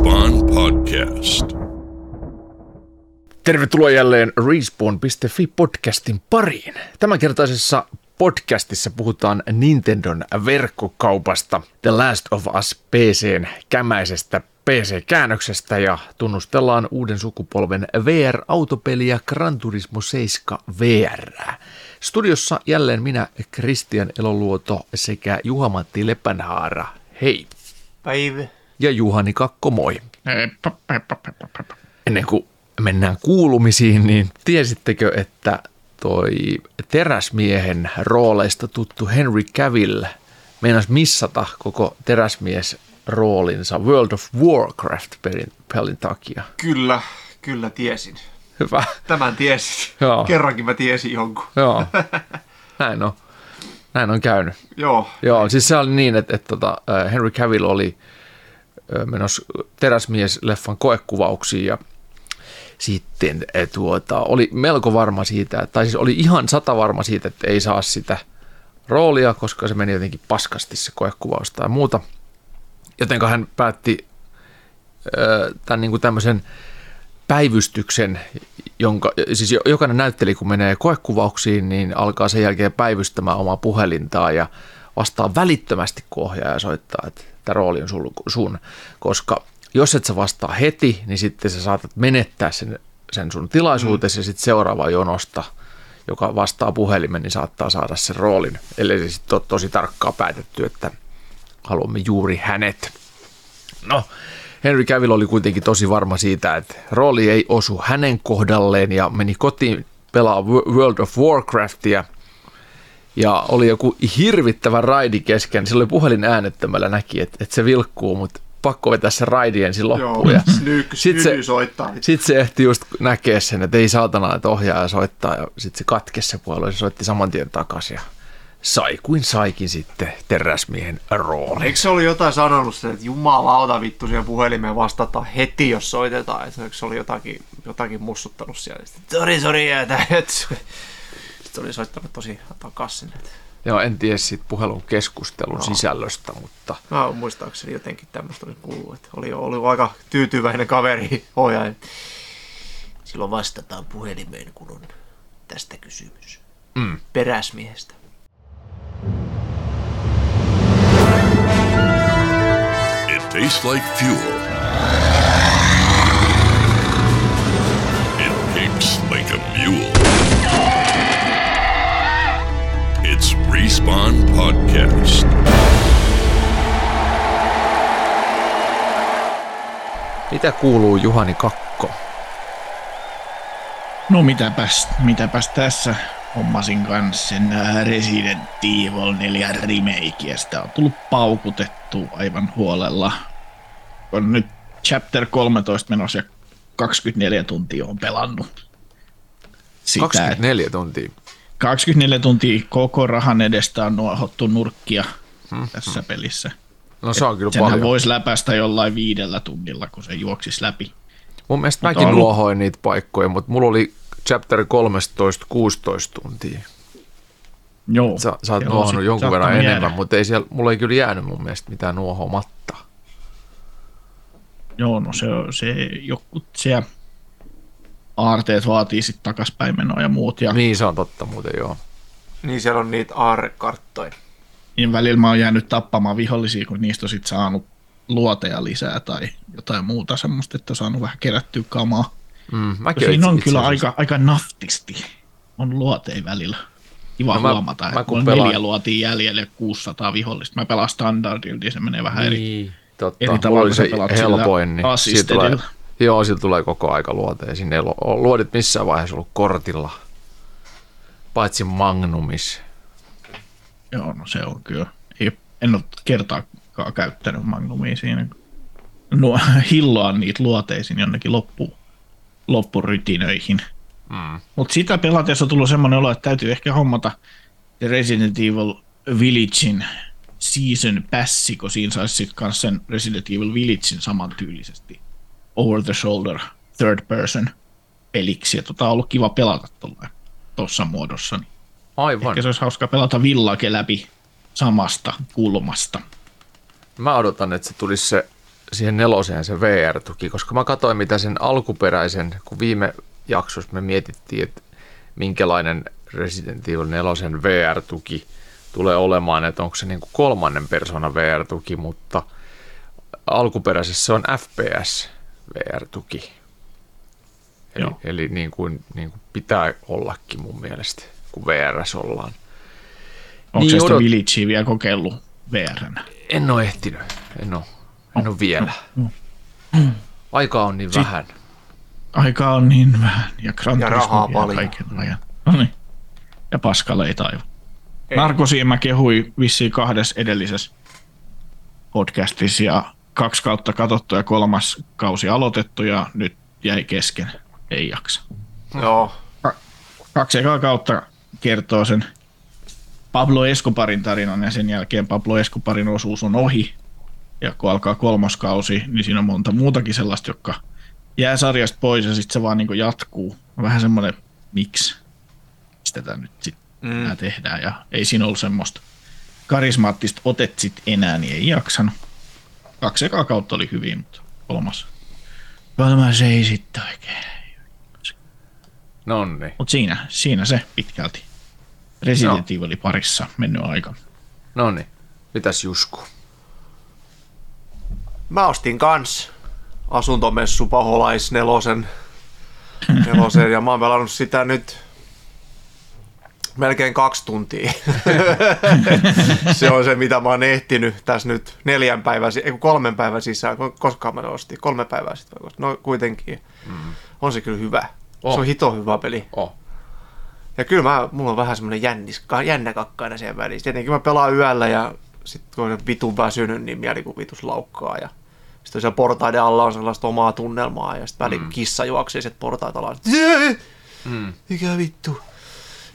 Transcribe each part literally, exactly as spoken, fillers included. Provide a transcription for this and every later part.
Respawn Podcast. Tervetuloa jälleen Respawn piste fi-podcastin pariin. Tämänkertaisessa podcastissa puhutaan Nintendon verkkokaupasta, The Last of Us P C:n kämäisestä P C-käännöksestä ja tunnustellaan uuden sukupolven V R-autopeliä Gran Turismo seitsemän V R. Studiossa jälleen minä, Kristian Eloluoto sekä Juha-Matti Lepänhaara. Hei! Päivä! Ja Juhani Kakko, moi! Heippa, heippa, heippa, heippa. Ennen kuin mennään kuulumisiin, niin tiesittekö, että toi teräsmiehen rooleista tuttu Henry Cavill meinasi missata koko teräsmies roolinsa World of Warcraft pelin, pelin takia? Kyllä, kyllä tiesin. Hyvä. Tämän tiesin. Joo. Kerrankin mä tiesin jonkun. Joo. Näin on. Näin on käynyt. Joo. Joo, siis se oli niin, että, että, että Henry Cavill oli menossa teräsmiesleffan koekuvauksiin ja sitten tuota, oli melko varma siitä, tai siis oli ihan sata varma siitä, että ei saa sitä roolia, koska se meni jotenkin paskasti se koekuvaus tai muuta. Jotenka hän päätti tämän niin kuin tämmöisen päivystyksen, jonka, siis jokainen näytteli, kun menee koekuvauksiin, niin alkaa sen jälkeen päivystämään omaa puhelintaan ja vastaa välittömästi, kun ohjaaja soittaa, että tämä rooli on sun, koska jos et sä vastaa heti, niin sitten sä saatat menettää sen, sen sun tilaisuutesi mm. ja sitten seuraava jonosta, joka vastaa puhelimen, niin saattaa saada sen roolin, eli se sitten on tosi tarkkaan päätetty, että haluamme juuri hänet. No, Henry Cavill oli kuitenkin tosi varma siitä, että rooli ei osu hänen kohdalleen ja meni kotiin pelaa World of Warcraftia ja oli joku hirvittävä raidi kesken. Silloin puhelin äänettömällä näki, että, että se vilkkuu, mutta pakko vetää se raidi ensin loppuun. Joo, snyky, snyky se, soittaa. Sitten se ehti just näkee sen, että ei saatana, että ohjaaja soittaa ja sitten se katkesi se puhelu ja se soitti saman tien takaisin ja sai kuin saikin sitten teräsmiehen rooli. Eikö se oli jotain sanonut sen, että jumalauta vittu siihen puhelimeen vastataan heti, jos soitetaan? Eikö se oli jotakin, jotakin mussuttanut siellä? Sori, sori, jäätä. Sitten oli soittanut tosi takaisin. Joo, en tiedä siitä puhelun keskustelun no. sisällöstä, mutta... No, muistaakseni jotenkin tämmöistä oli kuullut, että oli, oli aika tyytyväinen kaveri ohjaaja. Silloin vastataan puhelimeen, kun on tästä kysymys. Mm. Peräsmiehestä. It tastes like fuel. It kicks like a mule. It's Respawn Podcast. Mitä kuuluu, Juhani Kakko? No mitäpäs, mitäpäs tässä? Hommasin kanssa sen Resident Evil neljä remakea. Sitä on tullut paukutettua aivan huolella. On nyt chapter kolmetoista menossa ja kaksikymmentäneljä tuntia on pelannut. Sitä, kaksikymmentäneljä tuntia? kaksikymmentäneljä tuntia koko rahan edestä on nuohottu nurkkia hmm. tässä pelissä. No se on kyllä senhän paljon. Senhän voisi läpäistä jollain viidellä tunnilla, kun se juoksisi läpi. Mun mielestä mäkin ollut... luohoin niitä paikkoja, mutta mulla oli... Chapter kolmetoista kuusitoista tuntia. Joo. Sä, sä oot nuohannut jonkun verran jäädä. enemmän, mutta ei siellä, mulla ei kyllä jäänyt mun mielestä mitään nuohomatta. Joo, no se, se joku siellä aarteet vaatii sitten takaspäin menoa ja muut. Ja... Niin, se on totta muuten, joo. Niin, siellä on niitä aarrekarttoja. Niin, välillä mä oon jäänyt tappamaan vihollisia, kun niistä on sitten saanut luoteja lisää tai jotain muuta semmoista, että on saanut vähän kerättyä kamaa. Mm, siinä on kyllä aika, aika naftisti. On luotei välillä. Kiva no mä, huomata, että kun pelaan... neljä luotiin jäljelle kuusisataa vihollista. Mä pelaan standardilta ja se menee vähän eri, niin, eri tavalla, se helpoin, niin siitä tulee, joo, siitä tulee koko aika luoteja. Siinä ei ole luodit missään vaiheessa ollut kortilla, paitsi Magnumis. Joo, no se on kyllä. Ei, en ole kertaakaan käyttänyt Magnumia siinä. No, hilloan niitä luoteisiin jonnekin loppuun. loppurytinöihin. Mm. Mutta sitä pelatessa on tullut semmoinen olo, että täytyy ehkä hommata Resident Evil Villagein season passi, kun siinä saisi sitten kanssa sen Resident Evil Villagein samantyylisesti over the shoulder third person peliksi. Ja tota on ollut kiva pelata tuossa muodossa. Niin aivan. Ehkä se olisi hauska pelata Village läpi samasta kulmasta. Mä odotan, että se tulisi se siihen neloseen se V R-tuki, koska mä katsoin mitä sen alkuperäisen, kun viime jaksossa me mietittiin, että minkälainen Resident Evil nelosen V R-tuki tulee olemaan, että onko se niin kuin kolmannen persoonan V R-tuki, mutta alkuperäisessä se on F P S V R-tuki. Eli, eli niin kuin, niin kuin pitää ollakin mun mielestä, kun V R:ssä ollaan. Onko niin, se sitä odot... Villagea vielä kokeillut V R:nä? En ole ehtinyt, en ole, en ole vielä. Aikaa on niin Sit... vähän. Aikaa on niin vähän ja Gran Turismo vielä kaiken ajan. No niin. Ja paskalle ei taivu. Narkosia mä kehui vissiin kahdessa edellisessä podcastissa ja kaksi kautta katsottu ja kolmas kausi aloitettu ja nyt jäi kesken. Ei jaksa. Joo. No. Kaksi ekaa kautta kertoo sen Pablo Escobarin tarinan ja sen jälkeen Pablo Escobarin osuus on ohi. Ja kun alkaa kolmas kausi, niin siinä on monta muutakin sellaista, joka jää sarjasta pois ja sitten se vaan niin jatkuu. Vähän semmoinen, miksi? Mistä tämä nyt sitten mm. tehdään? Ja ei siinä ollut semmoista karismaattista otet sit enää, niin ei jaksanut. Kaksi ekaa kautta oli hyvin, mutta kolmas. Kolmas ei sitten oikein. Nonni. Mut siinä, siinä se pitkälti. Resident Evil oli parissa mennyt aika. Nonni, mitäs Jusku? Mä ostin kans asuntomessu paholais nelosen, nelosen ja mä oon pelannut sitä nyt melkein kaksi tuntia. Se on se, mitä mä oon ehtinyt tässä nyt neljän päivän, ei kun kolmen päivän sisään, koskaan mä ostin, kolme päivää sitten. No kuitenkin, mm. on se kyllä hyvä. Oh. Se on hito hyvä peli. Oh. Ja kyllä mä, mulla on vähän semmoinen jännis, jännä kakkainen siellä välissä. Tietenkin mä pelaan yöllä ja sitten kun on vitun väsynyt, niin mielikuvitus laukkaa. Ja sitten siellä portaiden alla on sellaista omaa tunnelmaa ja sitten välillä mm. kissa juoksee sieltä portaita alla. Mm. Mikä vittu.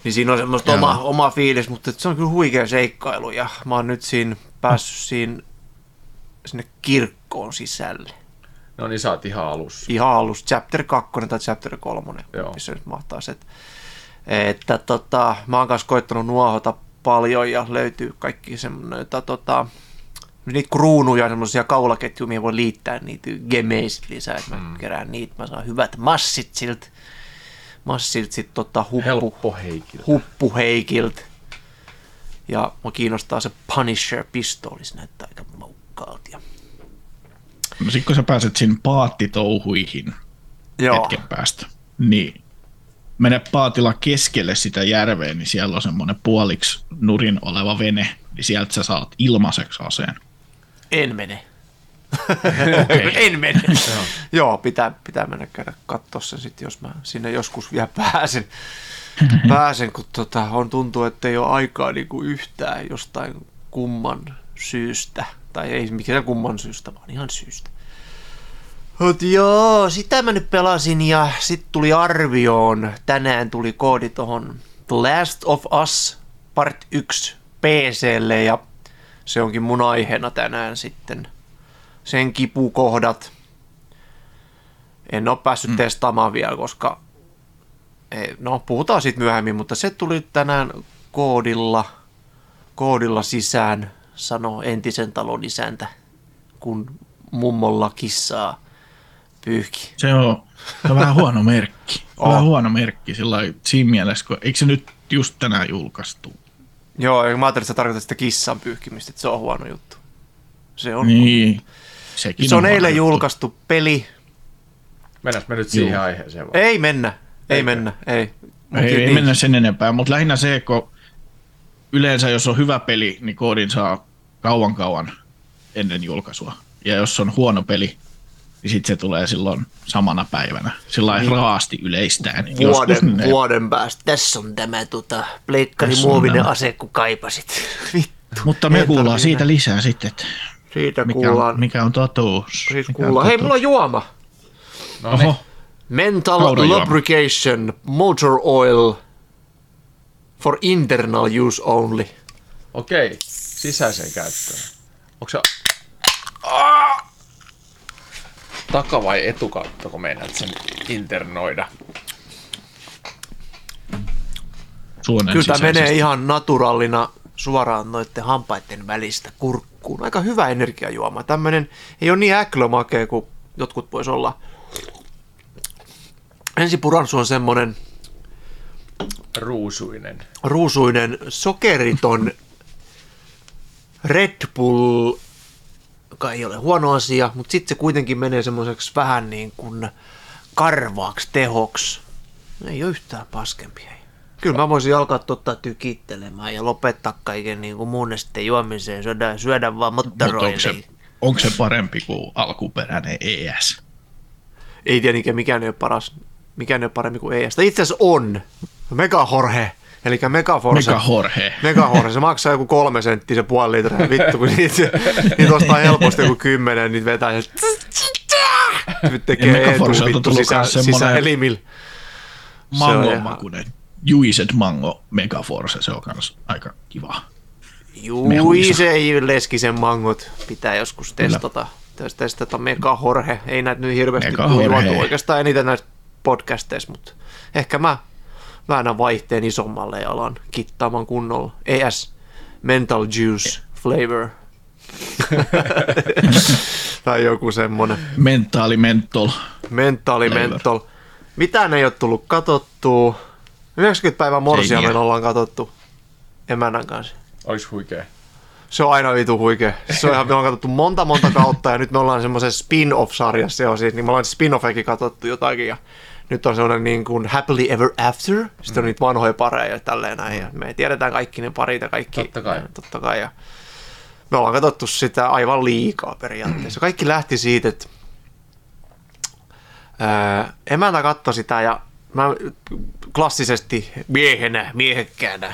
Niin siinä on semmoista oma, oma fiilis, mutta se on kyllä huikea seikkailu ja mä oon nyt siinä päässyt siinä, sinne kirkkoon sisälle. No niin, sä oot ihan alussa. Ihan alussa, chapter kakkonen tai chapter kolmonen, missä nyt mahtaisi. Et, että tota, mä oon kanssa koittanut nuohota paljon ja löytyy kaikki semmoista tota, niitä kruunuja, semmoisia kaulaketjuja, mihin voi liittää niitä gemeiset lisää, että mä mm. kerään niitä, mä saan hyvät massit siltä. Massilta sitten tota huppuheikiltä. Ja mua kiinnostaa se Punisher-pistooli, se näyttää aika maukkaalta. No sit kun sä pääset sinne paattitouhuihin Joo. hetken päästä, niin mene paatilla keskelle sitä järveä, niin siellä on semmoinen puoliksi nurin oleva vene, niin sieltä sä saat ilmaiseksi aseen. En mene. Okay. En mene. Joo, pitää, pitää mennä käydä katsoa sen sitten, jos mä sinne joskus vielä pääsen, pääsen kun tota, on tuntuu, että ei ole aikaa niinku yhtään jostain kumman syystä. Tai ei mikään kumman syystä, vaan ihan syystä. Mut joo, sitä mä nyt pelasin ja sitten tuli arvioon. Tänään tuli koodi tohon The Last of Us Part yksi P C:lle ja se onkin mun aiheena tänään sitten. Sen kipukohdat. En ole päässyt mm. testaamaan vielä, koska... No, puhutaan siitä myöhemmin, mutta se tuli tänään koodilla, koodilla sisään, sanoo entisen talon isäntä, kun mummolla kissaa pyyhki. Se on, se on vähän huono merkki. On. Vähän huono merkki sillä lailla, siinä mielessä, kun eikö se nyt just tänään julkaistu? Joo, mä ajattelin, että sä tarkoitat sitä kissan pyyhkimistä, että se on huono juttu. Se on, niin, se on, on eilen julkaistu peli. Mennäs me nyt siihen Juu. aiheeseen vaan? Ei mennä, ei, ei mennä. mennä. Ei, ei, ei niin. mennä sen enempää, mutta lähinnä se, kun yleensä jos on hyvä peli, niin koodin saa kauan kauan ennen julkaisua. Ja jos on huono peli, niin sitten se tulee silloin samana päivänä. Sillain niin. raasti yleistään. Niin vuoden, ne... vuoden päästä. Tässä on tämä tota, pleikkarimuovinen ase, kun kaipasit. Vittu. Mutta me kuullaan siitä lisää sitten, että... Siitä mikä kuullaan. On, mikä on totuus? Siitä mikä kuullaan. On totuus. Hei, mulla on juoma. Oho. Mental Kaudan lubrication, juoma. Motor oil for internal use only. Okei, okay. Sisäiseen käyttöön. Onko se... Ah! Taka- vai etukautta, kun meinaat sen internoida? Suonen. Kyllä tämä menee ihan naturaalina suoraan noitten hampaiden välistä kurkkuun. kurkkuun. Aika hyvä energiajuoma. Tämmöinen ei ole niin äklömakea kuin jotkut vois olla. Ensi puransu on semmoinen ruusuinen. Ruusuinen, sokeriton Red Bull, joka ei ole huono asia, mutta sitten se kuitenkin menee semmoiseksi vähän niin kuin karvaaksi tehoksi. Ei ole yhtään paskempi. Kyllä mä voisin alkaa totta tykittelemään ja lopettaa kaiken niin kuin muun sitten juomiseen, syödä, syödä vaan motteroihin. Mut onko, onko se parempi kuin alkuperäinen E S? Ei tietenkään, mikään ei ole paras. Mikään ei ole parempi kuin E S. Itse asiassa on. Megahorhe. Eli Megaforce. Megahorhe. Megahorhe. Se maksaa joku kolme senttiä se puoli litraa. Vittu, kun niitä, niitä ostaa helposti joku kymmenen, niitä vetää ja nyt tekee etu vittu sisä, sisäelimillä. Mangonmakuinen. Juiset mango Megaforce, se on kans aika kiva. Juise leskisen mangot pitää joskus testata. Tästä testata Megahorhe. Ei näitä nyt hirveästi kuivattu oikeastaan eniten näistä podcasteissa, mutta ehkä mä väännän vaihteen isommalle ja alan kittaamaan kunnolla. E S, mental juice flavor. Tai joku semmonen. Mentaali mentol. Mentaali mentol. Mitään ei ole tullut katsottua. yhdeksänkymmentä päivän morsia me ollaan katsottu emännän kanssa. Ois huikea. Se on aina vitu huikea. Se on ihan, me ollaan katsottu monta monta kautta ja nyt me ollaan semmoisen spin-off-sarjassa. Se on siis, niin me ollaan spin-offekin katsottu jotakin ja nyt on semmoinen niin kuin Happily Ever After. Sitten on niitä vanhoja pareja ja tälleen näin. Ja me tiedetään kaikki ne parit ja kaikki. Totta kai. Totta kai ja me ollaan katsottu sitä aivan liikaa periaatteessa. Kaikki lähti siitä, että öö, emäntä katsoi sitä ja mä klassisesti miehenä, miehekkäänä,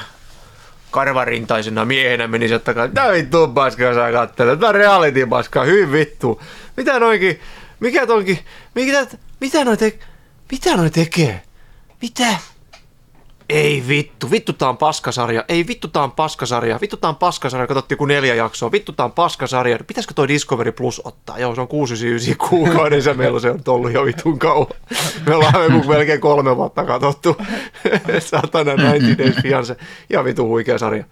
karvarintaisena miehenä meni sieltä kanssa. Tää vittu on paskaa, sä kattelet. Tää on reality paskaa, hyvin vittu. Mitä noinkin, mikä tonkin, mikä, mitä noi tekee? Mitä noi tekee? Mitä? Ei vittu, vittu tää on paskasarja, ei vittu tää on paskasarja, vittu tää on paskasarja, katsottiin kun neljä jaksoa, vittu tää on paskasarja, pitäisikö toi Discovery Plus ottaa? Joo, se on kuusi yhdeksän kuukauden, se meillä se on ollut jo vitun kauan. Me ollaan joku melkein kolme vuotta katsottu, satana ninety Day Fiancé, ihan vitun huikea sarja.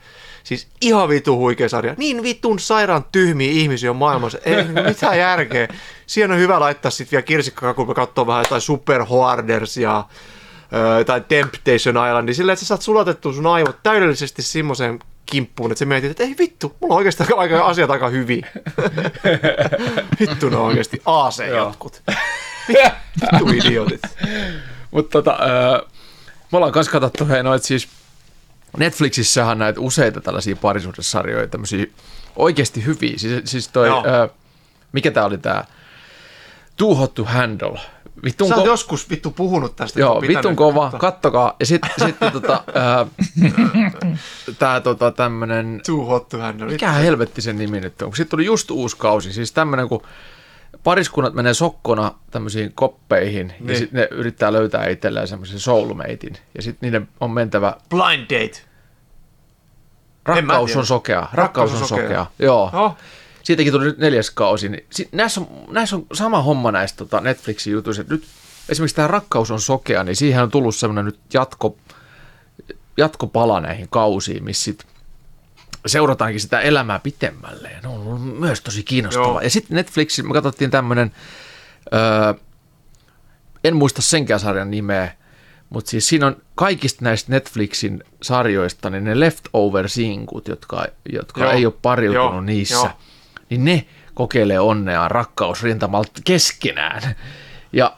Siis ihan vitun huikea sarja. Niin vitun sairaan tyhmiä ihmisiä on maailmassa. Ei mitään järkeä. Siinä on hyvä laittaa sitten vielä kirsikkaa, kun me katsoo vähän jotain Super Hoardersia tai Temptation Islandia. Silleen, että sä saat sulatettua sun aivot täydellisesti semmoiseen kimppuun, että sä mietit, että ei vittu, mulla on oikeastaan aika, asiat aika hyviä. Vittu ne on oikeasti aaseen jotkut. Vittu idiotit. Mutta tota, äh, me ollaan kanssa katsottu noita siis Netflixissähän näitä useita tällaisia parisuhdesarjoja, tämmöisiä oikeasti hyviä. Siis, siis toi, no. ö, mikä tää oli tää? Too Hot to Handle. Vitun Sä oot ko- joskus vittu puhunut tästä. Joo, vitun kova, kattokaa. Ja sitten sit, tota, tää tota tämmönen... Too Hot to Handle. Mikä helvetti sen nimi nyt on? Sitten tuli just uusi kausi. Siis tämmönen, kun pariskunnat menee sokkona tämmöisiin koppeihin niin. Ja sitten ne yrittää löytää itselleen semmoisen soulmatein. Ja sitten niiden on mentävä... Blind date. Rakkaus on sokea. Rakkaus, Rakkaus on sokea. sokea. Joo. Oh. Siitäkin tuli nyt neljäs kausi. Niin näissä, on, näissä on sama homma näissä tota Netflixin jutuissa. Nyt esimerkiksi tämä Rakkaus on sokea, niin siihen on tullut semmoinen nyt jatko, jatkopala näihin kausiin, missä sit seurataankin sitä elämää pitemmälle. Ne on ollut myös tosi kiinnostava. Joo. Ja sitten Netflixissä me katsottiin tämmöinen, öö, en muista senkään sarjan nimeä, mutta siis siinä on kaikista näistä Netflixin sarjoista, niin ne leftover-sinkut, jotka, jotka ei ole pariutunut Joo. niissä, Joo. niin ne kokeilee onneaan rakkausrintamalta keskenään. Ja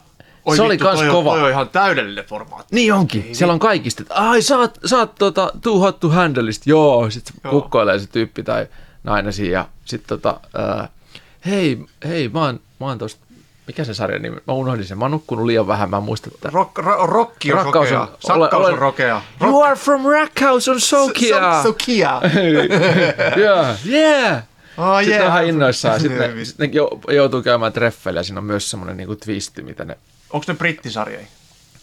Oi se vittu, oli kans kova. Toi on ihan täydellinen formaatti. Niin onkin. Niin, siellä niin. on kaikista, että ai sä oot, sä oot tuota, too hot to handleist. Joo, sit Joo. kukkoilee se tyyppi tai nainen siinä. Ja sit tota, äh, hei, hei, mä oon, mä oon tosta, mikä se sarja nimi? Mä unohdin sen, mä oon nukkunut liian vähän, mä en muista. Rock, ro, rokki on sokea, sakkaus on rokea. Rock. You are from Rakkaus on sokea. Sokea. Yeah, yeah. Oh, sitten yeah. on ihan innoissaan. Sitten ne, sit ne joutuu käymään treffeillä ja siinä on myös semmonen niinku twisti, mitä ne... Onko ne brittisarjai?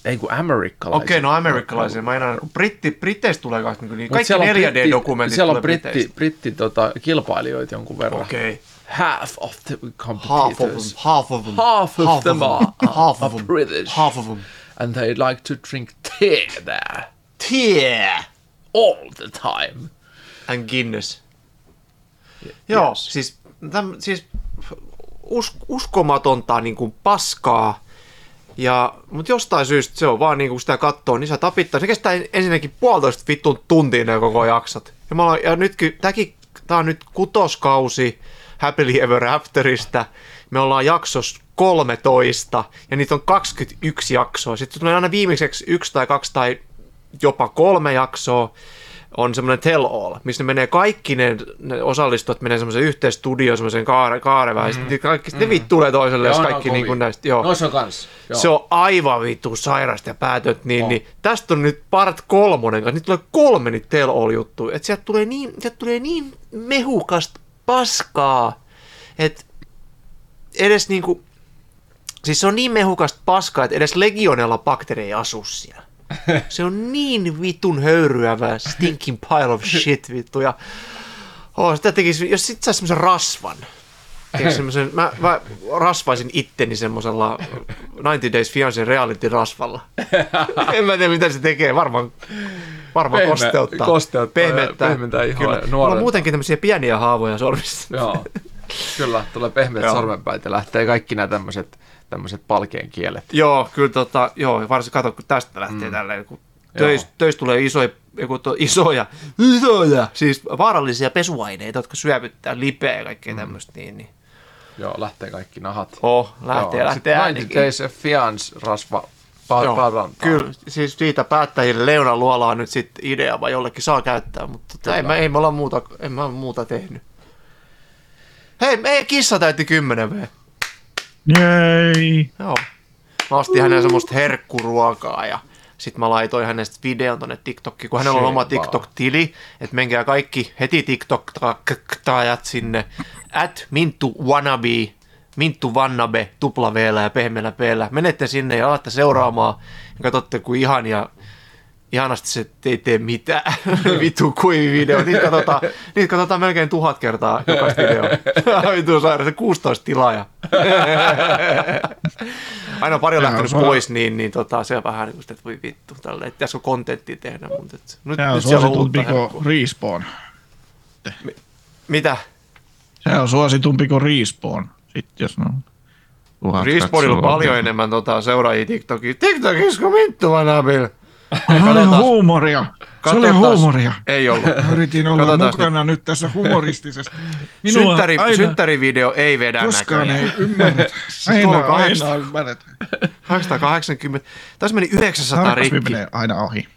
Ei kun amerikkalaisia. Okei, okay, no amerikkalaisia. Mä enää... Britti, Briteistä tulee niin kaikki neljä D-dokumentit. Siellä on britti, britti tota, kilpailijoita jonkun verran. Okei. Okay. Half of the competitors. Half of them. Half of them are, half of them. are British. Half of them. And they like to drink tea there. Tea! All the time. And Guinness. Joo, yes. siis, täm, siis us, uskomatonta niin kuin paskaa, ja, mutta jostain syystä se on vaan niin kuin sitä kattoo, niin sä tapittaa. Se kestää ensinnäkin puolitoista vittun tuntia ne koko jaksat. Ja, mä olen, ja nytkin, tämäkin, tää on nyt kutoskausi Happily Ever Afterista. Me ollaan jaksossa kolmetoista ja niitä on kaksikymmentäyksi jaksoa. Sitten tulee aina viimeiseksi yksi tai kaksi tai jopa kolme jaksoa. On semmoinen tell-all, missä ne menee kaikki ne, ne osallistujat menee semmoisen yhteen studioon, semmoisen kaare, kaareväin. Mm-hmm. Sitten kaikki, mm-hmm. ne vittuilee toiselle, jos kaikki niin kuin näistä. Joo. Noissa on kans. Joo. Se on aivan vittu sairasta ja päätöt. Niin, niin, tästä on nyt part kolmonen kanssa. Nyt tulee kolme niitä tell-all-juttuja. Että sieltä tulee niin, sieltä tulee niin mehukasta paskaa, että edes niinku, siis se on niin mehukasta paskaa, että edes Legionella bakteeri ei asu siellä. Se on niin vitun höyryävä stinking pile of shit vittu ja oh, sitä tekisi, jos sit saisi semmosen rasvan. Semmosen, mä, mä rasvaisin itteni semmosella ninety Days Fiancé reality rasvalla. En mä tiedä mitä se tekee, varmaan, varmaan Pehme, kosteuttaa. kosteuttaa. Pehmentää. Pehmentää ihan nuorena. On muutenkin tämmöisiä pieniä haavoja sormissa. Joo. Kyllä, tulee pehmeät sormenpäät ja lähtee kaikki nämä tämmöiset tämmöiset palkeen kielet. Joo, kyllä tota, joo, varsinkin kato, kun tästä lähtee mm. tälleen, kun töissä töis tulee isoja, to, isoja, isoja, siis vaarallisia pesuaineita, jotka syöpyttää lipeä ja kaikkea mm. tämmöistä, niin, niin. Joo, lähtee kaikki nahat. Oh, lähtee, joo, lähtee äänikin. Sitten Days of Fiancé rasva parantaa. Kyllä, siis siitä päättäjille leunan luolaa nyt sitten idea, vai jollekin saa käyttää, mutta ei, mä, ei me olla muuta, en mä muuta tehnyt. Hei, meidän kissa täytti kymmenen vuotta. Jei! Joo. Mä ostin hänelle semmoista herkkuruokaa ja sit mä laitoin hänestä videon tonne TikTokkiin, kun hänellä on oma TikTok-tili, että menkää kaikki heti TikTok-taajat sinne. At Minttu Wannabe, Minttu Wannabe, tupla V-llä ja pehmeällä P-llä. Menette sinne ja alatte seuraamaan ja katsotte, kun ihania, ihanasti se ei tee mitään. Vittu kuivi video. Niitä katsotaan, niitä katsotaan melkein tuhat kertaa jokaista videoa. Vittu sairaan, se kuusitoista tilaaja. Aina pari on lähtenyt pois, niin, niin tota, se on vähän niin kuin, että voi vittu, tälleen, että pitäisikö kontenttia tehdä. Mutta et, nyt, nyt on suositumpi kuin Respawn. Mi- mitä? Se on suositumpi kuin Respawn. Sitten jos no... Respawnilla on paljon on enemmän tota, seuraajia TikTokia. TikTokissa kun vittu vaan Nabil. Se oli huumoria. Se oli huumoria. Ei ollut. Yritin olla katsotaan mukana nyt, nyt tässä humoristisessa. Synttäri, synttärivideo ei vedä näköjään. Koskaan ei ymmärretä. Aina, aina ymmärretä. kahdeksansataakahdeksankymmentä. Tässä meni yhdeksänsataa rikki. Tarkasti menee aina ohi.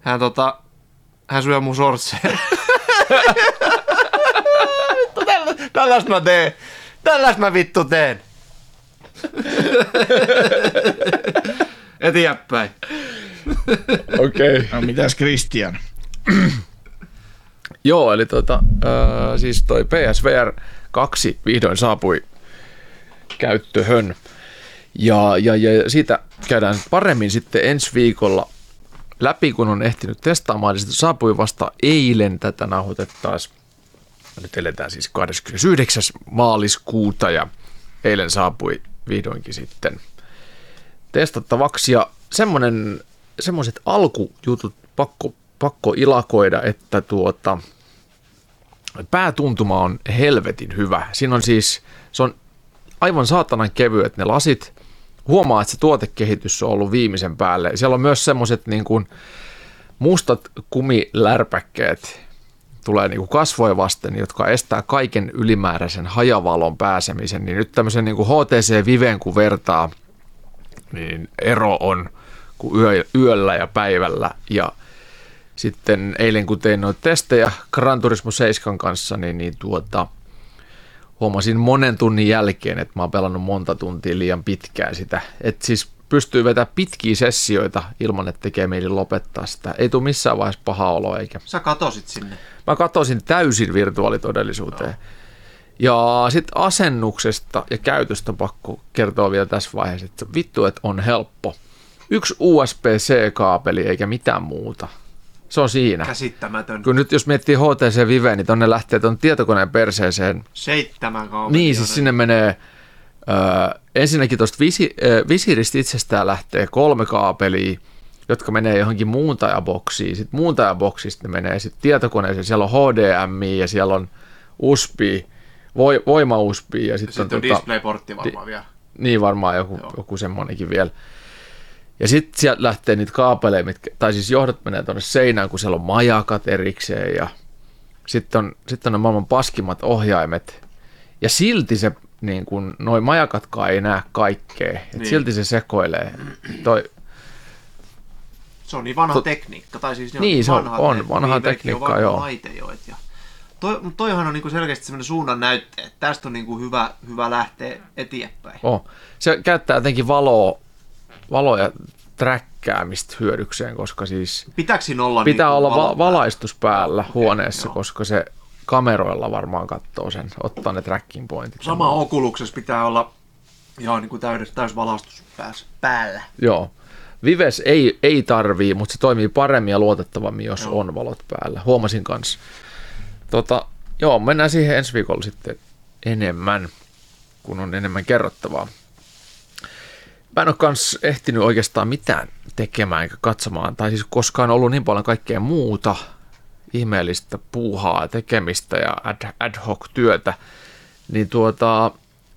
Hän, tota, hän syö mun sortseja. Tällaista mä teen. Tällaista mä vittu teen. Eteenpäin. Okei. Okay. No mitäs Christian? Joo, eli tota, äh, siis toi P S V R kaksi vihdoin saapui käyttöhön. Ja, ja, ja siitä käydään paremmin sitten ensi viikolla läpi, kun on ehtinyt testaamaan. Sitä saapui vasta eilen tätä nauhoitettaisiin. Nyt eletään siis kahdeskymmenesyhdeksäs maaliskuuta ja eilen saapui vihdoinkin sitten testattavaksi. Ja semmoinen... Semmoiset alkujutut pakko, pakko ilakoida, että tuota, päätuntuma on helvetin hyvä. Siinä on siis, se on aivan saatanan kevyet ne lasit. Huomaa, että se tuotekehitys on ollut viimeisen päälle. Siellä on myös semmoiset niin kuin mustat kumilärpäkkeet tulee niin kuin kasvoja vasten, jotka estää kaiken ylimääräisen hajavalon pääsemisen. Niin nyt tämmöisen niin kuin H T C Viveen kun vertaa, niin ero on Yö, yöllä ja päivällä, ja sitten eilen kun tein noita testejä Gran Turismo seitsemän kanssa, niin, niin tuota, huomasin monen tunnin jälkeen, että mä oon pelannut monta tuntia liian pitkään sitä, että siis pystyy vetämään pitkiä sessioita ilman, että tekee mieli lopettaa sitä, ei tule missään vaiheessa paha olo eikä. Sä katosit sinne. Mä katosin täysin virtuaalitodellisuuteen. No. Ja sitten asennuksesta ja käytöstä pakko kertoa vielä tässä vaiheessa, että vittu, että on helppo. Yksi U S B C -kaapeli eikä mitään muuta. Se on siinä. Käsittämätön. Kun nyt jos miettii H T C Vive, niin tonne lähtee ton tietokoneen perseeseen. Seitsemän kaapelia. Niin, siis sinne menee, ö, ensinnäkin tuosta visi, visiiristä itsestään lähtee kolme kaapelia, jotka menee johonkin muuntajaboksiin. Sitten muuntajaboksista ne menee sitten tietokoneeseen. Siellä on H D M I ja siellä on U S B, voi, voima U S B. Ja sitten sit on, on tuota, DisplayPortti varmaan di- vielä. Niin varmaan joku, joku semmoinenkin vielä. Ja sitten sieltä lähtee niitä kaapeleja, mitkä, tai siis johdot menee tuonne seinään, kun siellä on majakat erikseen ja sitten on, sit on ne maailman paskimmat ohjaimet. Ja silti se, niin kun, noi majakatkaan ei näe kaikkea. Et niin. Silti se sekoilee. Toi, se on niin vanha to, tekniikka. Tai siis ne niin, on, se on, on vanha tekniikka, joo. Laite, joo et ja toi, toihan on niinku selkeästi sellainen suunnan näytte, että tästä on niinku hyvä, hyvä lähteä eteenpäin. Oh. Se käyttää jotenkin valoa, valoa ja träkkäämistä hyödykseen, koska siis Pitääkö olla pitää niinku olla va- valaistus päällä okay, huoneessa, joo. Koska se kameroilla varmaan katsoo sen, ottaa ne tracking pointit. Sama Oculuksessa pitää olla ihan niin kuin täys, täys valaistus päällä. Joo. Vives ei, ei tarvii, mutta se toimii paremmin ja luotettavammin, jos joo. on valot päällä. Huomasin kanssa. Tota, joo, mennään siihen ensi viikolla sitten enemmän, kun on enemmän kerrottavaa. Mä en ole kans ehtinyt oikeastaan mitään tekemään eikä katsomaan, tai siis koskaan ollut niin paljon kaikkea muuta ihmeellistä puuhaa, tekemistä ja ad, ad hoc työtä, niin tuota,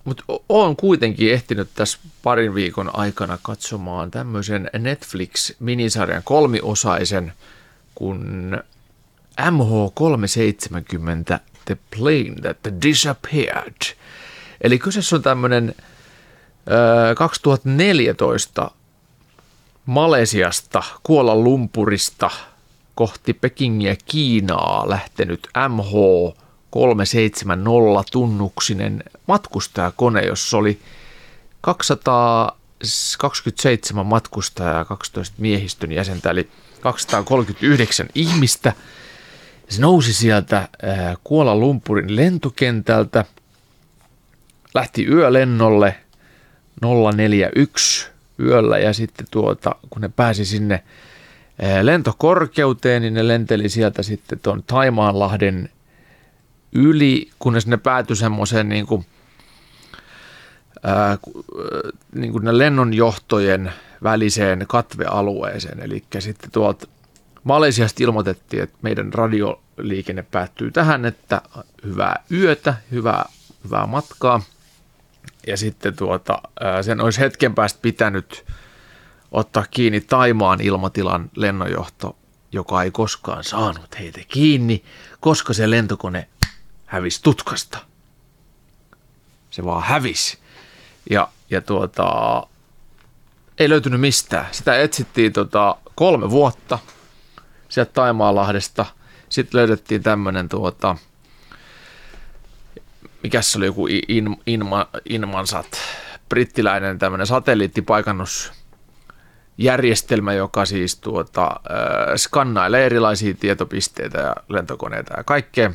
mutta olen kuitenkin ehtinyt tässä parin viikon aikana katsomaan tämmöisen Netflix-minisarjan kolmiosaisen, kun M H kolmesataaseitsemänkymmentä The Plane That Disappeared. Eli kyseessä on tämmöinen kaksituhattaneljätoista Malesiasta, Kuala Lumpurista kohti Pekingiä Kiinaa lähtenyt M H kolmesataaseitsemänkymmentä tunnuksinen matkustajakone, jossa oli kaksisataakaksikymmentäseitsemän matkustajaa ja kaksitoista miehistön jäsentä, eli kaksisataakolmekymmentäyhdeksän ihmistä. Se nousi sieltä Kuala Lumpurin lentokentältä, lähti yölennolle nolla neljä yksi yöllä ja sitten tuota, kun ne pääsi sinne lentokorkeuteen, niin ne lenteli sieltä sitten tuon Taimaanlahden yli, kunnes ne päätyi semmoiseen niin kuin, ää, niin kuin ne lennonjohtojen väliseen katvealueeseen. Eli sitten tuolta Malesiasta ilmoitettiin, että meidän radioliikenne päättyy tähän, että hyvää yötä, hyvää, hyvää matkaa. Ja sitten tuota, sen olisi hetken päästä pitänyt ottaa kiinni Taimaan ilmatilan lennonjohto, joka ei koskaan saanut heitä kiinni, koska se lentokone hävisi tutkasta. Se vaan hävisi. Ja, ja tuota, ei löytynyt mistään. Sitä etsittiin tota, kolme vuotta sieltä Taimaanlahdesta. Sitten löydettiin tämmöinen, tuota, mikäs se oli joku in, inma, Inmansat, brittiläinen tämmöinen satelliittipaikannus. Järjestelmä, joka siis tuota, äh, skannailee erilaisia tietopisteitä ja lentokoneita ja kaikkea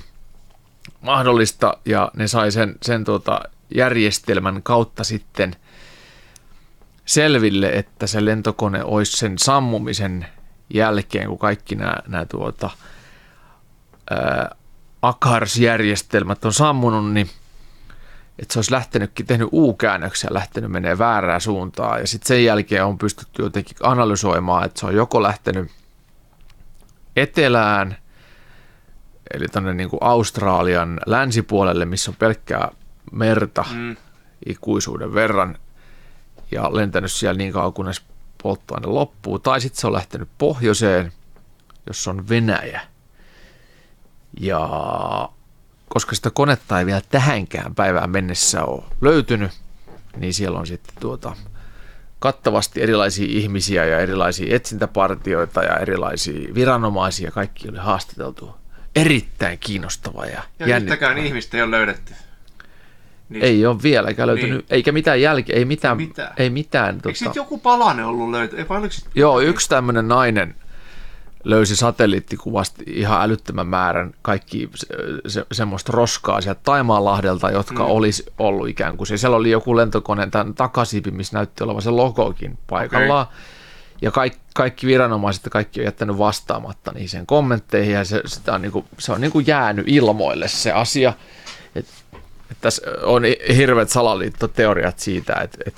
mahdollista, ja ne sai sen, sen tuota, järjestelmän kautta sitten selville, että se lentokone olisi sen sammumisen jälkeen, kun kaikki nämä, nämä tuota, äh, A C A R S-järjestelmät on sammunut, niin että se olisi lähtenytkin, tehnyt U-käännöksiä, lähtenyt menee väärään suuntaan. Ja sitten sen jälkeen on pystytty jotenkin analysoimaan, että se on joko lähtenyt etelään, eli tuonne niin kuin Australian länsipuolelle, missä on pelkkää merta mm. ikuisuuden verran, ja lentänyt siellä niin kauan, kunnes polttoaine loppuu. Tai sitten se on lähtenyt pohjoiseen, jossa on Venäjä. Ja koska sitä konetta ei vielä tähänkään päivään mennessä ole löytynyt, niin siellä on sitten tuota kattavasti erilaisia ihmisiä ja erilaisia etsintäpartioita ja erilaisia viranomaisia. Kaikki oli haastateltu. Erittäin kiinnostavaa ja, ja jännittävää. Ja ihmistä ei ole löydetty. Niin. Ei ole vieläkään löytynyt, niin. Eikä mitään jälkeä, ei mitään. Mitä? Ei mitään tuota. Eikö siitä joku palanen ollut löytynyt? Joo, yksi tämmöinen nainen löysi satelliittikuvasti ihan älyttömän määrän kaikki se, se, semmoista roskaa sieltä Taimaanlahdelta, jotka mm. olisi ollut ikään kuin se. Siellä oli joku lentokoneen tämän takasiipi, missä näytti olevan se logokin paikallaan. Okay. Ja kaikki, kaikki viranomaiset, kaikki on jättänyt vastaamatta niihin sen kommentteihin, ja se, sitä on niin kuin, se on niin kuin jäänyt ilmoille se asia. Et, et tässä on hirveät salaliittoteoriat siitä, että et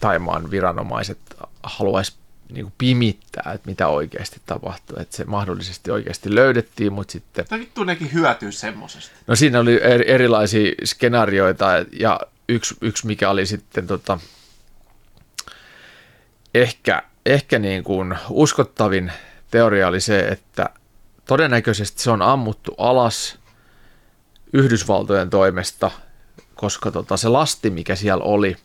Taimaan viranomaiset haluaisi niin kuin pimittää, että mitä oikeasti tapahtuu. Että se mahdollisesti oikeasti löydettiin, mutta sitten... Tai vittu nekin hyötyy semmoisesta. No siinä oli er, erilaisia skenaarioita ja yksi, yksi mikä oli sitten tota, ehkä, ehkä niin kuin uskottavin teoria oli se, että todennäköisesti se on ammuttu alas Yhdysvaltojen toimesta, koska tota, se lasti, mikä siellä oli,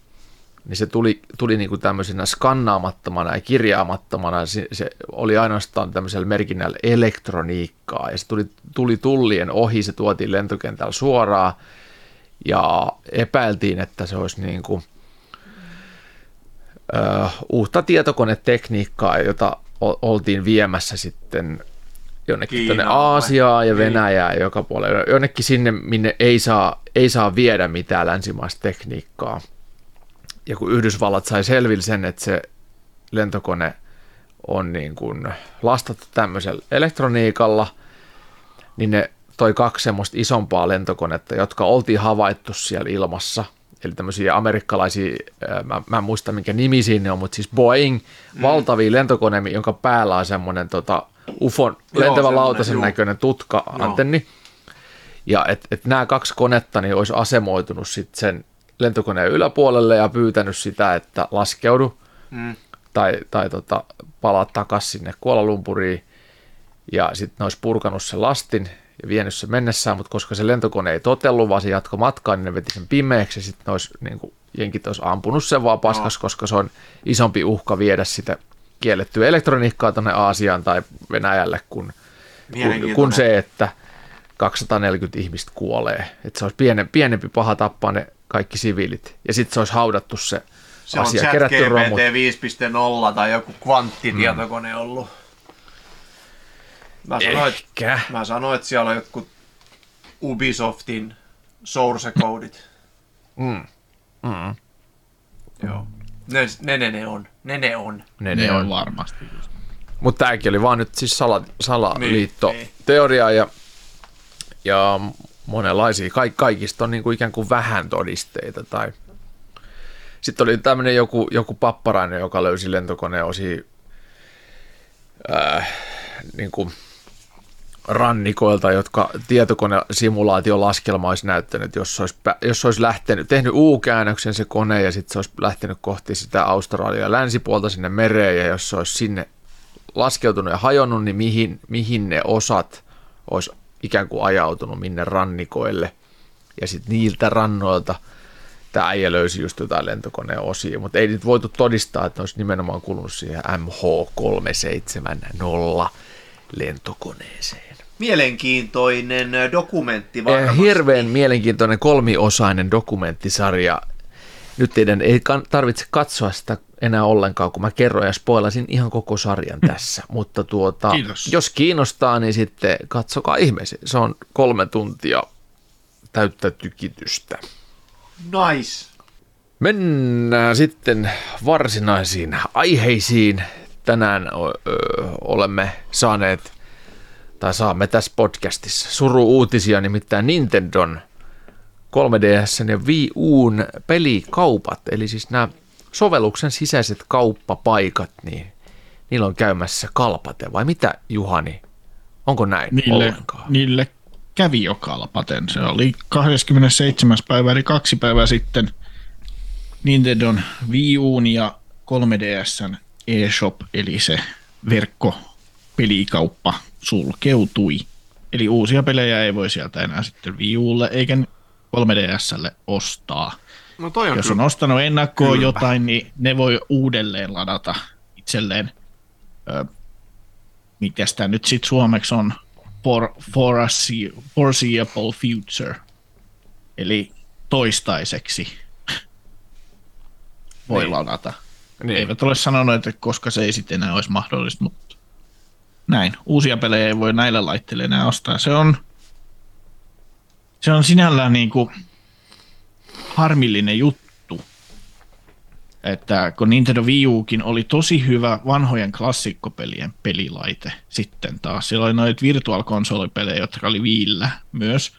niin se tuli, tuli niinku tämmöisenä skannaamattomana ja kirjaamattomana. Se, se oli ainoastaan tämmöisellä merkinnällä elektroniikkaa, ja se tuli, tuli tullien ohi, se tuotiin lentokentällä suoraan, ja epäiltiin, että se olisi niinku, ö, uutta tietokonetekniikkaa, jota oltiin viemässä sitten jonnekin tuonne Aasiaan ja Venäjään ja joka puolella, jonnekin sinne, minne ei saa, ei saa viedä mitään länsimaista tekniikkaa. Ja kun Yhdysvallat sai selville sen, että se lentokone on niin kuin lastattu tämmöisellä elektroniikalla, niin ne toi kaksi semmoista isompaa lentokonetta, jotka oltiin havaittu siellä ilmassa. Eli tämmöisiä amerikkalaisia, mä, mä en muista minkä nimi siinä on, mutta siis Boeing, mm. valtavia lentokoneita, jonka päällä on semmoinen tota, ufon, lentävän lautasen näköinen tutka-antenni. Ja että et nämä kaksi konetta niin olisi asemoitunut sitten sen lentokoneen yläpuolelle ja pyytänyt sitä, että laskeudu mm. tai, tai tota, palaa takaisin sinne Kuala-Lumpuriin. Ja sitten ne olisi purkanut sen lastin ja vienyt sen mennessään, mutta koska se lentokone ei totellut, vaan se jatkoi matkaa, niin ne veti sen pimeäksi. Ja sitten niin jenkit olisi ampunut sen vaan paskas, no. koska se on isompi uhka viedä sitä kiellettyä elektroniikkaa tuonne Aasiaan tai Venäjälle, kun, kun, kun se, että kaksisataaneljäkymmentä ihmistä kuolee. Että se olisi pienempi, pienempi paha tappaa ne kaikki siviilit. Ja sitten se olisi haudattu se, se asia. Se on kerätty G P T romut. viisi piste nolla tai joku kvanttitietokone mm. ollut. Mä sanoin, että, mä sanoin, että siellä on jotkut Ubisoftin source-koodit. Mm. Mm. Joo. Ne, ne, ne, ne on. Ne, ne on. Ne, ne, ne on varmasti. Mutta tämäkin oli vaan nyt siis sala, salaliittoteoria ja, ja monenlaisia. Kaik, kaikista on niin kuin ikään kuin vähän todisteita. Tai... Sitten oli tämmöinen joku, joku papparainen, joka löysi lentokoneen osia... Äh, niin kuin rannikoilta, jotka tietokonesimulaatiolaskelma olisi näyttänyt, jos olisi, jos olisi lähtenyt, tehnyt U-käännöksen se kone ja sitten se olisi lähtenyt kohti sitä Australiaa länsipuolta sinne mereen, ja jos se olisi sinne laskeutunut ja hajonnut, niin mihin, mihin ne osat olisi ikään kuin ajautunut, minne rannikoille, ja sitten niiltä rannoilta tämä äijä löysi just jotain lentokoneen osia, mutta ei nyt voitu todistaa, että ne olisi nimenomaan kulunut siihen M H kolmesataaseitsemänkymmentä lentokoneeseen. Mielenkiintoinen dokumentti varmasti. Hirveän mielenkiintoinen kolmiosainen dokumenttisarja. Nyt teidän ei tarvitse katsoa sitä enää ollenkaan, kun mä kerron ja spoilasin ihan koko sarjan tässä. Mutta tuota, jos kiinnostaa, niin sitten katsokaa ihmeessä. Se on kolme tuntia täyttä tykitystä. Nice. Mennään sitten varsinaisiin aiheisiin. Tänään ö, olemme saaneet, tai saamme tässä podcastissa suru-uutisia, nimittäin Nintendon kolme D S ja Wii U:n pelikaupat, eli siis nämä sovelluksen sisäiset kauppapaikat, niin niillä on käymässä kalpate, vai mitä Juhani? Onko näin niille, ollenkaan? Niille kävi jo kalpaten. Se oli kahdeskymmenesseitsemäs päivä, eli kaksi päivää sitten Nintendon Wii U:n ja kolme D S:n eShop, eli se verkkopelikauppa sulkeutui. Eli uusia pelejä ei voi sieltä enää sitten Wii U:lle eikä kolme D S:lle ostaa. No toi on Jos on kyllä. ostanut ennakkoon Kylpä. jotain, niin ne voi uudelleen ladata itselleen. Ö, mitäs tämä nyt sitten suomeksi on? For, for a foreseeable future. Eli toistaiseksi voi niin. ladata. Niin. Eivät ole sanonut, että koska se ei sitten enää olisi mahdollista, mutta näin. Uusia pelejä ei voi näillä laitteilla enää ostaa. Se on, se on sinällään niin kuin harmillinen juttu, että kun Nintendo Wii Ukin oli tosi hyvä vanhojen klassikkopelien pelilaite sitten taas. Siellä oli noita virtuaalikonsolipelejä, jotka oli Wiillä myös.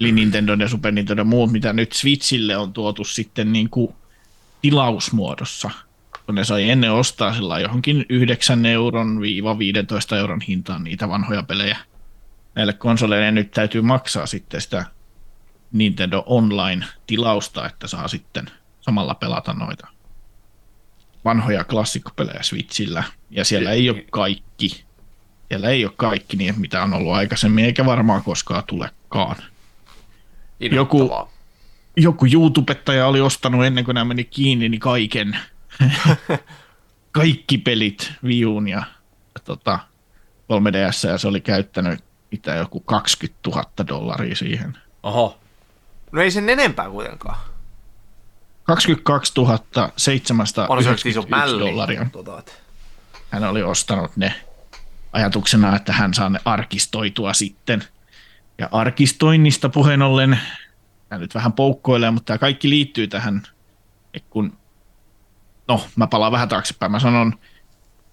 Eli Nintendo ja Super Nintendo ja muut, mitä nyt Switchille on tuotu sitten niin kuin tilausmuodossa. kun ne sai ennen ostaa sillä johonkin yhdeksän euron viiva viisitoista euron hintaan niitä vanhoja pelejä. Näille konsoleille nyt täytyy maksaa sitten sitä Nintendo Online-tilausta, että saa sitten samalla pelata noita vanhoja klassikkopelejä Switchillä. Ja siellä ei ole kaikki. Siellä ei ole kaikki niin, mitä on ollut aikaisemmin, eikä varmaan koskaan tulekaan. Joku, joku YouTubettaja oli ostanut ennen kuin nämä meni kiinni, niin kaiken. Kaikki pelit Wii Uun ja tota, kolme D S, ja se oli käyttänyt mitä joku kaksikymmentätuhatta dollaria siihen. Oho. No ei sen enempää kuitenkaan. kaksikymmentäkaksituhatta seitsemänsataayhdeksänkymmentäyksi dollaria. Hän oli ostanut ne ajatuksena, että hän saa ne arkistoitua sitten. Ja arkistoinnista puheen ollen, hän nyt vähän poukkoilee, mutta tämä kaikki liittyy tähän, kun no, mä palaan vähän taaksepäin. Mä sanon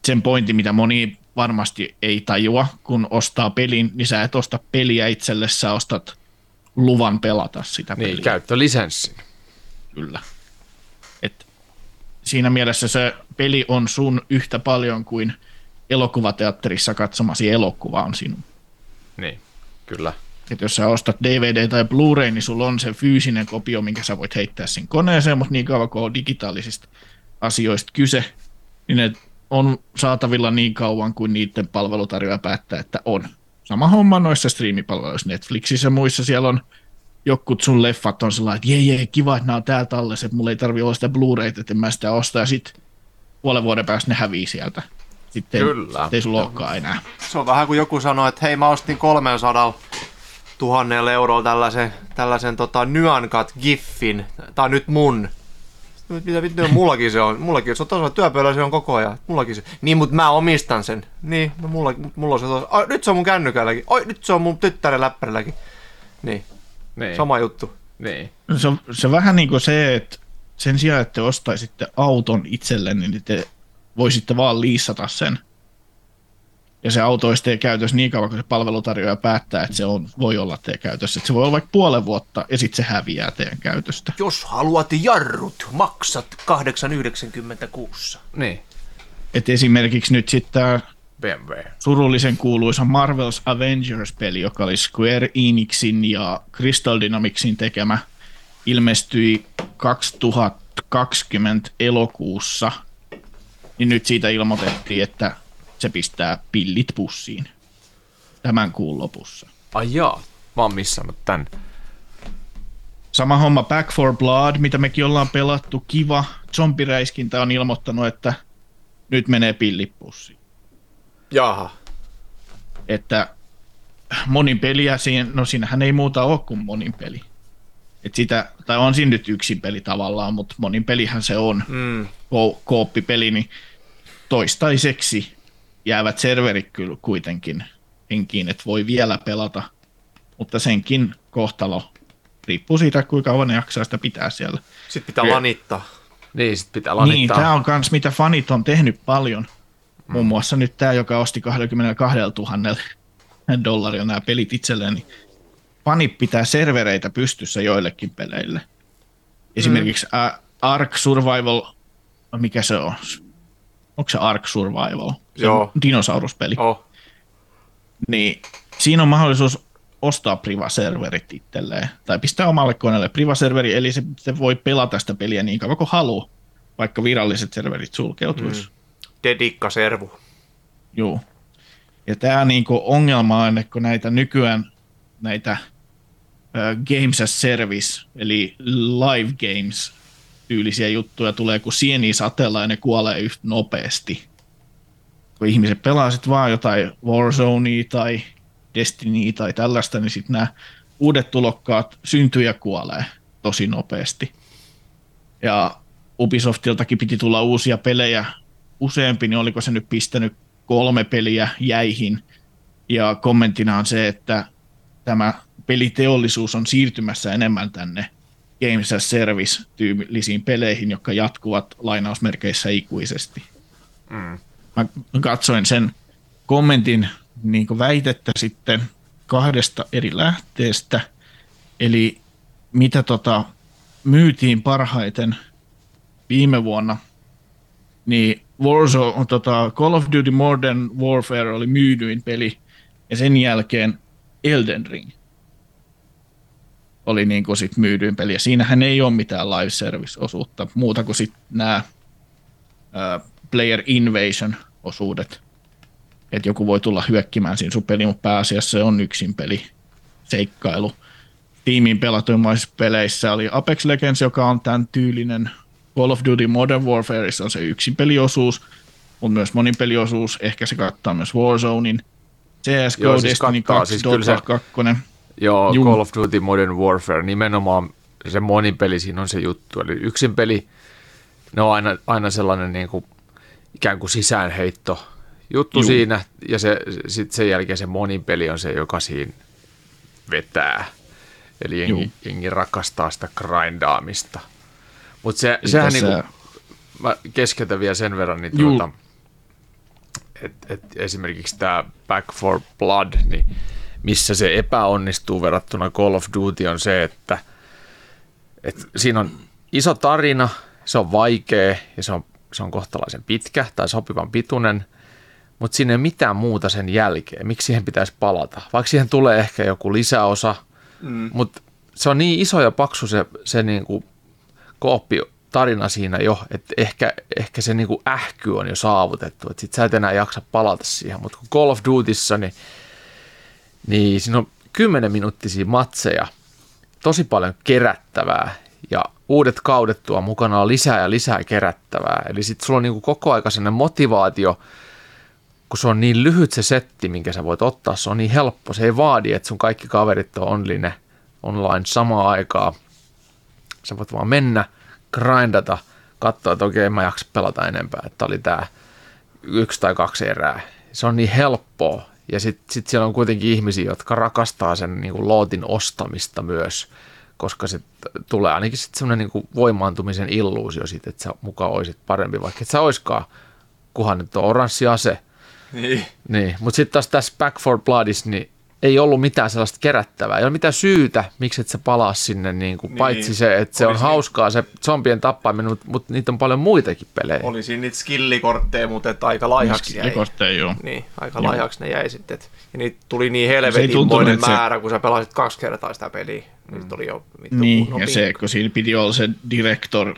sen pointin, mitä moni varmasti ei tajua, kun ostaa pelin, niin sä et osta peliä itsellesi, sä ostat luvan pelata sitä peliä. Niin, käyttölisenssin. Kyllä. Et siinä mielessä se peli on sun yhtä paljon kuin elokuvateatterissa katsomasi elokuva on sinun. Niin, kyllä. Et jos sä ostat D V D tai Blu-ray, niin sulla on se fyysinen kopio, minkä sä voit heittää sinne koneeseen, mutta niin kauan kuin on digitaalisista asioista kyse, niin ne on saatavilla niin kauan kuin niiden palvelutarjoaja päättää, että on. Sama homma noissa striimipalveluissa, Netflixissä ja muissa, siellä on jotkut sun leffat on sellainen, että jee, jee, kiva, että nämä on täällä tallessa, että mulla ei tarvitse olla sitä Blu-rayta, että en mä sitä osta, ja sitten puolen vuoden päästä ne hävii sieltä. Sitten Kyllä. Sit ei sulla olekaan enää. Se on vähän kuin joku sanoo, että hei, mä ostin kolmesataa tuhatta euroa tällaisen, tällaisen tota, nyankat giffin, tai nyt mun. Mitä vittu, mullakin se on. Mullakin se on tosiaan työpöydällä, se on koko ajan. Mullakin se. Niin, mutta mä omistan sen. Niin, no mulla, mulla on se tosiaan. Ai, nyt se on mun kännykälläkin. Ai, nyt se on mun tyttären läppärilläkin. Niin. Niin. Sama juttu. Niin. Se on se vähän niin kuin se, että sen sijaan, että te ostaisitte auton itsellenne, niin te voisitte vaan liissata sen. Ja se auto olisi teidän käytössä niin kauan, kun se palvelutarjoaja päättää, että se on, voi olla teidän käytössä. Että se voi olla vaikka puolen vuotta, ja sitten se häviää teidän käytöstä. Jos haluat jarrut, maksat kahdeksan yhdeksänkymmentäkuusi. Niin. Et esimerkiksi nyt sitten tämä surullisen kuuluisa Marvel's Avengers-peli, joka oli Square Enixin ja Crystal Dynamicsin tekemä, ilmestyi kaksituhattakaksikymmentä elokuussa. Niin nyt siitä ilmoitettiin, että se pistää pillit pussiin tämän kuun lopussa. Ai jaa, mä oon missannut tän. Sama homma Back four Blood, mitä mekin ollaan pelattu. Kiva. Zombiräiskintä on ilmoittanut, että nyt menee pillit pussiin. Jaha. Että monin peliä, siinä, no siinähän ei muuta ole kuin monin peli. Et sitä, tai on siinä nyt yksin peli tavallaan, mutta monin pelihän se on. Mm. Ko- kooppipeli, niin toistaiseksi jäävät serverit kyllä kuitenkin henkiin, että voi vielä pelata, mutta senkin kohtalo riippuu siitä, kuinka kauan ne jaksaa sitä pitää siellä. Sitten pitää lanittaa. Niin, sit pitää lanittaa. Niin, tämä on myös mitä fanit on tehnyt paljon. Mm. Muun muassa nyt tämä, joka osti kaksikymmentäkaksituhatta dollaria nämä pelit itselleen, niin fanit pitää servereitä pystyssä joillekin peleille. Esimerkiksi mm. Ark Survival, mikä se on? Onko se Ark Survival? Se on dinosauruspeli. Oh. Niin, siinä on mahdollisuus ostaa privaserverit itselleen tai pistää omalle koneelle privaserveri, eli se, se voi pelata sitä peliä niin kauan kuin haluaa, vaikka viralliset serverit sulkeutuisi. Mm. Dedikka-servu. Joo. Ja tämä niinku ongelma on, että kun näitä nykyään näitä uh, Games as Service, eli Live Games, tyylisiä juttuja tulee kuin sieniä sateella ja ne kuolee yhtä nopeasti. Kun ihmiset pelaa sit vaan jotain Warzonea tai Destinyä tai tällaista, niin sitten nämä uudet tulokkaat syntyy ja kuolee tosi nopeasti. Ja Ubisoftiltakin piti tulla uusia pelejä useampi, niin oliko se nyt pistänyt kolme peliä jäihin. Ja kommenttina on se, että tämä peliteollisuus on siirtymässä enemmän tänne Games as Service-tyylisiin peleihin, jotka jatkuvat lainausmerkeissä ikuisesti. Mm. Mä katsoin sen kommentin niin kuin väitettä sitten kahdesta eri lähteestä, eli mitä tota, myytiin parhaiten viime vuonna, niin Warzone, tota, Call of Duty Modern Warfare oli myydyin peli, ja sen jälkeen Elden Ring oli niin kuin sit myydyin peli, ja siinähän ei ole mitään live service-osuutta, muuta kuin sit nämä ää, player invasion-osuudet, että joku voi tulla hyökkimään siinä sun peliin, mutta pääasiassa se on yksin peli, seikkailu. Tiimiin pelatuimmaisissa peleissä oli Apex Legends, joka on tämän tyylinen. Call of Duty Modern Warfareissa on se yksin peliosuus, mutta myös monin peliosuus. Ehkä se kattaa myös Warzonein. C S G O, joo, siis Destiny kattaa, kaksi, siis Dota kaksi. Joo, Jum. Call of Duty Modern Warfare, nimenomaan se monin peli siinä on se juttu. Eli yksin peli, ne on aina, aina sellainen niin kuin, ikään kuin sisäänheitto juttu Jum. siinä. Ja se, sitten sen jälkeen se monin peli on se, joka siinä vetää. Eli jengi, jengi rakastaa sitä grindaamista. Mutta se, sehän se... niinku, mä keskeytän vielä sen verran, niin tuota, että et esimerkiksi tämä Back four Blood, niin missä se epäonnistuu verrattuna Call of Duty on se, että et siinä on iso tarina, se on vaikea ja se on, se on kohtalaisen pitkä tai sopivan pituinen, mutta siinä ei ole mitään muuta sen jälkeen. Miksi siihen pitäisi palata? Vaikka siihen tulee ehkä joku lisäosa, mm. mutta se on niin iso ja paksu se, se niinku kooppi tarina siinä jo, että ehkä, ehkä se niinku ähky on jo saavutettu, että sit sä et enää jaksa palata siihen, mutta kun Call of Dutyssa, niin, niin siinä on kymmenen minuuttisia matseja, tosi paljon kerättävää ja uudet kaudet tuo mukana on lisää ja lisää kerättävää, eli sit sulla on niinku koko ajan sellainen motivaatio, kun se on niin lyhyt se setti, minkä sä voit ottaa, se on niin helppo, se ei vaadi, että sun kaikki kaverit on online, online samaan aikaan. Sä voit vaan mennä, grindata, katsoa, että okei, okay, mä jaksa pelata enempää. Että oli tää yksi tai kaksi erää. Se on niin helppoa. Ja sit, sit siellä on kuitenkin ihmisiä, jotka rakastaa sen niin kuin lootin ostamista myös, koska se tulee ainakin sit semmoinen niin kuin voimaantumisen illuusio siitä, että sä mukaan oisit parempi, vaikka et sä oiskaan, kunhan nyt on oranssi ase. Niin. Niin. Mutta sitten taas tässä Back four Bloodissa, niin ei ollut mitään sellaista kerättävää. Ei ole mitään syytä, miksi et sä palaa sinne, niin kuin, niin, paitsi se, että se on hauskaa se zombien tappaminen, mutta, mutta niitä on paljon muitakin pelejä. Oli siinä niitä skillikortteja, mutta että aika laihaksi jäi. Joo. Niin, aika joo. laihaksi ne jäi sitten. Ja niitä tuli niin helvetinmoinen määrä, se... kun sä pelasit kaksi kertaa sitä peliä. Mm. Niitä oli jo vittu niin, kunnon ja se, kun siinä piti olla se director,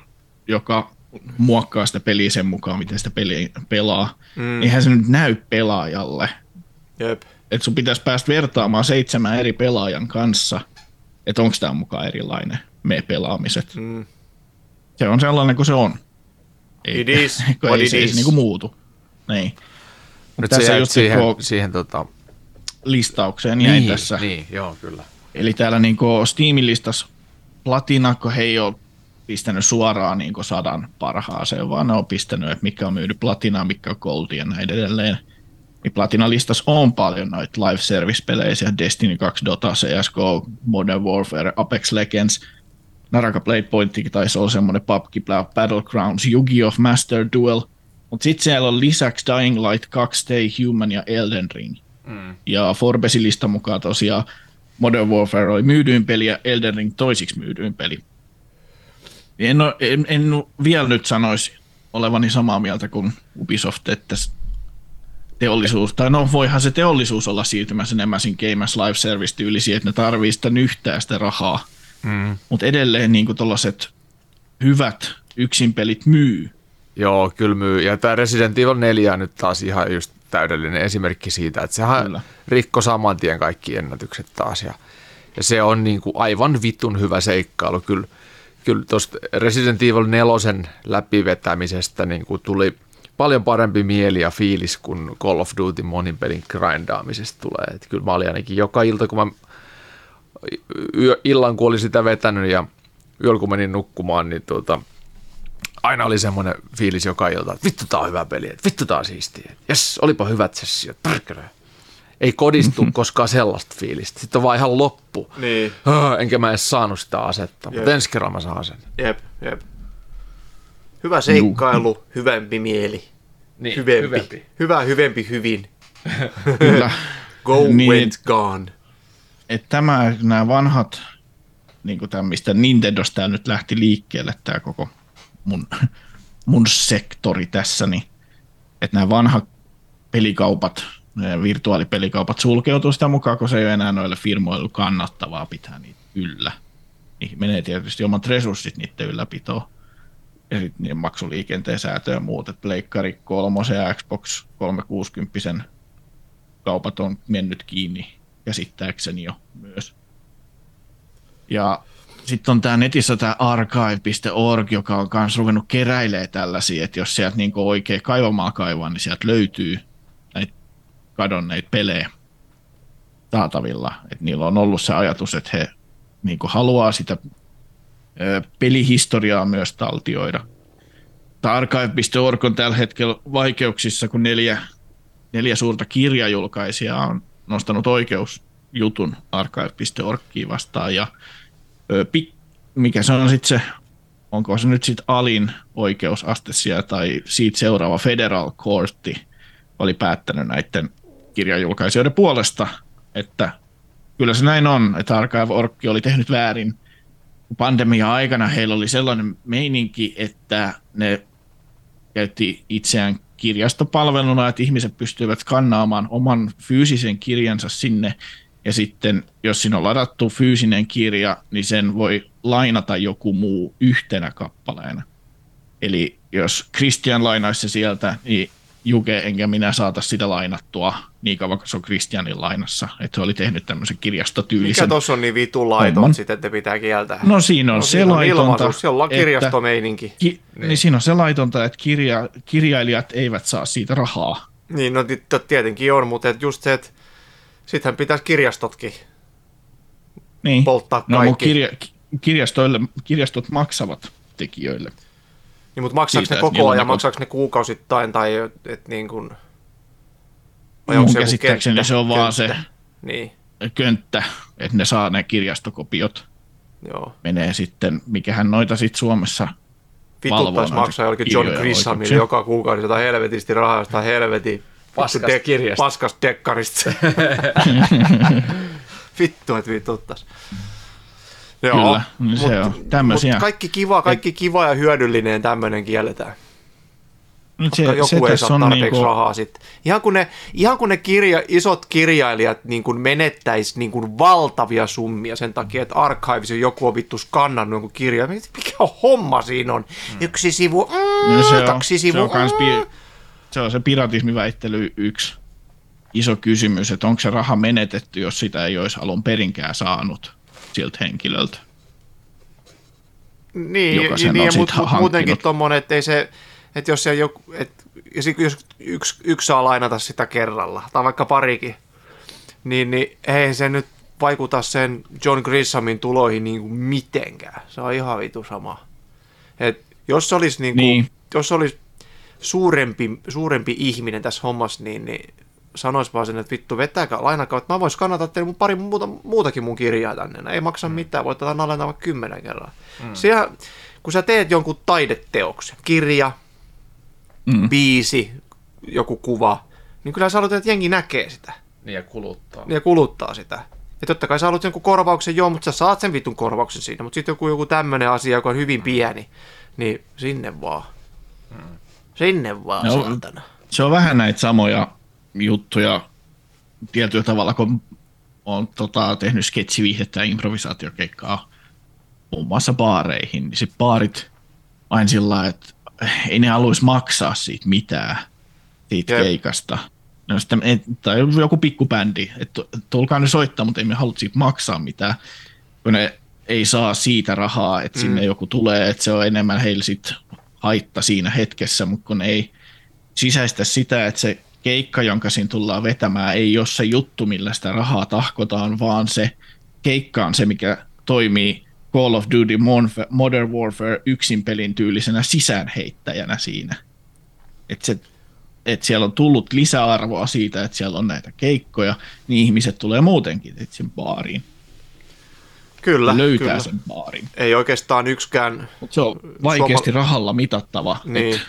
joka muokkaa sitä peliä sen mukaan, miten sitä peliä pelaa. Mm. Eihän se nyt näy pelaajalle. Jep. Että sun pitäisi päästä vertaamaan seitsemän eri pelaajan kanssa, että onko tämä mukaan erilainen me pelaamiset. Mm. Se on sellainen kuin se on. Ei, it is, ei it se is. Niinku muutu. Niin. Nyt tässä se siihen, siihen tota... listaukseen jäi niin, tässä. Niin, joo, kyllä. Eli täällä niinku Steamin listassa Platina, kun he ei ole pistänyt suoraan niinku sadan parhaaseen, vaan ne on pistänyt, että mikä on myynyt Platinaa, mikä on Goldia ja näin edelleen. Niin Platina-listassa on paljon noita live service-pelejä, Destiny kaksi, Dota, C S G O, Modern Warfare, Apex Legends, Naraka Playpointikin taisi olla semmoinen, P U B G, Battlegrounds, Yu-Gi-Oh! Master Duel, mutta sitten siellä on lisäksi Dying Light kaksi, Stay Human ja Elden Ring. Mm. Ja Forbesin listan mukaan tosiaan Modern Warfare oli myydyin peli ja Elden Ring toisiksi myydyin peli. En, ole, en, en vielä nyt sanoisi olevani samaa mieltä kuin Ubisoft, että teollisuus, tai no voihan se teollisuus olla siirtymässä enemmän siinä Game as Live Service-tyylisiä, että ne tarvii sitä yhtään sitä rahaa. Mm. Mutta edelleen niin tuollaiset hyvät yksinpelit myy. Joo, kyllä myy. Ja tämä Resident Evil neljä on nyt taas ihan just täydellinen esimerkki siitä, että sehän kyllä rikkoi saman tien kaikki ennätykset taas. Ja, ja se on niin kuin aivan vitun hyvä seikkailu. Kyllä, kyllä tuosta Resident Evil nelosen läpivetämisestä niin kuin tuli paljon parempi mieli ja fiilis, kun Call of Duty monin pelin grindaamisesta tulee. Että kyllä mä olin ainakin joka ilta, kun mä yö, illan kun olin sitä vetänyt ja yöllä kun menin nukkumaan, niin tuota, aina oli semmoinen fiilis joka ilta, että vittu tää on hyvä peli, että vittu tää on siistiä, jes, olipa hyvät sessiot, pärkärö. Ei kodistu koskaan sellaista fiilistä, sitten on vaan ihan loppu. Niin. Enkä mä edes saanut sitä asetta, jep, mutta ensi kerran mä saan sen. Jep, jep. Hyvä seikkailu, Juh. hyvämpi mieli. Niin, hyvempi. Hyvempi. Hyvä, hyvempi, hyvin. Kyllä. Go, niin, went, gone. Et tämä, nämä vanhat, niin kuin tämän, mistä Nintendosta nyt lähti liikkeelle, tämä koko mun mun sektori tässä, niin, että nämä vanhat pelikaupat, virtuaalipelikaupat sulkeutuu sitä mukaan, kun se ei ole enää noille firmoille kannattavaa pitää niitä yllä. Niin menee tietysti omat resurssit niiden ylläpitoon. Ja sitten niin maksuliikenteen säätö ja muut, että pleikkari kolmosen ja Xbox kolmesataakuusikymmentä kaupat on mennyt kiinni käsittääkseni jo myös. Ja sitten on tää netissä tämä archive piste org, joka on myös ruvennut keräilemään tällaisia, että jos sieltä niin oikein kaivamaa kaivaa, niin sieltä löytyy näitä kadonneita pelejä saatavilla. Et niillä on ollut se ajatus, että he niin haluaa sitä pelihistoriaa myös taltioida. Tämä archive piste org on tällä hetkellä vaikeuksissa, kun neljä, neljä suurta kirjajulkaisijaa on nostanut oikeusjutun archive piste orgia vastaan. Ja mikä se on sitten se, onko se nyt sitten alin oikeusaste siellä, tai siitä seuraava Federal Courtti oli päättänyt näiden kirjajulkaisijoiden puolesta, että kyllä se näin on, että archive piste org oli tehnyt väärin. Pandemian aikana heillä oli sellainen meininki, että ne käytti itseään kirjastopalveluna, että ihmiset pystyivät skannaamaan oman fyysisen kirjansa sinne, ja sitten jos siinä on ladattu fyysinen kirja, niin sen voi lainata joku muu yhtenä kappaleena. Eli jos Christian lainaisi se sieltä, niin Juke enkä minä saata sitä lainattua niin kauan, kun se on Christianin lainassa. Että he oli tehnyt tämmöisen kirjastotyylisen. Mikä tuossa on niin vitun laiton sitten, että pitää kieltää? No siinä on no, se siinä laitonta. On ilmaisuus, jolla on kirjastomeininki. Ki- niin. niin siinä on se laitonta, että kirja- kirjailijat eivät saa siitä rahaa. Niin, no tietenkin on, mutta just se, että sittenhän pitäisi kirjastotkin niin. polttaa kaikki. No mun kirja- kirjastoille, kirjastot maksavat tekijöille. Niin, mutta maksaako siitä, ne koko ajan, maksaako ne kuukausittain tai et niin kuin... Mun käsittääkseni kenttä, se on vaan kenttä. se niin. könttä, että ne saa ne kirjastokopiot. Joo. Menee sitten, mikähän noita sitten Suomessa valvoo. Vituttais maksaa jollekin John Grishamille joka kuukausi jotain helvetisti rahaa, jotain helvetin paskas dekkarista. Vittu, et vituttais. Joo, kyllä, niin se mut, on. Tämmöisiä. Mut kaikki kiva, kaikki kiva ja hyödyllinen tämmöinen kielletään. Se, joku se ei saa tarpeeksi niinku... rahaa sitten. Ihan kun ne, ihan kun ne kirja, isot kirjailijat niin kun menettäis niin kun valtavia summia sen takia, että archives joku on vittu skannannut jonkun kirjan. Mikä on homma siinä on? Yksi sivu, mm, no se kaksi on, sivu. Se on, pi- se on se piratismiväittely yksi iso kysymys, että onko se raha menetetty, jos sitä ei olisi alun perinkään saanut siltä henkilöltä, niin, joka sen niin, on sitten hankkinut. Muutenkin tommoinen, että ei se... Että jos, joku, et, jos yksi, yksi saa lainata sitä kerralla, tai vaikka parikin, niin, niin ei se nyt vaikuta sen John Grishamin tuloihin niin kuin mitenkään. Se on ihan vitu sama. Et jos olisi, niin kuin, niin. Jos olisi suurempi, suurempi ihminen tässä hommassa, niin, niin sanois vaan sen, että vittu vetääkää, lainakaa, että mä vois kannata teille mun pari muuta, muutakin mun kirjaa tänne. Ei maksa mm. mitään, voit lainata vaikka kymmenen kerran. Mm. Siellä, kun sä teet jonkun taideteoksen, kirja, Mm. biisi, joku kuva, niin kyllä sä haluat, että jengi näkee sitä. Niin ja kuluttaa. Niin ja kuluttaa sitä. Ja totta kai sä haluat jonkun korvauksen, joo, mutta sä saat sen vitun korvauksen siinä, mutta sitten joku, joku tämmöinen asia, joka on hyvin mm. pieni, niin sinne vaan. Mm. Sinne vaan, no, saatana. Se on vähän näitä samoja juttuja tietyllä tavalla, kun on tota, tehnyt sketsiviihdettä ja improvisaatiokeikkaa muun muassa baareihin, niin sit baarit aina sillä lailla, että ei ne haluaisi maksaa siitä mitään, siitä Jep. keikasta. No, sitten, et, tai joku pikkubändi, että tulkaa ne soittaa, mutta ei me halua siitä maksaa mitään, kun ne ei saa siitä rahaa, että mm. sinne joku tulee, että se on enemmän heillä sit haitta siinä hetkessä, mutta kun ei sisäistä sitä, että se keikka, jonka siinä tullaan vetämään, ei ole se juttu, millä sitä rahaa tahkotaan, vaan se keikka on se, mikä toimii Call of Duty Modern Warfare yksin pelin tyylisenä sisäänheittäjänä siinä. Että se, et siellä on tullut lisäarvoa siitä, että siellä on näitä keikkoja, niin ihmiset tulee muutenkin sen baariin. Kyllä. Löytää kyllä. sen baarin. Ei oikeastaan yksikään... Mut se on vaikeasti Suoma... rahalla mitattava. Niin.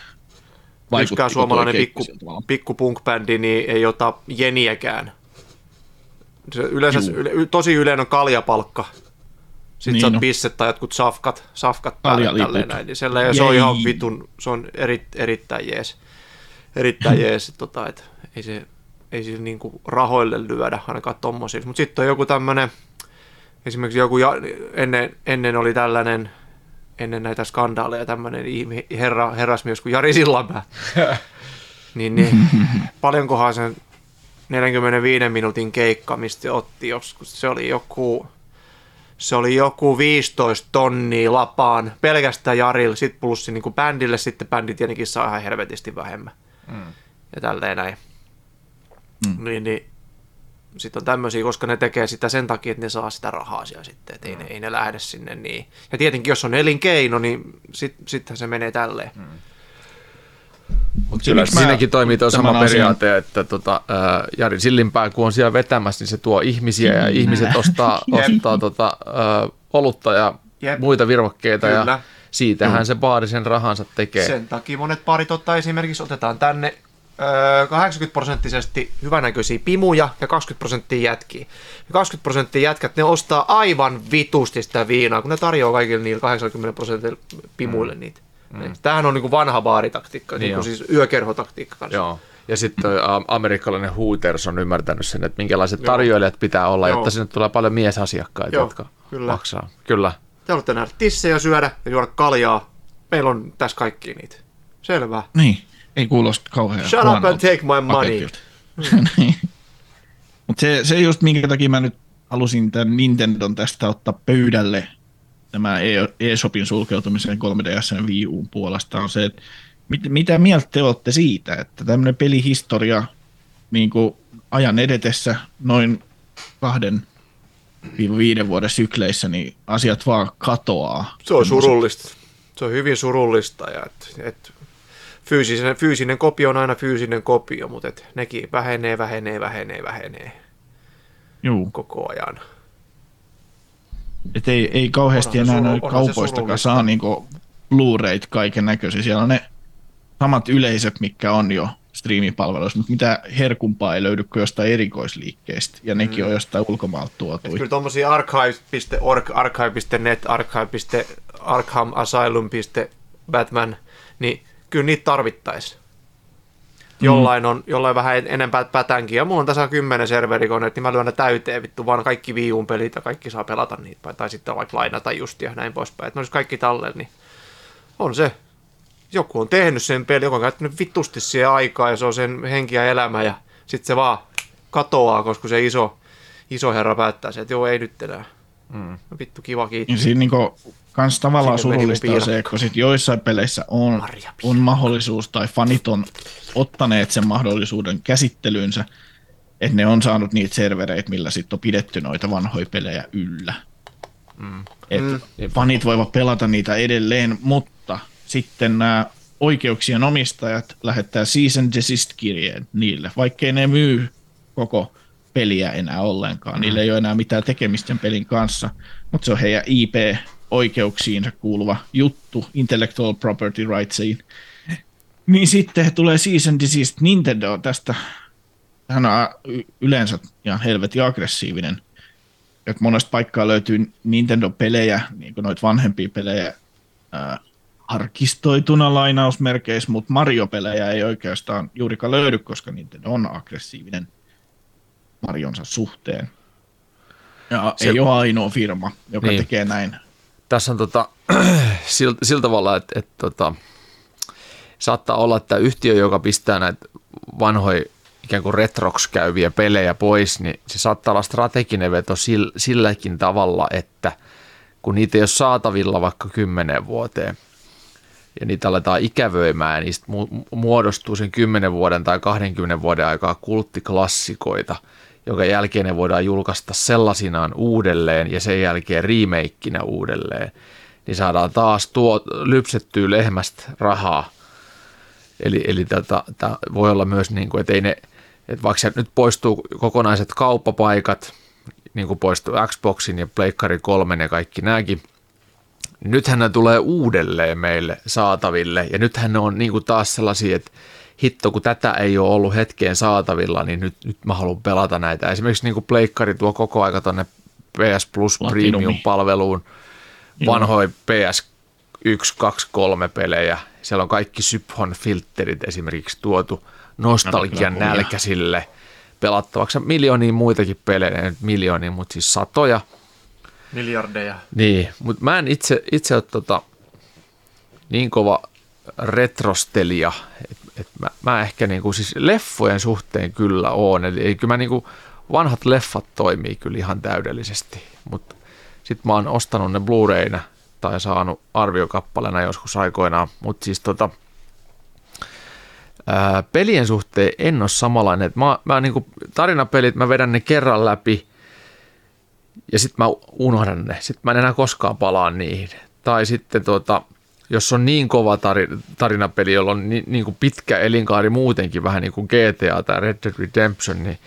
Yksikään suomalainen pikku, pikku punk-bändi niin ei ota jeniäkään. Se yleensä, yle, tosi yleinen on kaljapalkka. Sitten niin, sä oot no. pisset tai jotkut safkat, safkat päälle tälleen näin. Niin se on ihan vitun, se on eri, erittäin jees. Erittäin jees, tota, et ei se ei sillä niinku rahoille lyödä ainakaan tommosiksi. Mutta sitten on joku tämmöinen, esimerkiksi joku, ennen, ennen oli tällainen, ennen näitä skandaaleja tämmöinen herra, herrasmies kuin Jari Sillanpää. niin, niin, paljonkohan sen neljänkymmenenviiden minuutin keikka, mistä otti joskus, se oli joku... Se oli joku viisitoista tonnia lapaan pelkästään Jarille, sitten plussi niin kuin bändille, sitten bändi tietenkin saa ihan helvetisti vähemmän. Mm. Ja tälleen näin. Mm. Niin, niin. Sitten on tämmöisiä, koska ne tekee sitä sen takia, että ne saa sitä rahaa siellä sitten, että mm. ei, ne, ei ne lähde sinne niin. Ja tietenkin, jos on elinkeino, niin sit, sittenhän se menee tälleen. Mm. Mut kyllä siinäkin mä... toimii tuo sama periaate, asia. Että tota, ää, Jari Sillinpää, kun on siellä vetämässä, niin se tuo ihmisiä ja ihmiset ostaa, ostaa tota, ää, olutta ja Jep. muita virvokkeita kyllä. ja siitähän mm. se baari sen rahansa tekee. Sen takia monet baarit ottaa esimerkiksi, otetaan tänne kahdeksankymmentä prosenttisesti hyvänäköisiä pimuja ja kaksikymmentä prosenttia jätkiä. Ja kaksikymmentä prosenttia jätkät, ne ostaa aivan vitusti sitä viinaa, kun ne tarjoaa kaikille niille kahdeksankymmentä prosentilla pimuille mm. niitä. Mm. Tämähän on niinku vanha baaritaktiikka, niin niinku siis yökerhotaktiikka kanssa. Joo. Ja sitten amerikkalainen Hooters on ymmärtänyt sen, että minkälaiset tarjoilijat pitää olla, Joo. jotta sinne tulee paljon miesasiakkaita, Joo, jotka kyllä. maksaa. Kyllä. Te olette nähdä tissejä syödä ja juoda kaljaa. Meillä on tässä kaikki niitä. Selvä. Niin, ei kuulosta kauhean. Shut up and take my money. Mm. Mutta se, se just minkä takia mä nyt halusin tämän Nintendon tästä ottaa pöydälle, tämä eShopin sulkeutumisen kolme D S ja Wii U:n puolesta on se, että mit, mitä mieltä te olette siitä, että tämmöinen pelihistoria niin kuin ajan edetessä noin kahden viiden vuoden sykleissä, niin asiat vaan katoaa. Se on surullista. Se on hyvin surullista. Ja et, et fyysinen, fyysinen kopio on aina fyysinen kopio, mutta et nekin vähenee, vähenee, vähenee, vähenee Juu. koko ajan. Että ei, ei kauheasti onhan enää noin kaupoistakaan saa niinku Blu-rayt kaiken näköisiä. Siellä on ne samat yleiset, mitkä on jo striimipalveluissa, mutta mitä herkumpaa ei löydy kuin jostain erikoisliikkeistä. Ja nekin mm. on jostain ulkomaalta tuotuja. Kyllä tuommoisia archive piste org, archive piste net, archive piste arkham asylum piste batman, niin kyllä niitä tarvittaisiin. Jollain on jollain vähän enempää pätänkin, ja mulla on tässä kymmenen serverikoneet, niin mä lyön ne täyteen vittu, vaan kaikki Wii U:n pelit ja kaikki saa pelata niitä, tai sitten vaikka lainata just ja näin poispäin. Että ne olisi kaikki tallella, niin on se. Joku on tehnyt sen peli, joka on käyttänyt vittusti siihen aikaa, ja se on sen henki ja elämä, ja sitten se vaan katoaa, koska se iso, iso herra päättää se, että joo, ei nyt enää. Mm. No vittu, kiva kiitti. Siinä niinku kans tavallaan Sinne surullista on se, kun sit joissain peleissä on, on mahdollisuus tai fanit on ottaneet sen mahdollisuuden käsittelyynsä, että ne on saanut niitä servereitä, millä sit on pidetty noita vanhoja pelejä yllä. Mm. Et mm. fanit voivat pelata niitä edelleen, mutta sitten nämä oikeuksien omistajat lähettää cease and desist-kirjeen niille, vaikkei ne myy koko peliä enää ollenkaan. Mm. Niillä ei ole enää mitään tekemistä pelin kanssa, mutta se on heidän I P-oikeuksiinsa kuuluva juttu, intellectual property rightsiin. Niin sitten tulee cease and desist. Nintendo tästä. Hän on yleensä ihan helvetin aggressiivinen. Et monesta paikkaa löytyy Nintendo-pelejä, niin kuin noita vanhempia pelejä, äh, arkistoituna lainausmerkeissä, mutta Mario-pelejä ei oikeastaan juurikaan löydy, koska Nintendo on aggressiivinen Marionsa suhteen. Ja se ei ole ainoa firma, joka niin tekee näin. Tässä on tota, sillä, sillä tavalla, että et, tota, saattaa olla, että yhtiö, joka pistää näitä vanhoja ikään kuin retroksi käyviä pelejä pois, niin se saattaa olla strateginen veto sillä, silläkin tavalla, että kun niitä ei ole saatavilla vaikka kymmenen vuoteen, ja niitä aletaan ikävöimään, niistä muodostuu sen kymmenen vuoden tai kahdenkymmenen vuoden aikaa kulttiklassikoita, jonka jälkeen ne voidaan julkaista sellaisinaan uudelleen ja sen jälkeen remakeinä uudelleen, niin saadaan taas tuo lypsettyä lehmästä rahaa. Eli, eli tämä voi olla myös niin kuin, että, ei ne, että vaikka nyt poistuu kokonaiset kauppapaikat, niin kuin poistuu Xboxin ja Pleikkari kolme ja kaikki nämäkin, nythän ne tulee uudelleen meille saataville, ja nythän ne on niin kuin taas sellaisia, että hitto, kun tätä ei ole ollut hetkeen saatavilla, niin nyt, nyt mä haluan pelata näitä. Esimerkiksi niin kuin pleikkari tuo koko aika tuonne P S Plus Premium-palveluun vanhoja P S yksi, kaksi, kolme pelejä. Siellä on kaikki Syphon filterit esimerkiksi tuotu nostalgian nälkäisille pelattavaksi. Miljoonia muitakin pelejä, nyt miljoonia, mutta siis satoja. Miljardeja. Niin, mutta mä en itse, itse ole tota, niin kova retrostelija, että et mä, mä ehkä niinku, siis leffojen suhteen kyllä oon. Eli kyllä mä niinku, vanhat leffat toimii kyllä ihan täydellisesti, mutta sit mä oon ostanut ne Blu-rayna tai saanut arviokappaleena joskus aikoinaan, mutta siis tota, ää, pelien suhteen en ole samanlainen. Et mä, mä niinku, tarinapelit, mä vedän ne kerran läpi ja sitten mä unohdan ne, sitten mä en enää koskaan palaa niihin. Tai sitten tota, jos on niin kova tarinapeli, jolla on niin, niin kuin pitkä elinkaari muutenkin, vähän niin kuin G T A tai Red Dead Redemption, niin,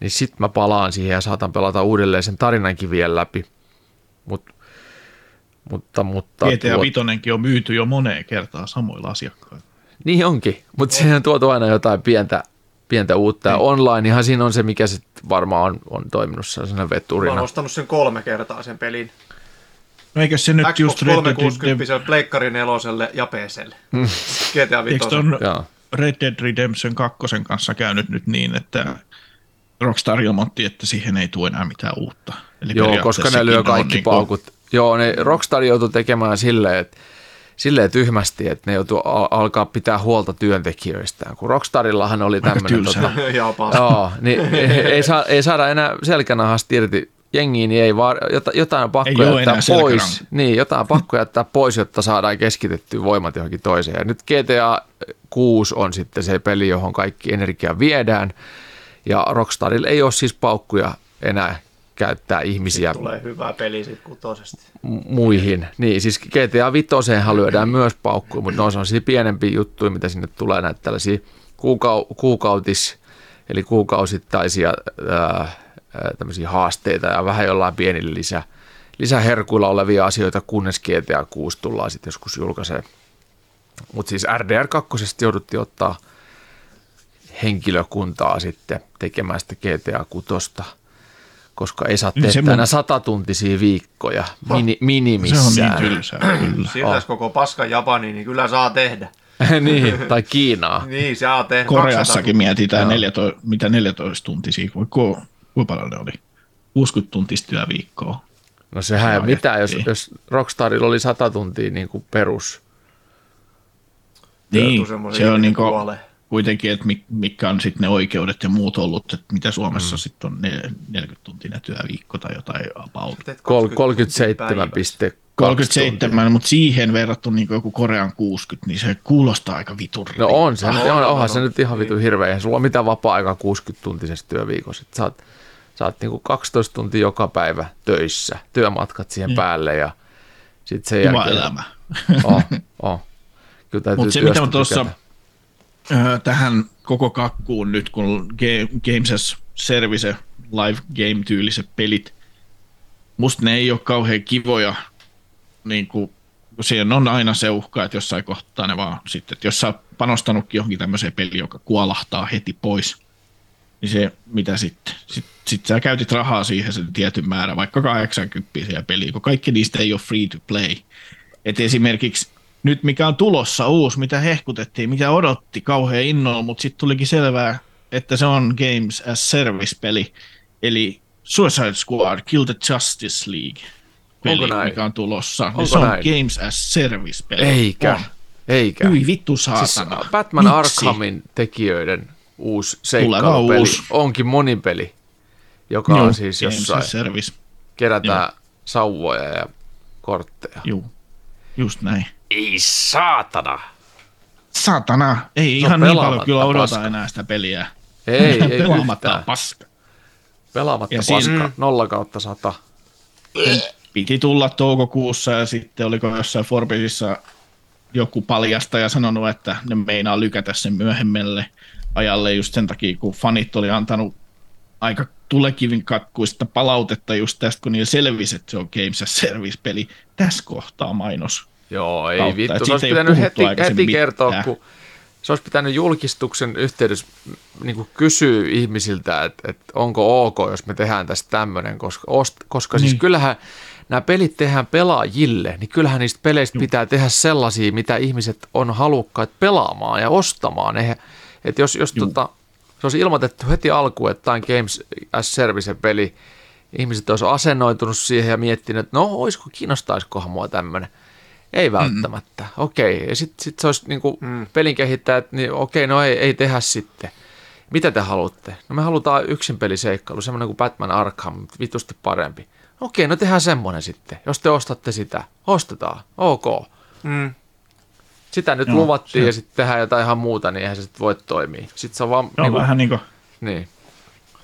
niin sitten mä palaan siihen ja saatan pelata uudelleen sen tarinankin vielä läpi. Mut, mutta, mutta, G T A Vitonenkin on myyty jo moneen kertaan samoilla asiakkailla. Niin onkin, mutta siihen on tuotu aina jotain pientä, pientä uutta. Online ihan siinä on se, mikä sitten varmaan on, on toiminut sellaisena veturina. Mä oon ostanut sen kolme kertaa sen pelin. No eikö se nyt Xbox just kolmesataakuusikymmentä, Pleikkari neloselle ja P C:lle. G T A viisi. Eikö on Red Dead Redemption kakkosen kanssa käynyt nyt niin, että Rockstar ilmoitti, että siihen ei tule enää mitään uutta? Eli joo, koska ne lyö kaikki niin paukut. Kuin... Joo, ne Rockstar joutui tekemään silleen, että silleen tyhmästi, että ne joutuu alkaa pitää huolta työntekijöistään. Kun Rockstarillahan oli tämmöinen... Aika tylsää. Tota, joo, niin ei, saa, ei saada enää selkänahasta irti jengiin, niin ei vaan, jotain on pakko ei jättää pois. Niin, jotain on pakko jättää pois, jotta saadaan keskitettyä voimat johonkin toiseen. Ja nyt G T A kuusi on sitten se peli, johon kaikki energia viedään. Ja Rockstarilla ei ole siis paukkuja enää käyttää ihmisiä. Sitten tulee hyvää peliä sitten kutosesti. Muihin. Niin, siis G T A viitoseenhan lyödään myös paukkuja, mutta no se on siis pienempiä juttuja, mitä sinne tulee näitä tällaisia kuukau- kuukautis, eli kuukausittaisia ää, tämmöisiä haasteita ja vähän jollain pienillä lisä, lisäherkuilla olevia asioita, kunnes G T A kuusi tullaan sitten joskus julkaiseen. Mutta siis R D R kaksi jouduttiin ottaa henkilökuntaa sitten tekemään sitä G T A kuusi, koska ei saa tehdä mun... enää satatuntisia viikkoja mini, minimissään. Se on niin tylsää. Siirtäisi koko paskan Japaniin, niin kyllä saa tehdä. Niin, tai Kiinaa. Niin, saa tehdä. Koreassakin mietitään, neljätoista, mitä neljätoista tuntisia voiko... Kuinka paljon ne oli? kuusikymmentä tuntista työviikkoa. No sehän ei mitään, jos, jos Rockstarilla oli sata tuntia niin kuin perus. Niin, se on niin kuitenkin, että mitkä on sitten ne oikeudet ja muut ollut, että mitä Suomessa mm. sitten on neljäkymmentä tuntia työviikko tai jotain about. kolmekymmentäseitsemän pilkku kaksi kolmekymmentäseitsemän, mutta siihen verrattuna niin joku Korean kuusikymmentä, niin se kuulostaa aika viturilta. No on se, ah, on, onhan no, se no, nyt ihan vitu hirveä. Ei sulla ole mitään vapaa-aikaa kuusikymmentä tuntisessa työviikossa. Sä oot, sä oot niin kuin kaksitoista tuntia joka päivä töissä, työmatkat siihen mm. päälle ja sitten sen jälkeen... Hyvä elämä. Oh, oh. Mutta se mitä tuossa tähän koko kakkuun nyt, kun Games as Service, live game tyyliset pelit, musta ne ei ole kauhean kivoja. Niin kuin, siihen on aina se uhka, että jossain kohtaa ne vaan sitten, että jos sä oot panostanutkin johonkin tämmöiseen peliin, joka kuolahtaa heti pois, niin se mitä sitten? Sitten sit sä käytit rahaa siihen sen tietyn määrän, vaikka kahdeksankymmentä siihen peliin, kun kaikki niistä ei ole free to play. Et esimerkiksi nyt mikä on tulossa uusi, mitä hehkutettiin, mitä odotti kauhean innolla, mutta sitten tulikin selvää, että se on Games as Service-peli, eli Suicide Squad, Kill the Justice League. Peli, mikä on tulossa. Niin se on näin? Games as Service-peli. Eikä. On. Eikä. Hyi vittu saatana. Siis Batman Miksi? Arkhamin tekijöiden uusi seikkailupeli uusi. Onkin monipeli, joka Joo, on siis jossain. Service. Kerätään Joo. sauvoja ja kortteja. Joo, just näin. Ei saatana. Saatana. Ei ihan niin paljon kyllä odota paska. Enää sitä peliä. Ei, ei pelaamatta paska. Pelaamatta ja paska. Siinä... Nolla kautta sata. Piti tulla toukokuussa ja sitten oliko jossain Forbesissa joku paljastaja sanonut, että ne meinaa lykätä sen myöhemmälle ajalle just sen takia, kun fanit oli antanut aika tulekivin katkuista palautetta just tästä, kun niillä selvisi, että se on Games as Service-peli. Tässä kohtaa mainos. Joo, ei kautta. Vittu. Se olisi pitänyt heti, heti kertoa, kun se olisi pitänyt julkistuksen yhteydessä niin kysyä ihmisiltä, että, että onko ok, jos me tehdään tästä tämmöinen, koska, koska niin. Siis kyllähän nämä pelit tehdään pelaajille, niin kyllähän niistä peleistä Juh. pitää tehdä sellaisia, mitä ihmiset on halukkaat pelaamaan ja ostamaan. Eihän, että jos, jos tota, se olisi ilmoitettu heti alkuun, että tämä on Games as Service-peli, ihmiset olisi asennoitunut siihen ja miettinyt, että no olisiko, kiinnostaisikohan mua tämmöinen. Ei välttämättä. Mm. Okei. Ja sitten sit se olisi niin kuin mm. pelin kehittäjät, niin okei, no ei, ei tehdä sitten. Mitä te haluatte? No me halutaan yksin peliseikkailu, semmoinen kuin Batman Arkham, vitusti parempi. Okei, no tehdään semmoinen sitten. Jos te ostatte sitä, ostetaan. Ok. Mm. Sitä nyt Joo, luvattiin se. Ja sitten tehdään jotain ihan muuta, niin eihän se sitten voi toimia. Sitten se on vaan... Joo, niin kuin, vähän niin kuin... Niin.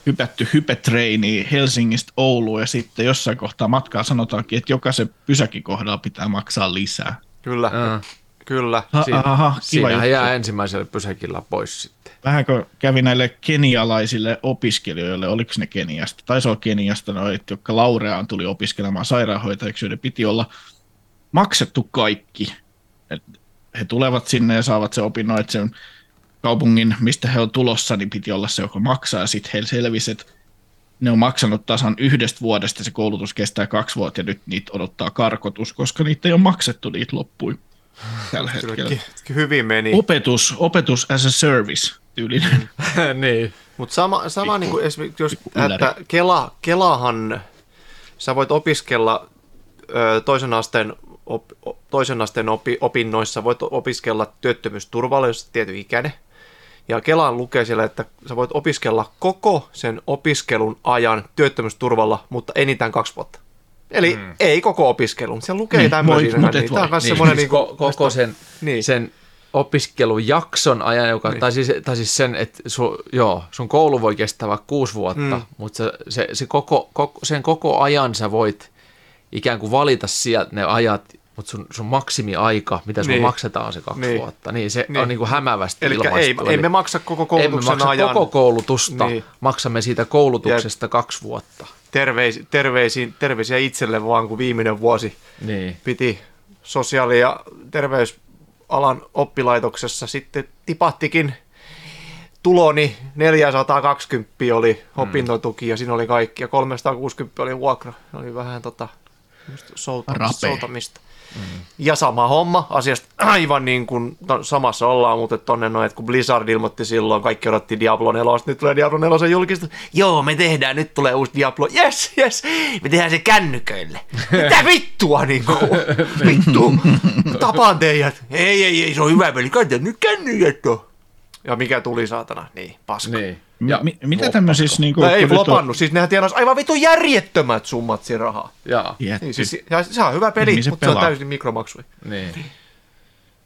Hypätty hypetreiniin Helsingistä Ouluun ja sitten jossain kohtaa matkaa sanotaankin, että jokaisen pysäkin kohdalla pitää maksaa lisää. Kyllä, äh. kyllä. Siin, aha, siinähän jää ensimmäisellä pysäkillä pois sitten. Vähän kuin kävi näille kenialaisille opiskelijoille, oliko ne Keniasta? Taisi olla Keniasta, no, että jotka Laureaan tuli opiskelemaan sairaanhoitajaksi, joiden piti olla maksettu kaikki. Et he tulevat sinne ja saavat sen opinnon, että sen kaupungin, mistä he on tulossa, niin piti olla se, joka maksaa, ja sitten heillä selvisi, että ne on maksanut tasan yhdestä vuodesta, se koulutus kestää kaksi vuotta, ja nyt niitä odottaa karkotus, koska niitä ei ole maksettu, niitä loppui tällä hetkellä. Kyllä, hyvin meni. Opetus, opetus as a service tyylinen. Niin. Mutta sama, sama niin kuin esimerkiksi, jos, että Kela, Kelahan, sä voit opiskella ö, toisen asteen op, toisen asteen opi, opinnoissa, voit opiskella työttömyysturvalla, jos tietyn ikäinen. Ja Kelaan lukee siellä, että sä voit opiskella koko sen opiskelun ajan työttömyysturvalla, mutta enintään kaksi vuotta. Eli hmm. ei koko opiskelun. Siellä lukee niin, tämmöisiä. Niin. Niin. Tämä on myös niin. semmoinen... Niin kuin, koko sen, niin. sen opiskelujakson ajan, joka, niin. tai, siis, tai siis sen, että sun, joo, sun koulu voi kestää vaikka kuusi vuotta, hmm. mutta se, se koko, koko, sen koko ajan sä voit ikään kuin valita sieltä ne ajat, mutta sun, sun maksimiaika, mitä sun niin. maksetaan, on se kaksi niin. vuotta. Niin se niin. on niin kuin hämävästi elikkä ilmaistu. Ei, eli ei me maksa koko koulutuksen ajan. Ei me maksa ajan. Koko koulutusta, niin. maksamme siitä koulutuksesta ja kaksi vuotta. Terveisi, terveisi, terveisiä itselle vaan, kun viimeinen vuosi niin. piti sosiaali- ja terveysalan oppilaitoksessa. Sitten tipahtikin tuloni, neljäsataakaksikymmentä oli opintotuki ja siinä oli kaikki. Ja kolmesataakuusikymmentä oli vuokra. Se oli vähän tota, soutamista. Mm. Ja sama homma, asiasta aivan niin kuin no, samassa ollaan, mutta tonne noin, että kun Blizzard ilmoitti silloin, kaikki odotti Diablo neljä, nyt tulee Diablo neljä julkistus. Joo, me tehdään, nyt tulee uusi Diablo, jes, jes, me tehdään se kännyköille. Mitä vittua niinku, vittu, tapaan teidät. Ei, ei, ei, se on hyvä peli, katsotaan nyt kännykät on. Ja mikä tuli saatana, niin, paska. Niin. Ja mi- mitä tämmöisissä... Niin kuin, ei flopannut, on... siis nehän tienasi aivan vitun järjettömät summat siinä rahaa. Jaa. Niin, siis, se on hyvä peli, niin, mutta pelaa. Se on täysin mikromaksui. Niin.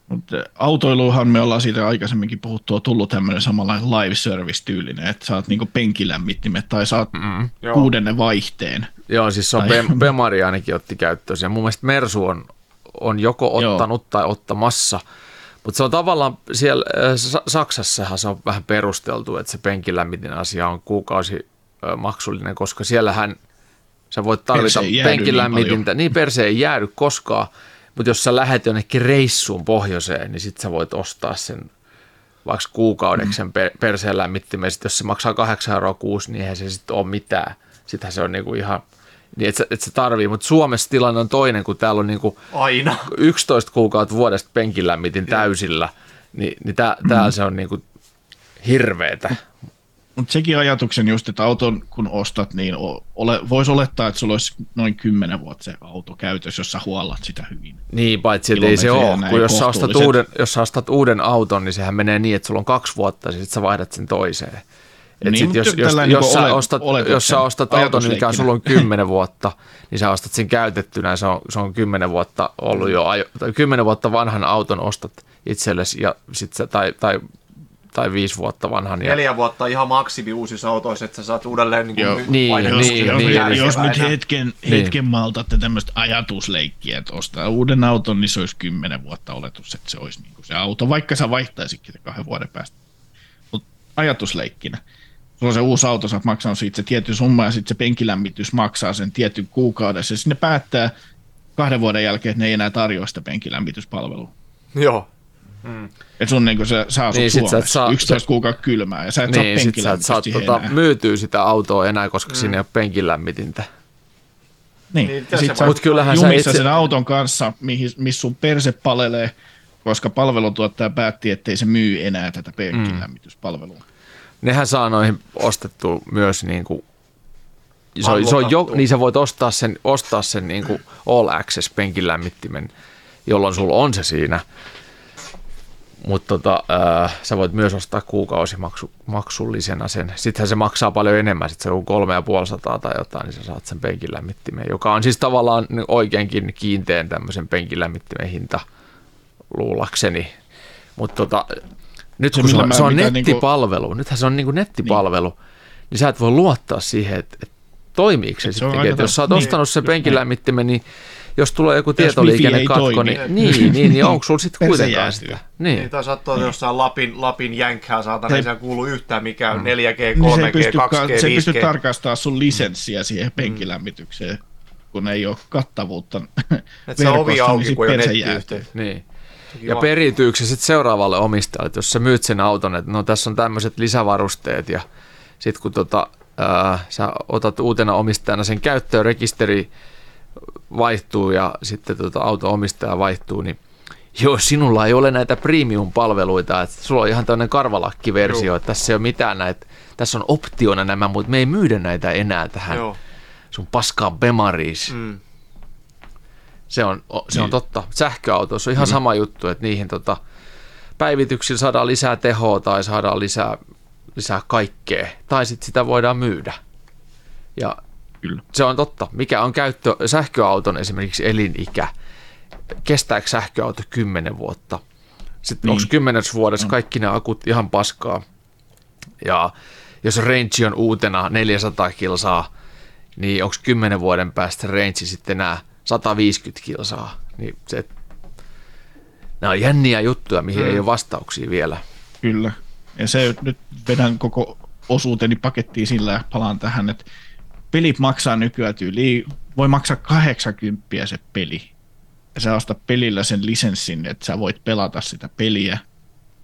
Mutta autoiluuhan me ollaan siitä aikaisemminkin puhuttu, on tullut tämmöinen samanlainen live service-tyylinen, että saat niinku penkilämmittimet tai saat mm-hmm. kuudennen vaihteen. Joo, siis se on tai... Bemari ainakin otti käyttöön. Ja mun mielestä Mersu on, on joko ottanut Joo. tai ottamassa. Mutta se on tavallaan siellä Saksassahan se on vähän perusteltu, että se penkilämmitin asia on kuukausi maksullinen, koska siellähän sä voit tarvita penkilämmitintä. Niin, niin perse ei jäädy koskaan, mutta jos sä lähet jonnekin reissuun pohjoiseen, niin sit sä voit ostaa sen vaikka kuukaudeksen mm. perseen lämmittimeen. Sitten jos se maksaa kahdeksan euroa kuusi, niin eihän se sitten ole mitään. Sittenhän se on niinku ihan... Niin, että et se tarvii, mutta Suomessa tilanne on toinen, kun täällä on niinku aina yksitoista kuukautta vuodesta penkilämmitin täysillä, niin, niin tää, täällä se on niinku hirveetä. Mutta sekin ajatuksen just, että auton kun ostat, niin ole, voisi olettaa, että sulla olisi noin kymmenen vuotta se auto käytössä, jos sä huollat sitä hyvin. Niin, paitsi että ei se ole, kun jos sä, ostat uuden, jos sä ostat uuden auton, niin sehän menee niin, että sulla on kaksi vuotta ja sitten sä vaihdat sen toiseen. Niin, sit jos, jos, niin jos, sä olet, ostat, jos sä ostat auton, mikä sulla on kymmenen vuotta, niin sä ostat sen käytettynä. Se on, se on kymmenen vuotta ollut jo, kymmenen vuotta vanhan auton ostat itsellesi ja sit sä, tai, tai, tai viisi vuotta vanhan. Ja... neljä vuotta ihan maksimi uusissa autoissa, että sä saat uudelleen niin kuin niin, paineen. Niin, jos, niin, jos, niin, jos nyt hetken, hetken niin. maltatte tämmöistä ajatusleikkiä, että ostaa uuden auton, niin se olisi kymmenen vuotta oletus, että se olisi niin kuin se auto, vaikka sä vaihtaisitkin kahden vuoden päästä. Mut ajatusleikkinä. Sulla on se uusi auto, sä oot maksanut siitä se tietyn summa ja sitten se penkilämmitys maksaa sen tietyn kuukaudessa. Ja sitten ne päättää kahden vuoden jälkeen, että ne ei enää tarjoa sitä penkilämmityspalvelua. Joo. Mm. Et sun niinku se saa sut niin, Suomessa saa, yksitoista kuukautta kylmää ja sä et niin, saa penkilämmitystä saa, siihen tota, myytyy sitä autoa enää, koska mm. siinä ei ole penkilämmitintä. Niin, niin sit sä oot jumissa itse... sen auton kanssa, mihin, missä sun perse palelee, koska palveluntuottaja päätti, ettei se myy enää tätä penkilämmityspalvelua. Mm. Nehän saa noihin ostettua myös niinku... Se on, se on jo, niin sä voit ostaa sen, ostaa sen niinku all access penkilämmittimen, jolloin sulla on se siinä. Mutta tota, äh, sä voit myös ostaa kuukausimaksullisena sen. Sittenhän se maksaa paljon enemmän, sitten se on kolme ja puoli sataa tai jotain, niin sä saat sen penkilämmittimen, joka on siis tavallaan oikeinkin kiinteän tämmöisen penkilämmittimen hinta luulakseni. Mutta tota, nyt kun se, se on, se on nettipalvelu, niinku... nythän se on niinku nettipalvelu, niin. niin sä et voi luottaa siihen, että et toimiiko se, se sittenkin. Aina... Jos sä oot niin, ostanut sen penkilämmittimen, niin... Jos tulee joku tietoliikennekatko, niin, niin, niin, niin onko sulla sitten kuitenkaan sitä? Niin. Niin, tai saattaa olla jossain Lapin, Lapin jänkkää saatana, ei siellä kuulu yhtään mikään neljä G, kolme G, kaksi G, viisi G. Se ei pysty tarkastamaan sun lisenssiä siihen penkilämmitykseen, kun ei ole kattavuutta verkossa, niin sitten pensä jäätyy. Niin. Ja periytyykö se sitten seuraavalle omistajalle, jos sä myyt sen auton, että no tässä on tämmöiset lisävarusteet ja sitten kun tota, äh, sä otat uutena omistajana sen käyttöön rekisteriin, vaihtuu ja sitten tuota auto-omistaja vaihtuu, niin joo, sinulla ei ole näitä premium-palveluita, että sulla on ihan tämmöinen karvalakkiversio, että tässä ei ole mitään näitä, tässä on optiona nämä, mutta me ei myydä näitä enää tähän joo. sun paskaan bemariis. Mm. Se on, se on niin. totta. Sähköautoissa on ihan mm. sama juttu, että niihin tota, päivityksillä saadaan lisää tehoa tai saadaan lisää, lisää kaikkea, tai sitten sitä voidaan myydä. Ja kyllä. Se on totta. Mikä on käyttö, sähköauton esimerkiksi elinikä? Kestääkö sähköauto kymmenen vuotta? Sitten niin. onko kymmenessä vuodessa no. kaikki nämä akut ihan paskaa? Ja jos range on uutena neljäsataa kilsaa, niin onko kymmenen vuoden päästä range sitten nämä sata viisikymmentä kilsaa? Niin se, nämä on jänniä juttuja, mihin mm. ei ole vastauksia vielä. Kyllä. Ja se nyt vedän koko osuuteni pakettiin sillä ja palaan tähän, että pelit maksaa nykyään tyyliin, voi maksaa kahdeksankymmentä se peli. Ja sä ostat pelillä sen lisenssin, että sä voit pelata sitä peliä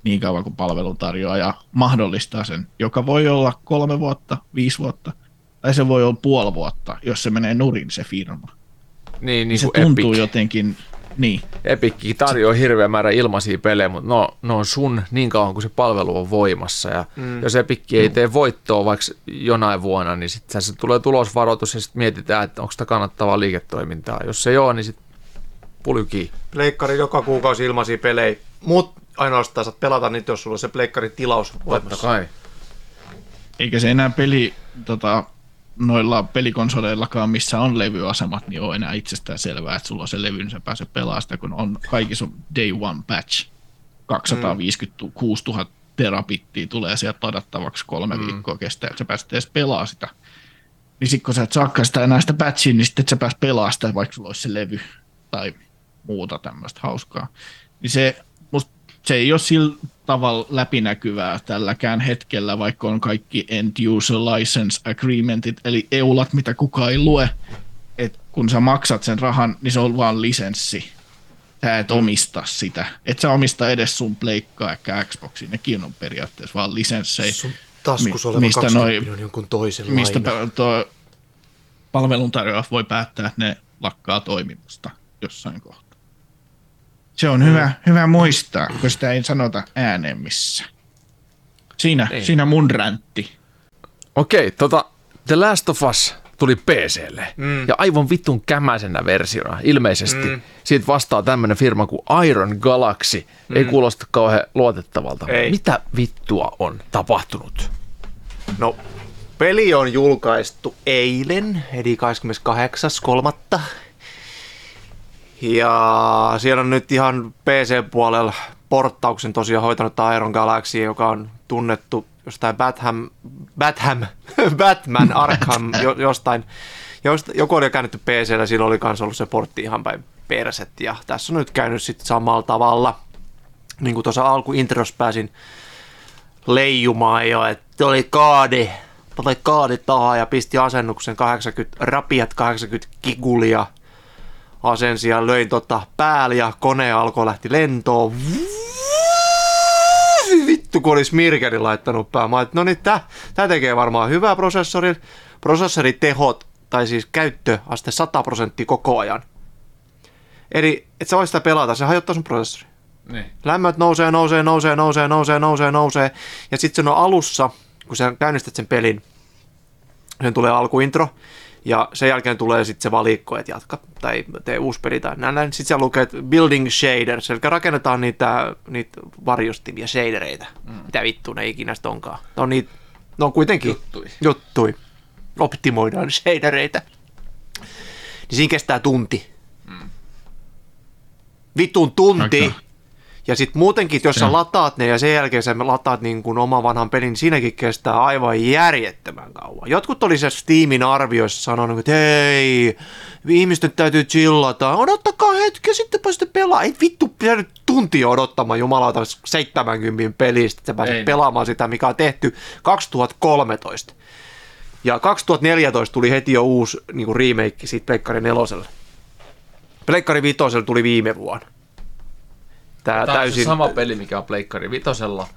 niin kauan kuin palveluntarjoaja mahdollistaa sen, joka voi olla kolme vuotta, viisi vuotta, tai se voi olla puoli vuotta, jos se menee nurin se firma. Niin, niin se tuntuu Epic. jotenkin, niin. Epic tarjoaa hirveän määrä ilmaisia pelejä, mutta no, no on sun niin kauan kuin se palvelu on voimassa. Ja mm. jos Epic ei tee voittoa vaikka jonain vuonna, niin sitten se tulee tulosvaroitus ja sitten mietitään, että onko sitä kannattavaa liiketoimintaa. Jos se ei ole, niin sitten puljukii. Pleikkari joka kuukausi ilmaisia pelejä, mutta ainoastaan saat pelata niitä, jos sulla on se pleikkarin tilaus voimassa. Totta kai. Eikä se enää peli... Tota... noilla pelikonsoleillakaan, missä on levyasemat, niin on enää itsestään selvää, että sulla on se levy, niin sä pääset pelaamaan sitä, kun on kaikissa on day one patch. kaksisataaviisikymmentäkuusituhatta terabittia tulee sieltä ladattavaksi kolme mm. viikkoa kestää, että sä pääset edes pelaamaan sitä. Niin sit kun sä et saakaan sitä enää sitä patchia, niin sitten et sä pääset pelaamaan sitä, vaikka sulla olisi se levy tai muuta tämmöistä hauskaa. Niin se, musta, se ei ole sillä tavalla läpinäkyvää tälläkään hetkellä, vaikka on kaikki end user license agreementit, eli eulat, mitä kukaan ei lue. Et kun sä maksat sen rahan, niin se on vaan lisenssi. Sä et omista sitä. Et sä omista edes sun pleikkaa eikä Xboxia, nekin on periaatteessa vaan lisenssejä. Sun taskus oleva kaksikymmentä on jonkun toisen laina. Mistä tuo palveluntarjoaja voi päättää, että ne lakkaa toimimasta jossain kohtaa. Se on hyvä, mm. hyvä muistaa, kun sitä ei sanota ääneen missä. Siinä, siinä mun räntti. Okei, tota, The Last of Us tuli P C:lle mm. ja aivan vitun kämäisenä versiona ilmeisesti. Mm. Siitä vastaa tämmönen firma kuin Iron Galaxy. Mm. Ei kuulosta kauhean luotettavalta. Ei. Mitä vittua on tapahtunut? No, peli on julkaistu eilen, eli kahdeskymmeneskahdeksas kolmatta Ja siellä on nyt ihan P C-puolella porttauksen tosiaan hoitanut Iron Galaxy, joka on tunnettu jostain Batham, Batham, Batman Arkham jostain. Jost, joku oli käännetty P C:llä, sillä oli kanssa ollut se portti ihan päin perset. Ja tässä on nyt käynyt sitten samalla tavalla, niin kuin tuossa alkuintros pääsin leijumaan jo, että oli kaadi, oli kaadi tahaa ja pisti asennuksen kahdeksankymmentä, rapiat kahdeksankymmentä kigulia. Asensi ja löin tota päälle ja kone alkoi lähti lentoon. vittu kun olisi Mirkeni laittanut pää. Mä ajattelin, no niin, tää, tää tekee varmaan hyvää prosessorilla. Prosessoritehot, tai siis käyttöaste sata prosenttia koko ajan. Eli et sä voi sitä pelata, se hajottaa sun prosessori. Niin. Lämmöt nousee, nousee, nousee, nousee, nousee, nousee, nousee. Ja sit sen on alussa, kun sä käynnistät sen pelin, sen tulee alkuintro. Ja sen jälkeen tulee sitten se valikko, että jatka tai tee uusi peli tai näin. Sitten siellä lukee building shaders, eli rakennetaan niitä, niitä varjostimia, shadereita. Mm. Mitä vittu ne ikinä sitten onkaan. Ne on, niitä, ne on kuitenkin juttui. juttui. Optimoidaan shadereita. Niin siinä kestää tunti. Mm. Vitun tunti! Okay. Ja sitten muutenkin, jos sä lataat ne ja sen jälkeen sä lataat niin kuin oman vanhan pelin, niin siinäkin kestää aivan järjettömän kauan. Jotkut oli se Steamin arvioissa sanonut, että hei, ihmisten täytyy chillata, odottakaa hetki, sitten päästä pelaa. Ei vittu, jäänyt tuntia odottamaan jumalauta seitsemänkymmentä pelistä, että sä pääset ei. pelaamaan sitä, mikä on tehty kaksituhattakolmetoista. Ja kaksituhattaneljätoista tuli heti jo uusi niin kuin remake siitä Pleikkari neloselle. Pleikkari vitoselle tuli viime vuonna. Tää, Tämä täysin... on se sama peli, mikä on Pleikkari vitosella.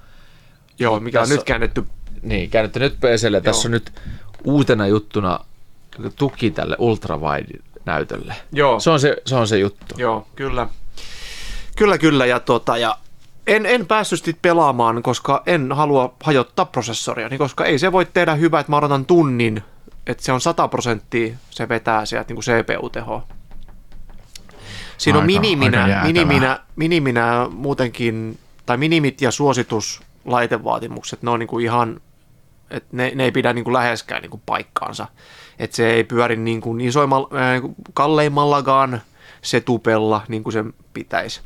Joo, Mut mikä tässä... on nyt käännetty. Niin, käännetty nyt P C:lle. Tässä on nyt uutena juttuna tuki tälle ultrawide-näytölle. Joo. Se on se, se on se juttu. Joo, kyllä. Kyllä, kyllä. Ja tuota, ja en, en päässyt sitten pelaamaan, koska en halua hajottaa prosessoria, niin koska ei se voi tehdä hyvää, että mä odotan tunnin, että se on sata prosenttia, se vetää sieltä niin C P U-tehoa. Siinä on aika, miniminä, aika miniminä, miniminä muutenkin, tai minimit ja suosituslaitevaatimukset, ne on niin kuin ihan, että ne, ne ei pidä niin kuin läheskään niin kuin paikkaansa. Että se ei pyöri niin kuin isoimmal, äh, kalleimmallakaan setupella niin kuin sen pitäisi.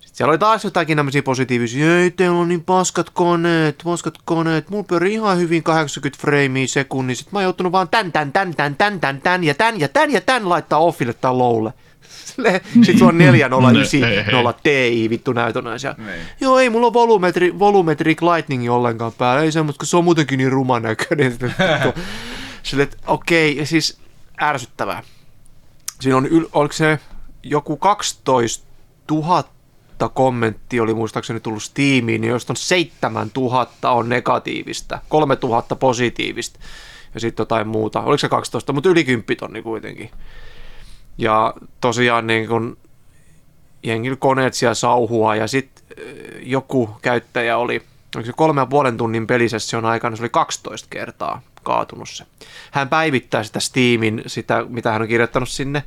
Sitten siellä oli taas jotakin tämmöisiä positiivisia, ei teillä on niin paskat koneet, paskat koneet, mulla pyörii ihan hyvin kahdeksankymmentä freimiä sekunnissa, sit mä oon joutunut vaan tän, tän, tän, tän, tän, tän, tän ja tän ja tän ja tän laittaa offille tai lowlle. Sitten sulla on neljä nolla yhdeksän nolla Ti vittu näytönäisiä. Joo, ei mulla on volumetri, volumetric lightningi ollenkaan päällä. Ei se, mutta se on muutenkin niin ruman näköinen. Silleen, että okei, siis ärsyttävää. Siinä on, yl, oliko se joku kaksitoistatuhatta kommenttia oli muistaakseni tullut Steamiin, niin josta on seitsemäntuhatta on negatiivista, kolmetuhatta positiivista ja sitten jotain muuta. Oliko se kaksitoista, mutta yli kymmenen tonni kuitenkin. Ja tosiaan niin kun jengillä koneet siellä sauhua ja sitten joku käyttäjä oli, oliko se kolme ja puolen tunnin pelisession aikana, se oli kaksitoista kertaa kaatunut se. Hän päivittää sitä Steamin, sitä mitä hän on kirjoittanut sinne.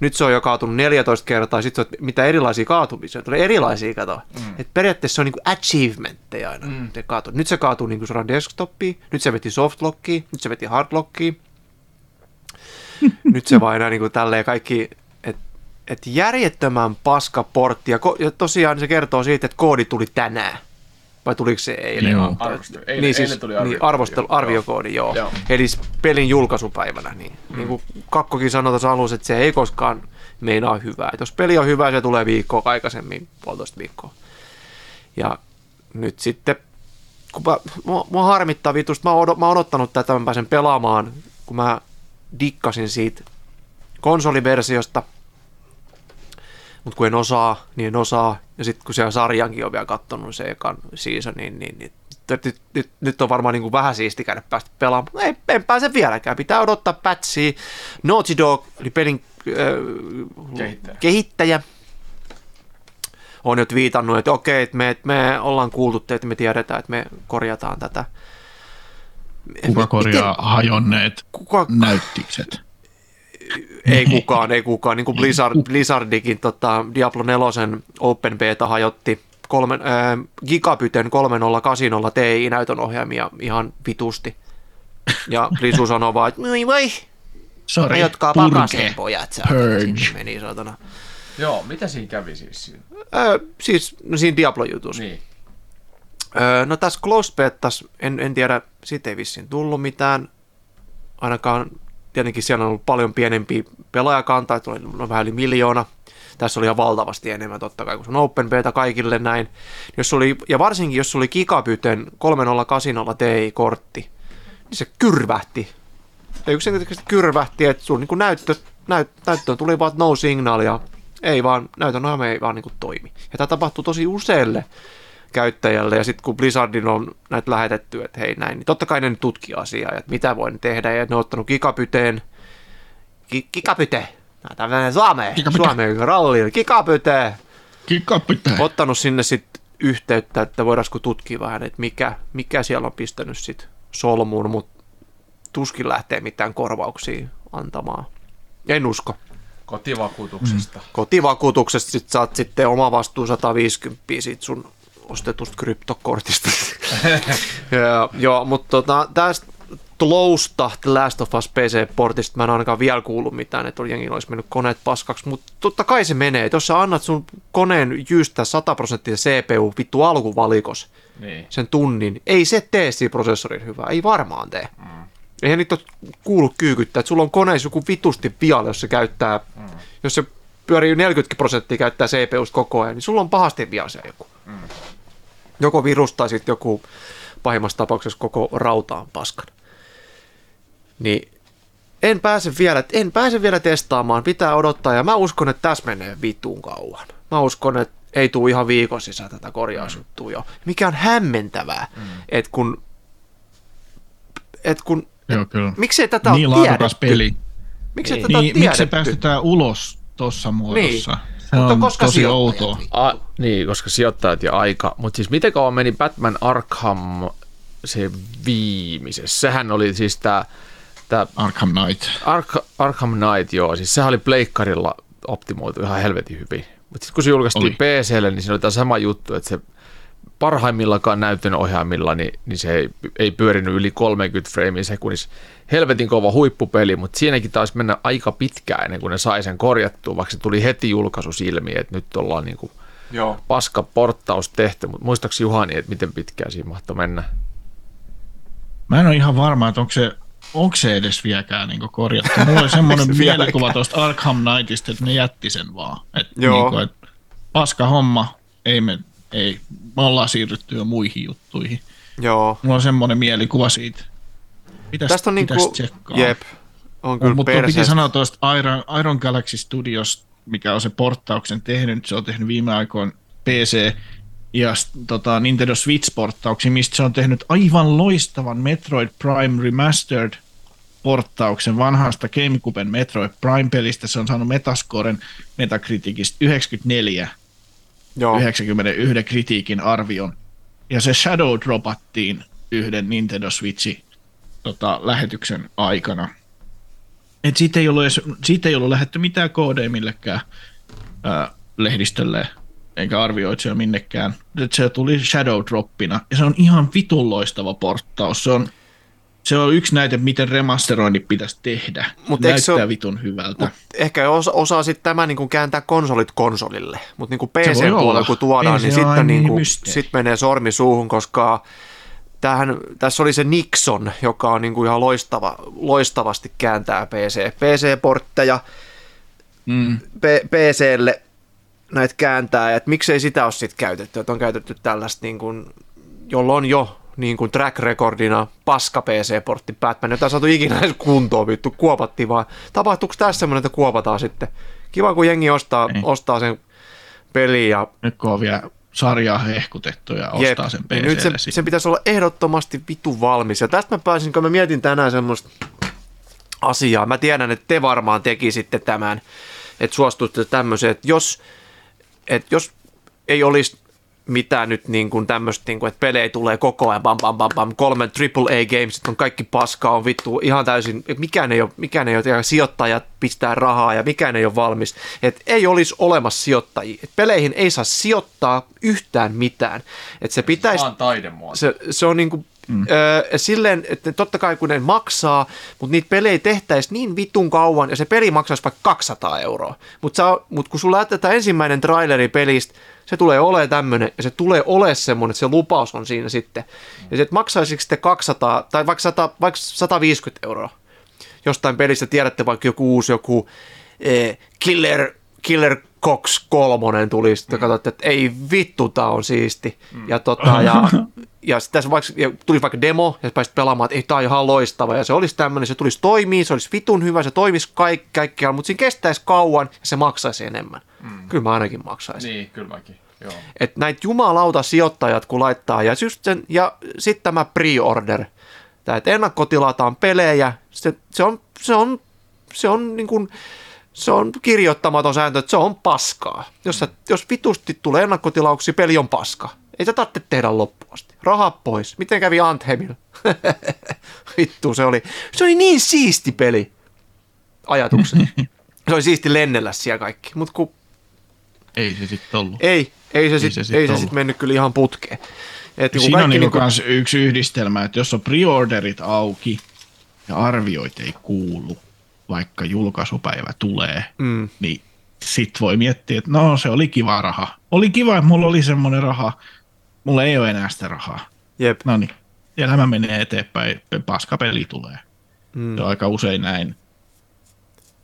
Nyt se on jo kaatunut neljätoista kertaa, sitten mitä erilaisia kaatumisia tulee, erilaisia katoa. Mm. Et periaatteessa se on niinku achievementteja aina. Mm. Nyt se kaatuu niinku suoraan desktopiin, nyt se veti softlockiin, nyt se veti hardlockiin. Nyt se vaan enää niin kuin tälleen kaikki, että et järjettömän paskaportti. Ja, ko- ja tosiaan se kertoo siitä, että koodi tuli tänään. Vai tuliko se eilen? Joo. Arvostelu. Eilen, niin, siis, eilen tuli arviokoodi. Niin, arvostelu, arviokoodi, joo. joo. Eli pelin julkaisupäivänä. Niin, mm. niin kuin Kakkokin sanoi tuossa alussa, että se ei koskaan meinaa hyvää. Et jos peli on hyvä, se tulee viikkoa aikaisemmin, puolitoista viikkoa. Ja nyt sitten, kun mä, mua, mua harmittaa vitusta, mä oon odottanut tätä, mä pääsen pelaamaan, kun mä dikkasin siitä konsoliversiosta, mutta kun en osaa, niin en osaa. Ja sitten kun siellä sarjankin on vielä katsonut se ekan season, niin, niin, niin nyt, nyt, nyt on varmaan niin kuin vähän siisti käydä päästä pelaamaan. Ei, en pääse vieläkään, pitää odottaa pätsiä. Naughty Dog, eli pelin äh, kehittäjä. kehittäjä, on nyt viitannut, että okei, että me, että me ollaan kuultu teitä, me tiedetään, että me korjataan tätä. Kuka korjaa miten? hajonneet kuka... näyttikset? Ei kukaan, ei kukaan. Niin kuin Blizzard, Blizzardikin tota, Diablo nelosen Open Beta hajotti kolmen, äh, gigapyten kolmekymmentäkahdeksankymmentä Ti näytön ohjaimia ihan vitusti. Ja Blizzard sanoo vaan, että voi voi, sorry, hajotkaa pakasten pojat. Meni, satana. Joo, mitä siinä kävi siis? Siinä? Äh, siis no, siinä Diablo-jutussa. Niin. No tässä closed betas, en, en tiedä, siitä ei vissiin tullut mitään, ainakaan tietenkin siellä on ollut paljon pienempiä pelaajakantaa, että on vähän yli miljoona, tässä oli ihan valtavasti enemmän totta kai, kun se on open beta kaikille näin, jos oli, ja varsinkin jos oli gigabiten kolmekymmentäkahdeksankymmentä Ti-kortti, niin se kyrvähti, ja yksinkertaisesti kyrvähti, että sun niin näyttö, näyt, näyttöön tuli vaan no signaalia, ei vaan, näytön ei vaan niin toimi, ja tämä tapahtui tosi useille käyttäjälle, ja sitten kun Blizzardin on näitä lähetetty, että hei näin, niin totta kai ne nyt tutkii asiaa, että mitä voi tehdä, ja ne on ottanut Gigapyteen, Gigapyte, tämmöinen Suomeen, Suomeen ralliin, Gigapyte, ottanut sinne sitten yhteyttä, että voidaanko tutkia vähän, että mikä, mikä siellä on pistänyt sitten solmuun, mutta tuskin lähtee mitään korvauksia antamaan. En usko. Kotivakuutuksesta. Mm. Kotivakuutuksesta sit saat sitten oma vastuu sata viisikymmentä sit sun ostetusta kryptokortista. ja, joo, mutta tota, tästä Lowsta, The Last of Us P C-portista mä en ainakaan vielä kuullut mitään, että jengillä olisi mennyt koneet paskaksi, mutta totta kai se menee. Et jos sä annat sun koneen jyystää sata prosenttia C P U vittu alkuvalikos niin. Sen tunnin, ei se tee siinä prosessorin hyvää, ei varmaan tee. Mm. Eihän niitä ole kuullut kyykyttää, että sulla on koneessa joku vitusti vialla, jos se käyttää, mm. jos se pyörii neljäkymmentä prosenttia käyttää C P U:sta koko ajan, niin sulla on pahasti vialla se joku. Mm. Joko virus tai sitten joku pahimmassa tapauksessa koko rautaan paskan. Niin en pääse vielä, en pääse vielä testaamaan, pitää odottaa ja mä uskon, että tässä menee vituun kauan. Mä uskon, että ei tule ihan viikon sisään tätä korjausjuttua jo. Mikä on hämmentävää, mm. että kun... Et kun Joo, kyllä. Miksei tätä niin ole laadukas peli. Miksei niin. tätä niin, miksi se päästetään ulos tuossa muodossa? Niin. Se mutta on koska tosi outoa. A, niin, koska sijoittajat ja aika. Mutta siis miten kauan meni Batman Arkham se viimeisessä? Sehän oli siis tämä... Arkham Knight. Ark- Arkham Knight, joo. Siis sehän oli pleikkarilla optimoitu ihan helvetin hyvin. Mutta sitten kun se julkaistiin P C:lle, niin siinä oli tämä sama juttu, että se... parhaimmillakaan näytön ohjaimilla, niin, niin se ei, ei pyörinyt yli kolmekymmentä freimiä sekunnissa. Helvetin kova huippupeli, mutta siinäkin taisi mennä aika pitkään ennen kuin ne sai sen korjattua, vaikka se tuli heti julkaisu silmiin, että nyt ollaan niin kuin paska porttaus tehty. Mutta muistaakseni Juhani, että miten pitkään siinä mahtoi mennä? Mä en ole ihan varma, että onko se, onko se edes vieläkään niin kuin korjattu. Mulla oli semmoinen mielikuva tuosta Arkham Knightista, että ne jätti sen vaan. Että niin kuin, että paska homma, ei me... Ei, me ollaan siirrytty jo muihin juttuihin. Joo. Mulla on semmoinen mielikuva siitä. Pitäis, tästä on niinku, jep, on kyllä perseestä. Mutta piti sanoa tuosta Iron, Iron Galaxy Studios, mikä on se porttauksen tehnyt, se on tehnyt viime aikoina P C ja tota, Nintendo Switch-porttauksia, mistä se on tehnyt aivan loistavan Metroid Prime Remastered-porttauksen vanhasta GameCuben Metroid Prime-pelistä. Se on saanut Metascoren Metacriticistä yhdeksänkymmentäneljä. Joo. yhdeksänkymmentäyksi kritiikin arvion. Ja se shadow dropattiin yhden Nintendo Switchin tota, lähetyksen aikana. Et siitä ei ollut, siitä ei ollut lähdetty mitään koodeja millekään ää, lehdistölle, eikä arvioitsija minnekään. Et se tuli shadow droppina. Ja se on ihan vitun loistava porttaus. Se on, se on yksi näitä, miten remasteroinnit pitäisi tehdä. Mut näyttää ole, vitun hyvältä. Ehkä osa, osaa sitten tämä niinku kääntää konsolit konsolille, mutta niinku P C-puolella kun tuodaan, P C niin sitten niinku, sit menee sormi suuhun, koska tämähän, tässä oli se Nixon, joka on niinku ihan loistava, loistavasti kääntää P C, P C-portteja mm. P- PClle näitä kääntää, että miksei sitä ole sitten käytetty, että on käytetty tällaista, niinku, jolloin jo niin kuin track recordina paska P C-portti Batman, jota saatu ikinä edes kuntoon vittu, kuopattiin vaan. Tapahtuuko tässä semmoinen, että kuopataan sitten? Kiva, kun jengi ostaa, ostaa sen pelin. Ja... Nyt kun on vielä sarjaa hehkutettu ja ostaa Jep. sen P C:lle. Nyt sen, sen pitäisi olla ehdottomasti vitu valmis. Ja tästä mä pääsin, kun mä mietin tänään semmoista asiaa. Mä tiedän, että te varmaan tekisitte tämän, että suostutte tämmöiseen, että jos, että jos ei olisi mitä nyt niin kuin tämmöistä, niin kuin, että pelejä tulee koko ajan, bam, bam, bam, bam, kolmen triple A-gamesit on kaikki paskaa, on vittu ihan täysin, mikään ei ole, mikään ei ole, sijoittajat pistää rahaa ja mikään ei ole valmis, että ei olisi olemassa sijoittajia, että peleihin ei saa sijoittaa yhtään mitään, että se pitäisi... Se on taidemuoto. Se, se on niin kuin, mm. ö, silleen, että totta kai kun ne maksaa, mutta niitä pelejä tehtäisiin niin vitun kauan, ja se peli maksaisi vaikka kaksisataa euroa, mutta mut kun sulla jätetään ensimmäinen traileri pelistä, se tulee olemaan tämmöinen, ja se tulee olemaan semmoinen, että se lupaus on siinä sitten. Ja se, että maksaisiko sitten kaksisataa, tai vaikka, sata, vaikka sata viisikymmentä euroa jostain pelistä, tiedätte vaikka joku uusi, joku eh, Killer, Killer Cox kolmonen tuli, sitten katsotte, että ei vittu, tää on siisti. Ja, tota, ja, ja sitten vaikka, ja tuli vaikka demo, ja pääsit pelaamaan, että ei, tää on ihan loistava, ja se olisi tämmöinen, se tulisi toimii, se olisi vitun hyvä, se toimisi kaikki, kaikkialla, mutta siinä kestäisi kauan, ja se maksaisi enemmän. Mm. Kyllä mä ainakin maksaisin. Niin, kyllä mäkin. Että näitä jumalauta sijoittajat kun laittaa ja sitten ja sit tämä pre-order, tämä että ennakkotilataan pelejä, se, se on, se on, se on niin kuin, se on kirjoittamaton sääntö, että se on paskaa. Jos, sä, jos vitusti tulee ennakkotilauksia, peli on paska. Ei sä tarvitse tehdä loppuun asti. Raha pois. Miten kävi Anthemilla? Vittu, se oli, se oli niin siisti peli. Ajatukseni. Se oli siisti lennellä siellä kaikki. Mut kun... Ei se sitten ollut. Ei, ei se sitten sit sit sit mennyt kyllä ihan putkeen. Et siinä on niinku kans yksi yhdistelmä, että jos on preorderit auki ja arvioit ei kuulu, vaikka julkaisupäivä tulee, mm. niin sit voi miettiä, että no se oli kiva raha. Oli kiva, että mulla oli semmoinen raha. Mulla ei ole enää sitä rahaa. Jep. Noniin, elämä menee eteenpäin, paskapeli tulee. Mm. Se on aika usein näin.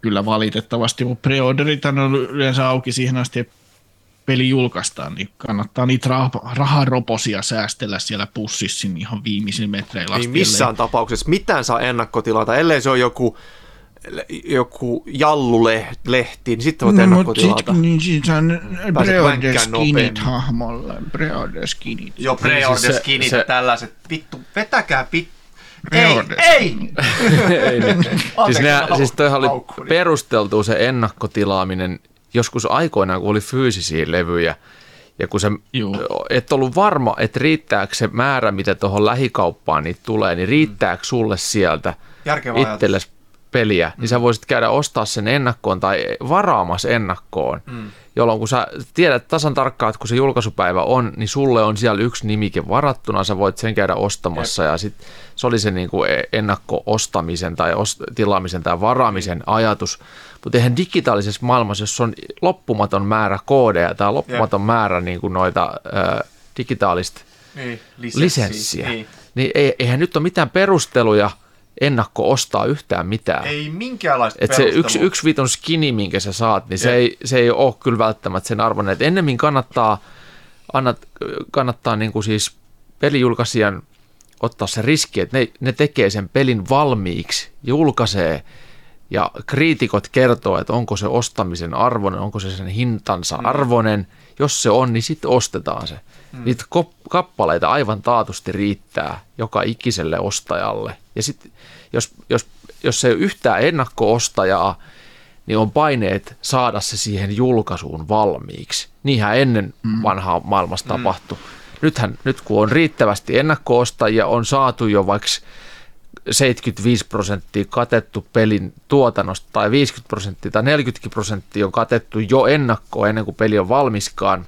Kyllä valitettavasti, mutta preorderit on yleensä auki siihen asti, että peli julkaistaan, niin kannattaa niitä rah- raharoposia säästellä siellä pussissa ihan viimeisin metreillä. Ei missään tapauksessa mitään saa ennakkotilata, ellei se on joku... joku jallulehti, niin sitten voit no, ennakkotilata. Sit, niin siis on preorder skinit hahmolle. Preorder skinit. Joo, preorder skinit ja tällaiset. Vittu, vetäkää vittu. Ei, ei! ei niin. Siis, nää, siis toihan oli perusteltu se ennakkotilaaminen joskus aikoinaan, kun oli fyysisiä levyjä. Ja kun sä Joo. et ollut varma, että riittääkö se määrä, mitä tuohon lähikauppaan niitä tulee, niin riittääkö sulle sieltä itsellesi peliä, niin mm. sä voisit käydä ostaa sen ennakkoon tai varaamassa ennakkoon, mm. jolloin kun sä tiedät tasan tarkkaan, että kun se julkaisupäivä on, niin sulle on siellä yksi nimike varattuna, sä voit sen käydä ostamassa Jep. ja sit se oli se niinku ennakko-ostamisen tai ost- tilaamisen tai varaamisen mm. ajatus, mutta eihän digitaalisessa maailmassa, jos on loppumaton määrä koodeja tai loppumaton Jep. määrä niinku noita ö, digitaalista niin, lisenssiä, lisenssiä. Niin. niin eihän nyt ole mitään perusteluja ennakko ostaa yhtään mitään. Ei minkäänlaista perustelua. Se yksi, yksi vitun skini, minkä sä saat, niin se ei, se ei ole kyllä välttämättä sen arvoinen. Et ennemmin kannattaa, annat, kannattaa niin kuin siis pelijulkaisijan ottaa se riski, että ne, ne tekee sen pelin valmiiksi, julkaisee ja kriitikot kertoo, että onko se ostamisen arvoinen, onko se sen hintansa mm. arvoinen. Jos se on, niin sitten ostetaan se. Mm. Niitä kop- kappaleita aivan taatusti riittää joka ikiselle ostajalle. Ja sitten jos, jos, jos ei ole yhtään ennakko-ostajaa, niin on paineet saada se siihen julkaisuun valmiiksi. Niinhän ennen mm. vanhaa maailmassa mm. tapahtui. Nythän, nyt kun on riittävästi ennakko-ostajia, on saatu jo vaikka seitsemänkymmentäviisi prosenttia katettu pelin tuotannosta, tai viisikymmentä prosenttia tai neljäkymmentä prosenttia on katettu jo ennakkoon ennen kuin peli on valmiskaan,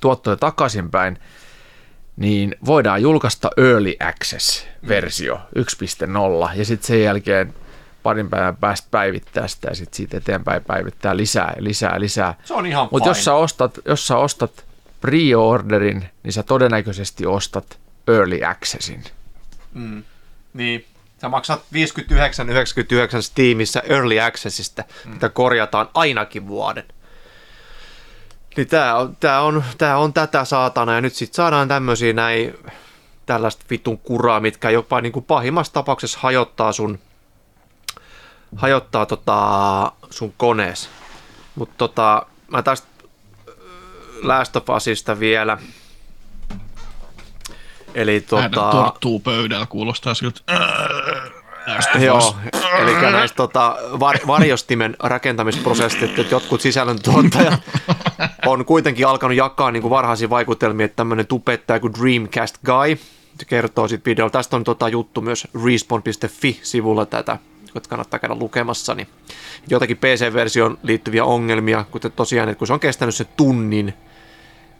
tuottoja takaisinpäin, niin voidaan julkaista Early Access-versio yksi piste nolla, ja sitten sen jälkeen parin päivän päästä päivittää sitä, ja sitten siitä eteenpäin päivittää lisää, lisää, lisää. Se on ihan fine. Mutta jos sä ostat, jos sä ostat pre-orderin, niin sä todennäköisesti ostat Early Accessin. Mm. Niin, sä maksat viisikymmentäyhdeksän yhdeksänkymmentäyhdeksän Steamissa Early Accessista, mm. mitä korjataan ainakin vuoden. Niin tää on, tää on, tää on tätä saatana, ja nyt sit saadaan tämmösiä näin tällaista vitun kuraa, mitkä jopa niinku pahimmassa tapauksessa hajottaa sun hajottaa tota sun konees. Mut tota, mä tästä Last of Usista vielä. Eli tota... Äänä torttuu pöydällä, kuulostaa siltä. Joo, eli näistä tota, var, varjostimen rakentamisprosessit, että jotkut sisällöntuottajat on kuitenkin alkanut jakaa niin kuin varhaisia vaikutelmia, että tämmöinen tubettaja kuin Dreamcast Guy kertoo sitten videolla. Tästä on tota, juttu myös respawn piste fi-sivulla tätä, jotka kannattaa käydä lukemassa. Niin jotakin P C-versioon liittyviä ongelmia, kuten tosiaan, että kun se on kestänyt se tunnin,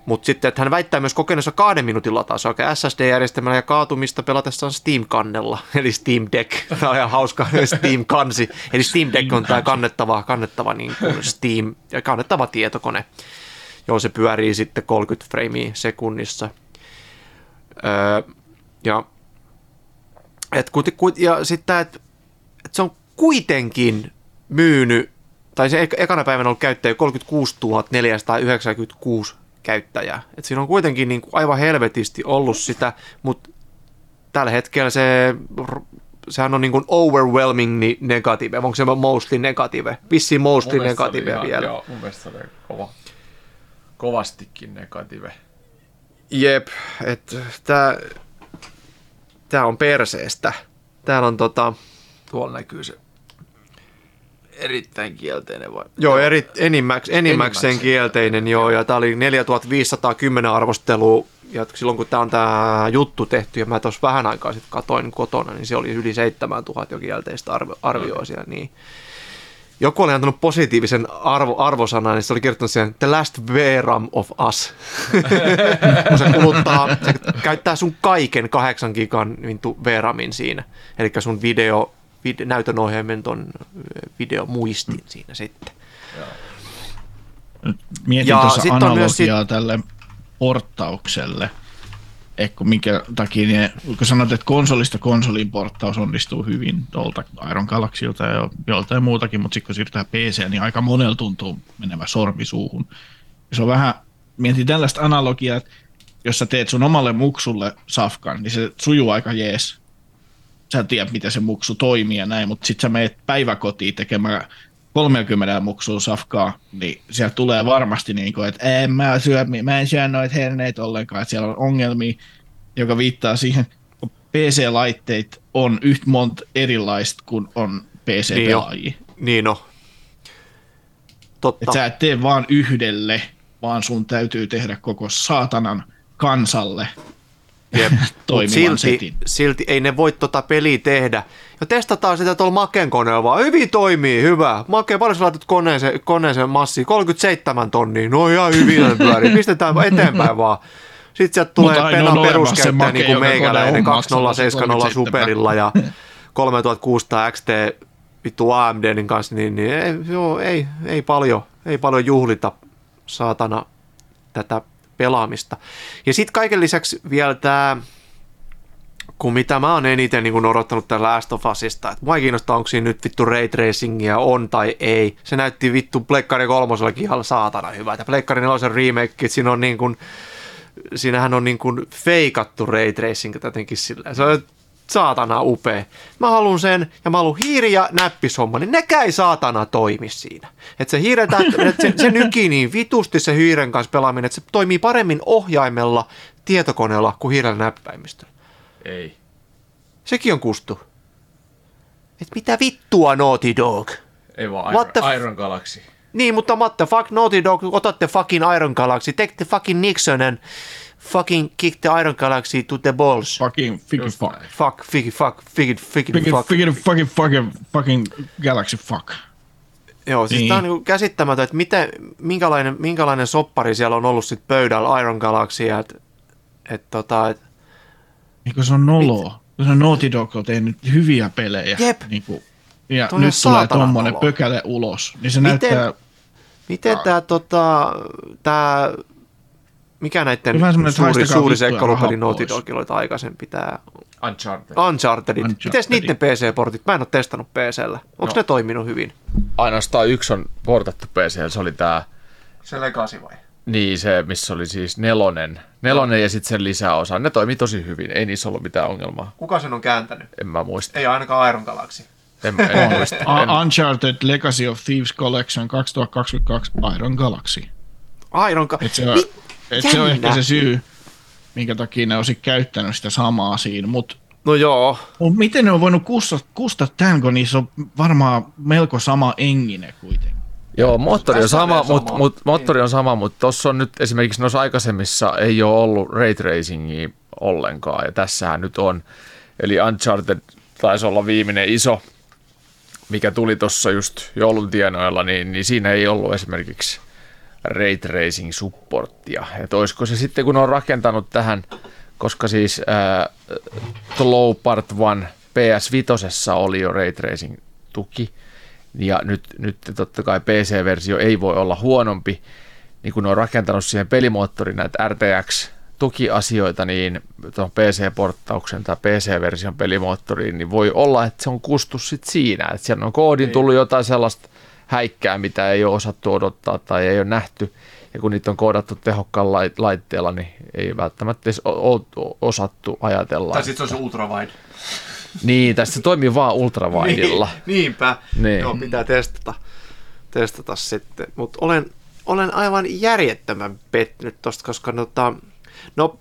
mutta sitten, että hän väittää myös kokeneensa kahden minuutin lataus, joka S S D-järjestelmällä ja kaatumista pelatessaan Steam-kannella, eli Steam Deck. Tämä on ihan hauska Steam-kansi. Eli Steam Deck on tämä kannettava, kannettava, niin kuin Steam, kannettava tietokone, joo, se pyörii sitten kolmekymmentä freimiä sekunnissa. Öö, ja ja sitten että et se on kuitenkin myynyt, tai se ekana päivänä on ollut käyttäjä kolmekymmentäkuusituhatta neljäsataayhdeksänkymmentäkuusi käyttäjää. Et siinä on kuitenkin niin kuin aivan helvetisti ollut sitä, mutta tällä hetkellä se, sehän on niin kuin overwhelmingly negative. Onko se mostly negative? Vissiin mostly negative vielä. Joo, mun mielestä se oli kova. kovastikin negative. Jep, että tää, tää on perseestä. Täällä on tota... Tuolla näkyy se erittäin kielteinen vai? Joo, eri, enimmäks, enimmäkseen kielteinen, joo, ja tää oli neljätuhattaviisisataakymmenen arvostelua, ja silloin kun tää on tää juttu tehty, ja mä tuossa vähän aikaa sitten katoin kotona, niin se oli yli seitsemäntuhatta jo kielteistä arvio, arvioisia, okay. Niin... Joku oli antanut positiivisen arvo, arvosanan, niin se oli kirjoittanut siihen, The Last Veram of Us. Kun se kuluttaa, se käyttää sun kaiken kahdeksan gigan Veramin siinä. Eli sun video, video, näytön ohjaimen ton videomuistin mm. siinä sitten. Mietin tuossa analogiaa sit... tälle porttaukselle. Ehkä minkä takia ne, kun sanot, että konsolista konsoliin porttaus onnistuu hyvin tuolta Iron Galaxylta ja joltain muutakin, mutta sitten kun siirrytään P C, niin aika monella tuntuu menevä sormi suuhun. Ja se on vähän, mietin tällaista analogiaa, että jos sä teet sun omalle muksulle safkan, niin se sujuu aika jees. Sä tiedät, miten se muksu toimii ja näin, mutta sitten sä meet päiväkotiin tekemään kolmekymmentä muksua safkaa, niin siellä tulee varmasti niin kuin, että en mä, syö, mä en syö noita herneitä ollenkaan, että siellä on ongelmia, joka viittaa siihen, kun P C-laitteet on yhtä monta erilaista kuin on P C-pelaajia. Niin on. Totta. Että sä et tee vaan yhdelle, vaan sun täytyy tehdä koko saatanan kansalle. Jep. Silti, setin. Silti ei ne voi tota peliä tehdä. Ja testataan sitä tuolla Maken koneella vaan. Hyvin toimii, hyvä. Make, paljon sä laitat koneeseen, koneeseen massiin? kolmekymmentäseitsemän tonnia. No ihan hyvin pyörii. Pistetään eteenpäin vaan. Sitten sieltä tulee pena peruskäyttäjä niin kuin meikäläinen kaksituhattaseitsemänkymmentä Superilla ja kolmetuhattakuusisataa X T vittu A M D:n kanssa. Niin, niin ei, joo, ei, ei, paljon, ei paljon juhlita saatana tätä pelaamista. Ja sitten kaiken lisäksi vielä tämä, kun mitä mä oon eniten niin kun odottanut tämän Last of Usista, että mua ei kiinnostaa, onko siinä nyt vittu ray tracingia on tai ei. Se näytti vittu Pleikkari kolmosellakin ihan saatana hyvää. Ja Pleikkari nelosen remake, siinä on niin kuin, siinähän on niin kuin feikattu ray tracingia jotenkin sillä. Se on saatana upea. Mä haluun sen, ja mä haluun hiiri- ja näppishomma, niin nekään ei saatana toimi siinä. Että se hiiren, että se, se nyki niin vitusti se hiiren kanssa pelaaminen, että se toimii paremmin ohjaimella tietokoneella kuin hiirellä näppäimistöllä. Ei. Sekin on kustu. Että mitä vittua Naughty Dog? Ei vaan Iron, the... Iron Galaxy. Niin, mutta what the fuck Naughty Dog, otatte fucking Iron Galaxy, take the fucking Nixonen. Fucking kick the Iron Galaxy to the balls. Fucking fucking fuck. Fuck, fucking fuck, fucking fucking fuck. Fucking fucking fucking fucking Galaxy fuck. Joo, siis niin. Tämä on niinku käsittämätöntä, että miten, minkälainen, minkälainen soppari siellä on ollut sit pöydällä Iron Galaxy. Että et, tota... Et, niin se on noloa. Se on Naughty Dog on tehnyt hyviä pelejä. Jep. Niin kuin, ja toi nyt tulee tommonen nolo. Pökäle ulos. Niin se miten, näyttää... Miten tää tota... Tää... Mikä näiden suuri, suuri seikkailupeli Naughty Dogilla aikaisemmin tää Uncharted. Uncharted. Mites niiden P C-portit? Mä en oo testannut P C-llä. Onks no. ne toiminut hyvin? Ainoastaan yksi on portattu P C-llä. Se oli tää... Se Legacy vai? Niin, se missä oli siis nelonen. Nelonen no. ja sitten sen lisäosa. Ne toimii tosi hyvin. Ei niissä ollut mitään ongelmaa. Kuka sen on kääntänyt? En mä muista. Ei ainakaan Iron Galaxy. En, en muista. en. Uncharted Legacy of Thieves Collection kaksituhattakaksikymmentäkaksi Iron Galaxy. Iron Galaxy. Et se on ehkä se syy, minkä takia ne olisi käyttänyt sitä samaa siinä, mutta no joo. Mut miten ne on voinut kustaa, kustaa tämän, kun niissä on varmaan melko sama engine kuitenkin. Joo, moottori on sama, mutta mut, moottori on sama, mutta tuossa on nyt esimerkiksi noissa aikaisemmissa ei ole ollut ray tracingia ollenkaan, ja tässähän nyt on. Eli Uncharted taisi olla viimeinen iso, mikä tuli tuossa just joulun tienoilla, niin, niin siinä ei ollut esimerkiksi ray tracing supporttia. Että olisiko se sitten, kun on rakentanut tähän, koska siis ää, Glow Part yksi P S viisi oli jo ray tracing tuki, ja nyt, nyt totta kai P C-versio ei voi olla huonompi, niin kun on rakentanut siihen pelimoottoriin näitä R T X-tukiasioita, niin tuon P C-porttauksen tai P C-version pelimoottoriin, niin voi olla, että se on kustus sitten siinä, että siellä on koodin tullut jotain sellaista häikkää, mitä ei ole osattu odottaa tai ei ole nähty, ja kun niitä on koodattu tehokkaalla laitteella, niin ei välttämättä edes osattu ajatella. Tai sitten se on se ultrawide. Niin, tai se toimii vaan ultrawidella. Niinpä, niin. Joo, pitää testata, testata sitten. Mutta olen olen aivan järjettömän pettynyt tosta, koska noita, no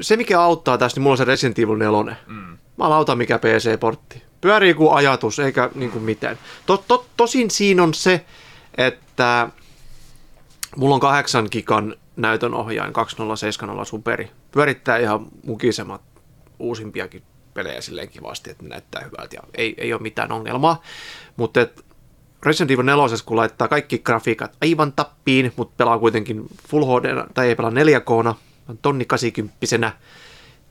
se mikä auttaa tässä, niin mulla on se Resident Evil neljä. Mm. Mä lautan mikä P C-portti. Pyörii kuin ajatus, eikä niin kuin mitään. To, to, tosin siinä on se, että mulla on kahdeksan gigan näytön ohjain kaksituhattaseitsemänkymmentä superi. Pyörittää ihan mukisemmat uusimpiakin pelejä silleen kivasti, että näyttää hyvältä ja ei, ei ole mitään ongelmaa. Mutta Resident Evil neljä, kun laittaa kaikki grafiikat aivan tappiin, mutta pelaa kuitenkin Full H D, tai ei pelaa neljä K, vaan tonni kahdeksankymmentä,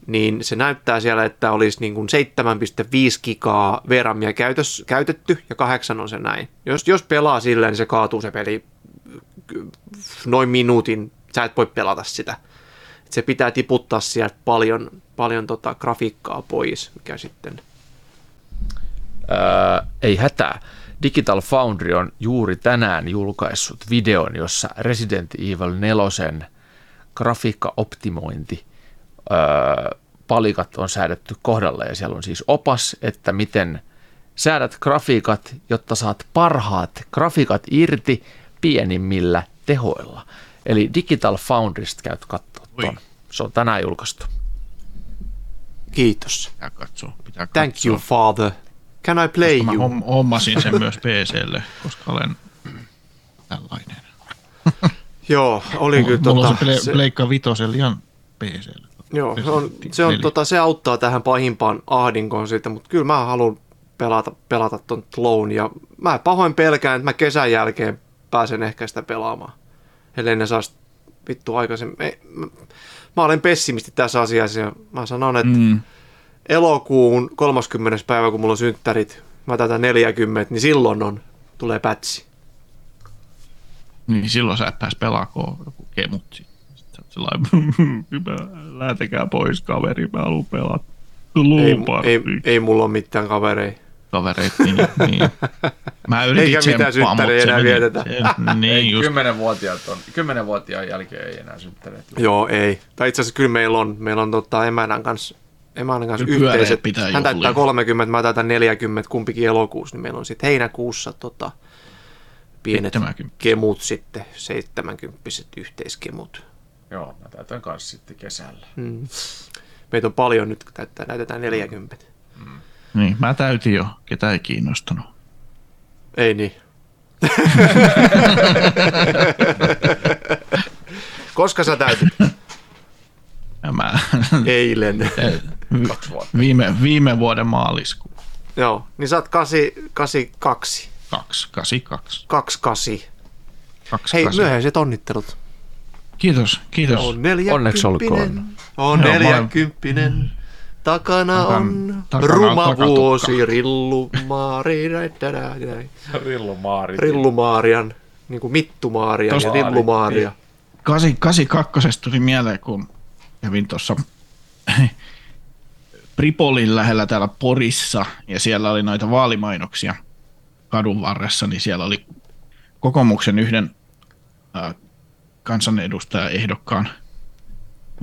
niin se näyttää siellä, että olisi niin kuin seitsemän pilkku viisi gigaa V RAMia käytös, käytetty ja kahdeksan on se näin. Jos, jos pelaa silleen, niin se kaatuu se peli noin minuutin. Sä et voi pelata sitä. Et se pitää tiputtaa sieltä paljon, paljon tota grafiikkaa pois, mikä sitten... Öö, ei hätää. Digital Foundry on juuri tänään julkaissut videon, jossa Resident Evil neljä grafiikkaoptimointi öö, palikat on säädetty kohdalle ja siellä on siis opas, että miten säädät grafiikat, jotta saat parhaat grafiikat irti pienimmillä tehoilla. Eli Digital Foundryst käyt katsoa ton. Se on tänään julkaistu. Kiitos. Pitää katsoa, pitää katsoa. Thank you, father. Can I play koska you? Mä hommasin sen myös P C:lle, koska olen tällainen. Joo, oli M- kyllä tota... Mulla on se, ple- se... Pleikka Vitoselle ihan P C:lle. Joo, se, on, se, on, tota, se auttaa tähän pahimpaan ahdinkoon siitä, mutta kyllä mä haluan pelata, pelata ton Clone ja mä pahoin pelkään, että mä kesän jälkeen pääsen ehkä sitä pelaamaan. Ellei ne saa vittu aikaisemmin. Ei, mä, mä olen pessimisti tässä asiassa ja mä sanon, että mm. elokuun kolmaskymmenes päivä, kun mulla on synttärit, mä täytän neljäkymmentä, niin silloin on, tulee pätsi. Niin silloin sä et pääs pelaamaan joku kemutsi. Sitten sä oot lähtekää pois kaveri, mä haluun pelata. Ei, ei, ei mulla ole mitään kavereita. Kaverit, niin, niin. Mä yritin tsemppaa, mutta se meni. Niin just. Kymmenenvuotiaat on, kymmenenvuotiaan jälkeen ei enää synttäreet. Joo, ei. Tai itse asiassa kyllä meillä on, meillä on tota emänän kanssa, emänän kanssa yhteiset. Hän täyttää kolmekymmentä, mä täytän neljäkymmentä, kumpikin elokuussa, niin meillä on sitten heinäkuussa tota, pienet kemut sitten, seitsemänkymppiset yhteiskemut. Joo, mä täytän kanssa sitten kesällä. Mm. Meitä on paljon nyt, kun täyttää, näytetään neljäkymmentä. Mm. Niin, mä täytin jo. Ketä ei kiinnostanut. Ei niin. Koska sä täytit? Mä... Eilen. Kaksi vuotta. Viime, viime vuoden maaliskuun. Joo, niin sä oot kahdeksan kaksi. kaksi kahdeksan kaksi. kaksi kahdeksan. Hei, myöhäiset onnittelut. Kiitos, kiitos. On neljäkymppinen. Onneksi olkoon. On neljäkymppinen. Takana on ruma vuosi, rillumaari, rillumaari, rillumaarian, niin kuin mittumaarian ja rillumaaria. kahdeksan kahdeksan kaksi tuli mieleen, kun kävin tuossa Pripolin lähellä täällä Porissa, ja siellä oli noita vaalimainoksia kadun varressa, niin siellä oli kokoomuksen yhden äh, kansanedustajaehdokkaan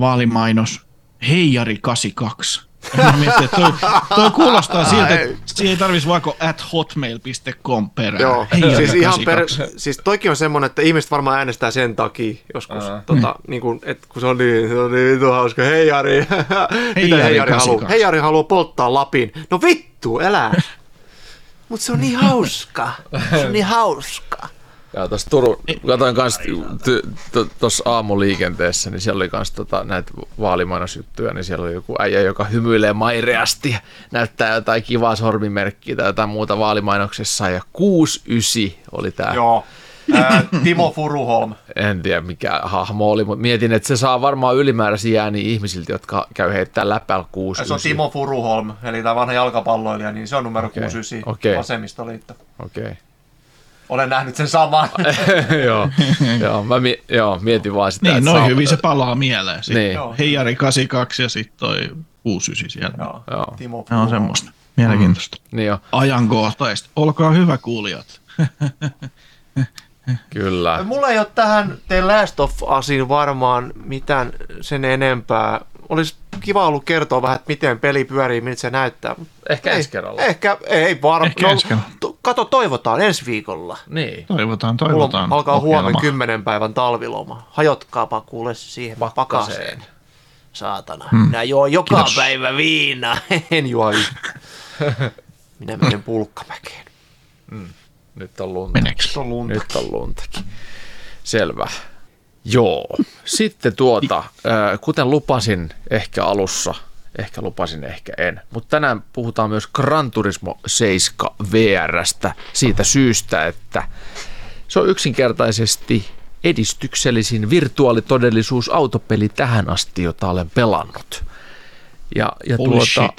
vaalimainos, Heijari kahdeksan kaksi. Mietin, toi, toi kuulostaa siltä, että siihen ei tarvitsisi vaikka at hotmail piste com perään. Joo, siis, ihan per, siis toikin on semmoinen, että ihmiset varmaan äänestää sen takia joskus, uh-huh. tota, niin kun, et, kun se on niin, se on niin vitun hauska. Heijari, Heijari mitä Heijari haluaa? Heijari haluaa polttaa Lapin. No vittu, elää. Mut se on niin hauska. Se on niin hauska. Ja tuossa Turun, katoin kanssa tuossa aamuliikenteessä, niin siellä oli kanssa tota, näitä vaalimainosjuttuja, niin siellä oli joku äijä, joka hymyilee maireasti ja näyttää jotain kivaa sormimerkkiä tai jotain muuta vaalimainoksessa, ja kuusi yhdeksän oli tämä. Joo, Ää, Timo Furuholm. En tiedä mikä hahmo oli, mutta mietin, että se saa varmaan ylimääräisiä ääniä ihmisiltä, jotka käy heittää läpäällä kuusi yhdeksän. Se on Timo Furuholm, eli tämä vanha jalkapalloilija, niin se on numero okay. kuusi yhdeksän, okay. Vasemmistoliitto. Okei. Okay. Olen nähnyt sen saman. Joo, joo, mä mi- joo, mietin vaan sitä. Niin, noin saa... hyvin se palaa mieleen. Niin. Heijari kahdeksan kaksi ja sitten toi kuusi yhdeksän siellä. Joo, joo. Timo Puu. On semmoista. Mielenkiintoista. Mm. Niin jo. Ajankohtaista. Olkaa hyvä kuulijat. Kyllä. Mulla ei ole tähän The Last of Usin varmaan mitään sen enempää. Olisi kiva ollut kertoa vähän, miten peli pyörii, miltä se näyttää. Ehkä ei, ensi kerralla. Ehkä ei varmaan. Ehkä no, ensi kerralla. kato, toivotaan ensi viikolla. Niin. Toivotaan, toivotaan. Mulla alkaa huomenna kymmenen päivän talviloma. Hajotkaapa kuule siihen pakaseen. pakaseen. Saatana. Hmm. Minä juon joka Kiitos. päivä viinaa. En juo yhtään. Minä menen pulkkamäkeen. Mm. Nyt on lunta. Nyt on luntakin. Nyt on luntakin. Selvä. Joo. Sitten tuota, kuten lupasin ehkä alussa, ehkä lupasin, ehkä en, mutta tänään puhutaan myös Gran Turismo seitsemän V R:stä siitä syystä, että se on yksinkertaisesti edistyksellisin virtuaalitodellisuusautopeli tähän asti, jota olen pelannut. Ja, ja tuota,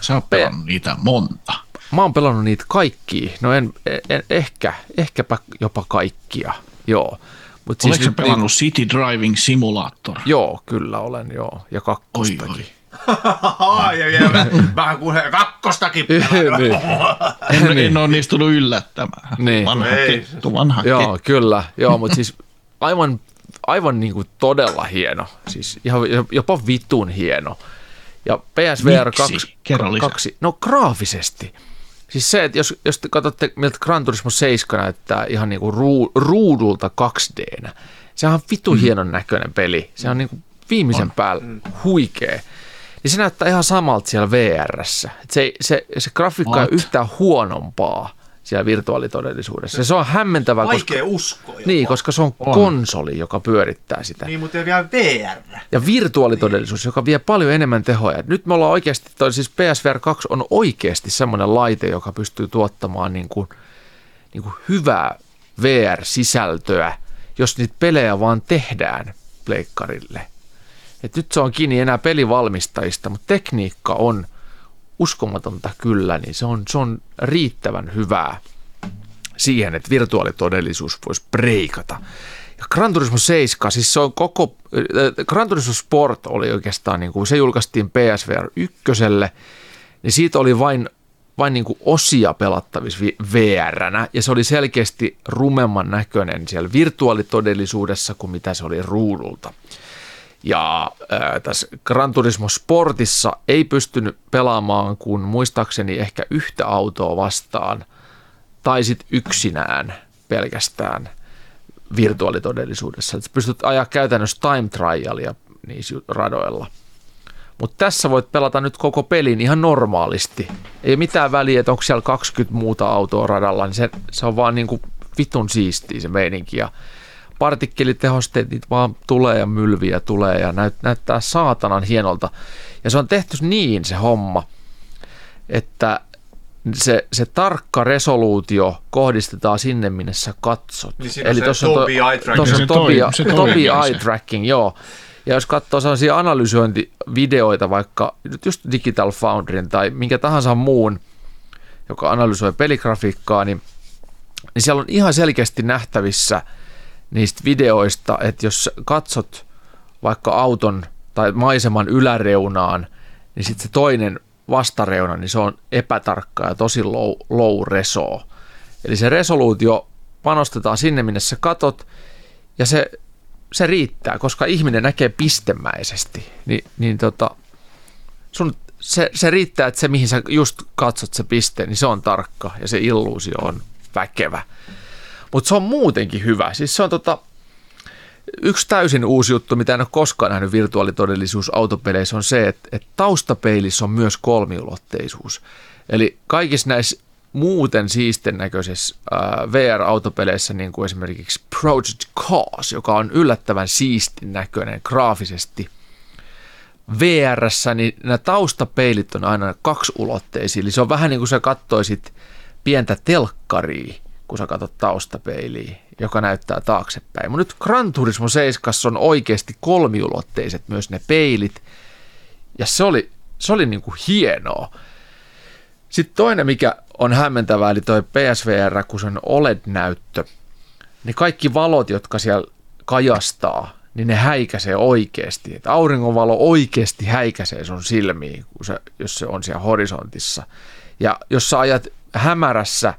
sä oot pelannut niitä monta. Mä oon pelannut niitä kaikkia. No en, en ehkä, ehkäpä jopa kaikkia, joo. Mut oletko siis pelannut niin, City Driving Simulator? Joo, kyllä olen, joo. Ja kakkostakin. Ja vielä vähän kuin kakkostakin pelannut. en, en ole niistä tullut yllättämään. Niin. Vanha kettu, vanha kettu. Joo, kyllä. Joo, mutta siis aivan, aivan niin kuin todella hieno. Siis ihan jopa vitun hieno. Ja P S V R kaksi, kaksi, no graafisesti. Siis se, että jos, jos te katsotte, miltä Gran Turismo seitsemän näyttää ihan niinku ruu, ruudulta kaksi D-nä, se on vitun mm. hienon näköinen peli. Se on niinku viimeisen on. päällä huikea. Ja se näyttää ihan samalta siellä V R:ssä. Et se, se, se grafiikka ei yhtään huonompaa siellä virtuaalitodellisuudessa. Ja se on hämmentävää, koska, niin, koska se on, on konsoli, joka pyörittää sitä. Niin, mutta ei vielä V R. Ja virtuaalitodellisuus, niin, joka vie paljon enemmän tehoja. Nyt me ollaan oikeasti, toi siis P S V R kaksi on oikeasti semmoinen laite, joka pystyy tuottamaan niin kuin, niin kuin hyvää V R-sisältöä, jos niitä pelejä vaan tehdään pleikkarille. Et nyt se on kiinni enää pelivalmistajista, mutta tekniikka on uskomatonta kyllä, niin se on, se on riittävän hyvää siihen, että virtuaalitodellisuus voisi breikata. Ja Gran Turismo seitsemän, siis se on koko, äh, Gran Turismo Sport oli oikeastaan, niin kuin se julkaistiin P S V R ykköselle, niin siitä oli vain, vain niin kuin osia pelattavissa V R:nä, ja se oli selkeästi rumemman näköinen siellä virtuaalitodellisuudessa kuin mitä se oli ruudulta. Ja ää, tässä Gran Turismo Sportissa ei pystynyt pelaamaan kuin muistaakseni ehkä yhtä autoa vastaan tai sitten yksinään pelkästään virtuaalitodellisuudessa. Et pystyt ajaa käytännössä time trialia niissä radoilla. Mutta tässä voit pelata nyt koko pelin ihan normaalisti. Ei mitään väliä, että onko siellä kaksikymmentä muuta autoa radalla, niin se, se on vaan niinku vitun siistiä se meininki ja partikkelitehosteet, niitä vaan tulee ja mylviä tulee ja näyt, näyttää saatanan hienolta. Ja se on tehty niin se homma, että se, se tarkka resoluutio kohdistetaan sinne, minne sä katsot. Niin eli tuossa on Tobii eye tracking, joo. Ja jos katsoo sellaisia analysointivideoita vaikka just Digital Foundryn tai minkä tahansa muun, joka analysoi peligrafiikkaa, niin, niin siellä on ihan selkeästi nähtävissä niistä videoista, että jos katsot vaikka auton tai maiseman yläreunaan, niin sitten se toinen vastareuna, niin se on epätarkka ja tosi low, low reso. Eli se resoluutio panostetaan sinne, minne sä katot, ja se, se riittää, koska ihminen näkee pistemäisesti. Ni, niin tota, sun, se, se riittää, että se mihin sä just katsot se piste, niin se on tarkka ja se illuusio on väkevä. Mutta se on muutenkin hyvä. Siis se on tota, yksi täysin uusi juttu, mitä en ole koskaan nähnyt virtuaalitodellisuusautopeleissä, on se, että, että taustapeilissä on myös kolmiulotteisuus. Eli kaikissa näissä muuten siisten näköisissä äh, V R-autopeleissä, niin kuin esimerkiksi Project Cars, joka on yllättävän siistin näköinen graafisesti, V R:ssä niin nämä taustapeilit on aina kaksiulotteisia. Eli se on vähän niin kuin sä kattoisit pientä telkkaria, kun sä katsot taustapeiliä, joka näyttää taaksepäin. Mutta nyt Gran Turismo seitsemän on oikeasti kolmiulotteiset myös ne peilit, ja se oli, se oli niinku hienoa. Sitten toinen, mikä on hämmentävää, eli toi P S V R, kun se on O L E D-näyttö, niin kaikki valot, jotka siellä kajastaa, niin ne häikäisee oikeasti. Et auringonvalo oikeasti häikäisee sun silmiin, kun se, jos se on siellä horisontissa. Ja jos sä ajat hämärässä,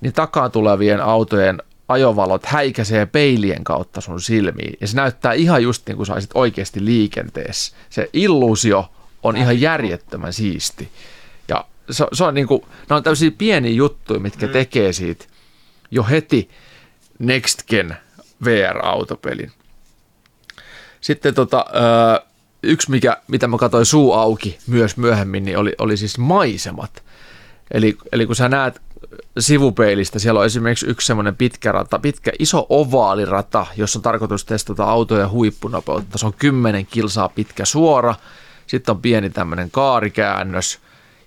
niin takaa tulevien autojen ajovalot häikäisee peilien kautta sun silmiin. Ja se näyttää ihan just niin kuin saisit oikeasti liikenteessä. Se illuusio on ihan järjettömän siisti. Ja se, se on niinku, nämä on tämmöisiä pieniä juttuja, mitkä mm. tekee siitä jo heti Next Gen V R-autopelin. Sitten tota, yksi, mikä, mitä mä katsoin suu auki myös myöhemmin, niin oli, oli siis maisemat. Eli, eli kun sä näet sivupeilistä, siellä on esimerkiksi yksi semmoinen pitkä rata, pitkä iso ovaalirata, jossa on tarkoitus testata autoja huippunopeutta. Se on kymmenen kilsaa pitkä suora, sitten on pieni tämmöinen kaarikäännös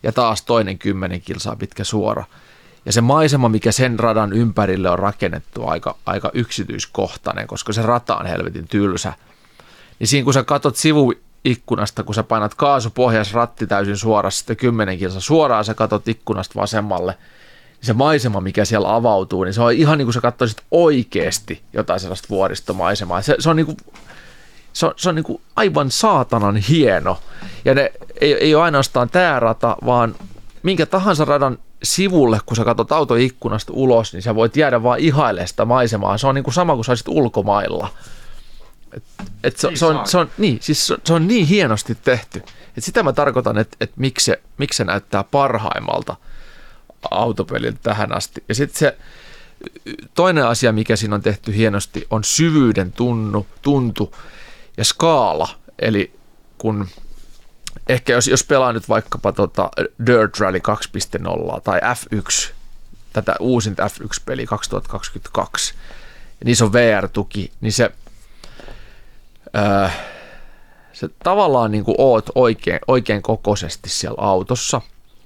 ja taas toinen kymmenen kilsaa pitkä suora. Ja se maisema, mikä sen radan ympärille on rakennettu, aika, aika yksityiskohtainen, koska se rata on helvetin tylsä. Niin siinä kun sä katot sivuikkunasta, kun sä painat kaasupohjas, ratti täysin suorassa, sitten kymmenen kilsa suoraan, sä katot ikkunasta vasemmalle, niin se maisema, mikä siellä avautuu, niin se on ihan niin kuin sä katsoisit oikeasti jotain sellaista vuoristomaisemaa. Se, se on niin kuin, se on, se on niin kuin aivan saatanan hieno. Ja ne ei, ei ole ainoastaan tää rata, vaan minkä tahansa radan sivulle, kun sä katot autoikkunasta ulos, niin sä voit jäädä vaan ihailemaan sitä maisemaa. Se on niin kuin sama kuin sä olisit ulkomailla. Et, et se, se, on, se, on, niin, siis se on niin hienosti tehty. Et sitä mä tarkoitan, että et miksi, miksi se näyttää parhaimmalta autopeliltä tähän asti. Ja sitten se toinen asia, mikä siinä on tehty hienosti, on syvyyden tunnu, tuntu ja skaala. Eli kun ehkä jos, jos pelaa nyt vaikkapa tota Dirt Rally kaksi piste nolla tai F yksi, tätä uusinta F yksi -peliä kaksituhattakaksikymmentäkaksi, ja niissä on V R-tuki, niin se Öö, se tavallaan niin kuin oot oikein, oikein kokoisesti siellä autossa,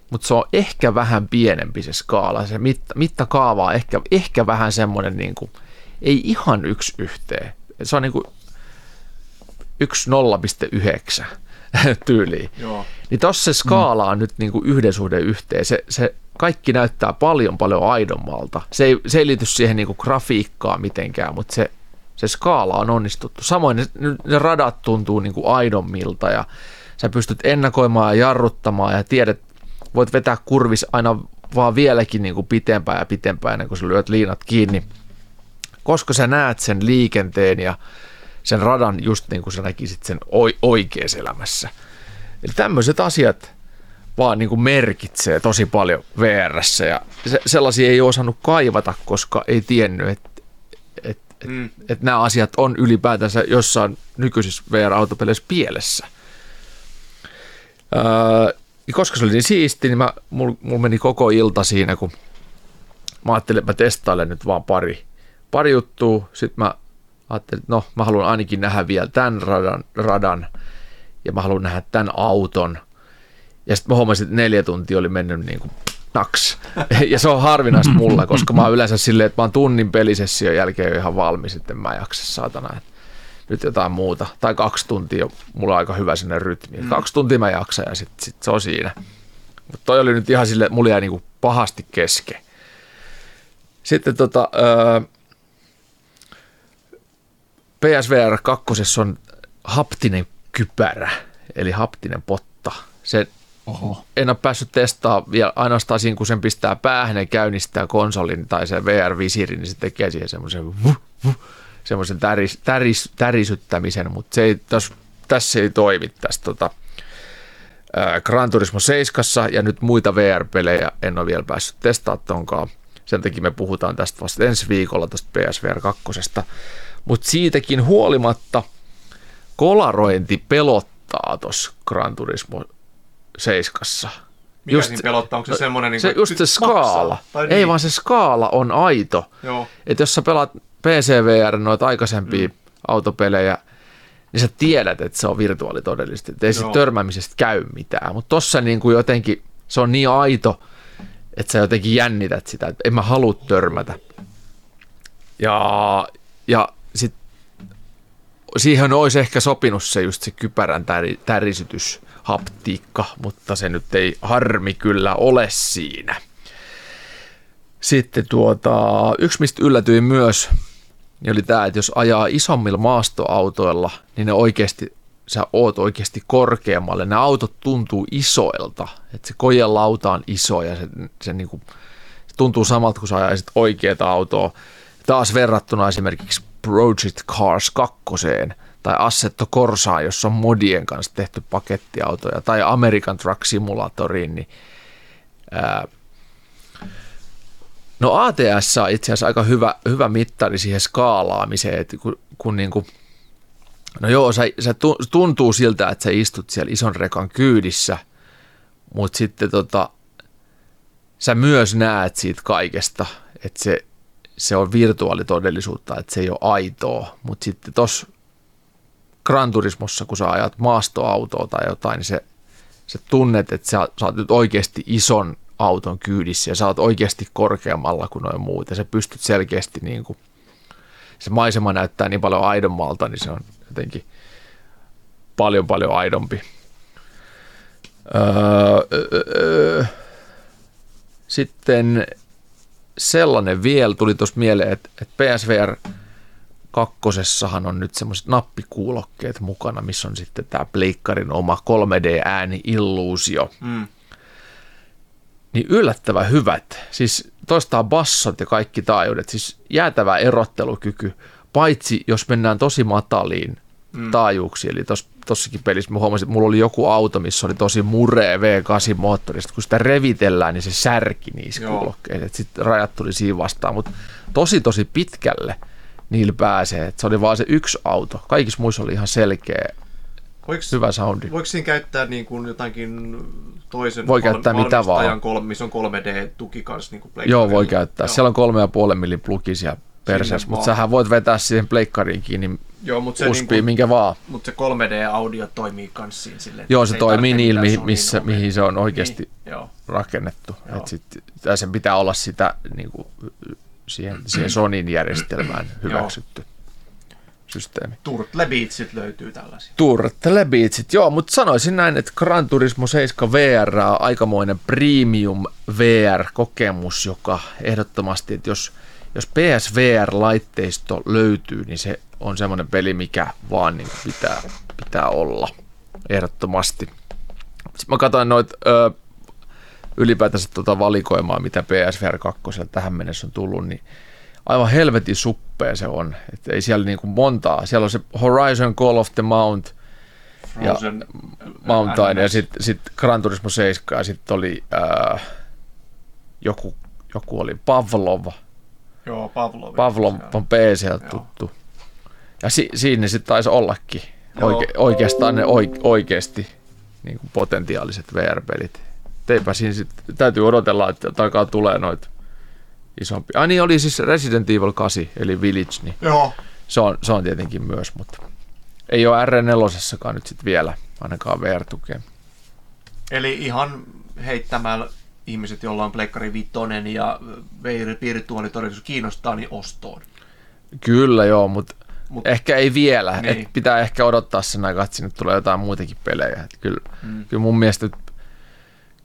mutta se on ehkä vähän pienempi se skaala. Se mitta, mittakaava on ehkä, ehkä vähän semmoinen, niin kuin, ei ihan yksi yhteen. Se on niin kuin yksi nolla pilkku yhdeksän tyyliin. Joo. Niin tossa se skaala on mm. nyt niin kuin yhden suhden yhteen. Se, se kaikki näyttää paljon paljon aidommalta. Se ei, se ei liity siihen niin kuin grafiikkaan mitenkään, mutta se Se skaala on onnistuttu. Samoin ne, ne radat tuntuu niin kuin aidommilta ja sä pystyt ennakoimaan ja jarruttamaan ja tiedät, voit vetää kurvis aina vaan vieläkin niin kuin pitempään ja pitempään ennen kuin sä lyöt liinat kiinni. Koska sä näet sen liikenteen ja sen radan just niin kuin sä näkisit sen oikeassa elämässä. Eli tämmöiset asiat vaan niin kuin merkitsee tosi paljon V R:ssä ja se, sellaisia ei osannut kaivata, koska ei tiennyt, että Että mm. et nämä asiat on ylipäätänsä jossain nykyisissä V R-autopeleissä pielessä. Öö, koska se oli niin siisti, niin mulla mul meni koko ilta siinä, kun mä ajattelin, että mä testailen nyt vaan pari, pari juttua. Sitten mä ajattelin, että no, mä haluan ainakin nähdä vielä tämän radan, radan ja mä haluan nähdä tämän auton. Ja sitten mä huomasin, että neljä tuntia oli mennyt niin kuin naks. Ja se on harvinaista mulla, koska mä oon yleensä silleen, että mä oon tunnin pelisession jälkeen jo ihan valmis, sitten mä jaksa saatana, että nyt jotain muuta. Tai kaksi tuntia, mulla on aika hyvä sinne rytmi. Kaksi tuntia mä jaksan ja sitten sit se on siinä. Mutta toi oli nyt ihan silleen, että mulla jäi niinku pahasti kesken. Sitten tota, öö, P S V R kaksi on haptinen kypärä, eli haptinen potta. Se Oho. En ole päässyt testaamaan vielä ainoastaan siinä, kun sen pistää päähän ja käynnistää konsolin tai sen V R-visiiri, niin se tekee siihen semmoisen vuh, vuh, semmoisen täris, täris, tärisyttämisen, mutta se ei, täs, tässä ei toimi tässä tota, ää, Gran Turismo seitsemän ja nyt muita V R-pelejä en ole vielä päässyt testaamaan tonkaan. Sen takia me puhutaan tästä vasta ensi viikolla tästä P S V R kaksi, mutta siitäkin huolimatta kolarointi pelottaa tuossa Gran Turismo seiskassa. Mikä just, siinä pelottaa? Onko se semmoinen niin se, just se skaala. Maksaa, ei niin. Vaan se skaala on aito. Että jos sä pelaat P C V R noita aikaisempia mm. autopelejä, niin sä tiedät, että se on virtuaalitodellisuutta. Ei sit törmäämisestä käy mitään. Mutta tossa niin kuin jotenkin se on niin aito, että sä jotenkin jännität sitä. Että en mä halua törmätä. Ja, ja sit siihen olisi ehkä sopinut se just se kypärän täri, tärisytys. Haptiikka, mutta se nyt ei harmi kyllä ole siinä. Sitten tuota, yksi mistä yllätyin myös, niin oli tämä, että jos ajaa isommilla maastoautoilla, niin ne oikeasti, sä oot oikeasti korkeammalle. Ne autot tuntuu isoilta, että se kojelauta on iso ja se, se, niinku, se tuntuu samalta, kun sä ajaisit oikeata autoa. Taas verrattuna esimerkiksi Project Cars kakkoseen. Tai Assetto Corsaan, jossa on modien kanssa tehty pakettiautoja, tai American Truck Simulatoriin, niin Ää, no A T S on itse asiassa aika hyvä, hyvä mittari siihen skaalaamiseen, että kun, kun niin kuin, no joo, sä, sä tuntuu siltä, että sä istut siellä ison rekan kyydissä, mutta sitten tota, sä myös näet siitä kaikesta, että se, se on virtuaalitodellisuutta, että se ei ole aitoa, mutta sitten tuossa Gran Turismossa, kun sä ajat maastoautoa tai jotain, niin se, sä tunnet, että sä, sä oot nyt oikeasti ison auton kyydissä ja sä oot oikeasti korkeammalla kuin noin muut ja sä pystyt selkeästi niin kuin, se maisema näyttää niin paljon aidommalta, niin se on jotenkin paljon paljon aidompi. Öö, öö, sitten sellainen vielä tuli tuosta mieleen, että, että P S V R kakkosessahan on nyt semmoiset nappikuulokkeet mukana, missä on sitten tämä pleikkarin oma kolme D-ääni-illuusio. Mm. Niin yllättävän hyvät, siis toistaan bassot ja kaikki taajuudet, siis jäätävä erottelukyky, paitsi jos mennään tosi mataliin mm. taajuuksiin, eli tos, tossakin pelissä mä huomasin, että mulla oli joku auto, missä oli tosi muree V kahdeksan-moottorista, kun sitä revitellään, niin se särki niissä kuulokkeissa, että sitten rajat tuli siinä vastaan, mutta tosi tosi pitkälle niillä pääsee, että se oli vaan se yksi auto, kaikissa muissa oli ihan selkeä. Voiko, hyvä soundi. Voiko siinä käyttää niin kuin jotainkin toisen voi käyttää val- mitä vaan. Kolme, missä on kolme D-tuki kanssa? Niin kuin joo, voi käyttää. Joo. Siellä on kolme ja puolen millin plugi siellä perseessä, mutta sähän voit vetää siihen pleikkariin kiinni U S B, niin minkä vaan. Mutta se kolme D-audio toimii kanssa siinä silleen. Joo, se, se toimii niillä, mihin, missä, mihin se on oikeasti niin, rakennettu. Et sit, sen pitää olla sitä niin kuin, siihen, siihen Sonyn järjestelmään hyväksytty. Joo. Systeemi. Turtle Beatsit löytyy tällaisia. Turtle Beatsit, joo, mutta sanoisin näin, että Gran Turismo seitsemän V R on aikamoinen premium V R-kokemus, joka ehdottomasti, että jos, jos P S V R-laitteisto löytyy, niin se on semmoinen peli, mikä vaan niin pitää, pitää olla ehdottomasti. Sitten mä katsoin noita ö, ylipäätänsä tuota valikoimaa, mitä P S V R kaksi tähän mennessä on tullut, niin aivan helvetin suppea se on, että ei siellä niinku montaa. Siellä on se Horizon, Call of the Mount ja Frozen Mountain ja sitten sit Gran Turismo seitsemän ja sitten oli ää, joku, joku oli Pavlov. Joo, Pavlov. Pavlov on P C:ltä tuttu. Ja si, siinä sitten taisi ollakin Oike, oikeastaan ne oike, oikeasti niinku potentiaaliset V R-pelit. Teipä siinä sitten, täytyy odotella, että takaa tulee noita. Isompi. Ah niin, oli siis Resident Evil kahdeksan, eli Village, niin joo. Se, on, se on tietenkin myös, mutta ei ole R neljä-osassakaan nyt sitten vielä, ainakaan V R-tukea. Eli ihan heittämällä ihmiset, joilla on pleikkari vitonen ja virtuaalitodellisuus kiinnostaa, niin ostoon. Kyllä joo, mutta Mut, ehkä ei vielä. Niin. Et pitää ehkä odottaa sen aikaa, että sinne tulee jotain muitakin pelejä. Et kyllä, mm. kyllä mun mielestä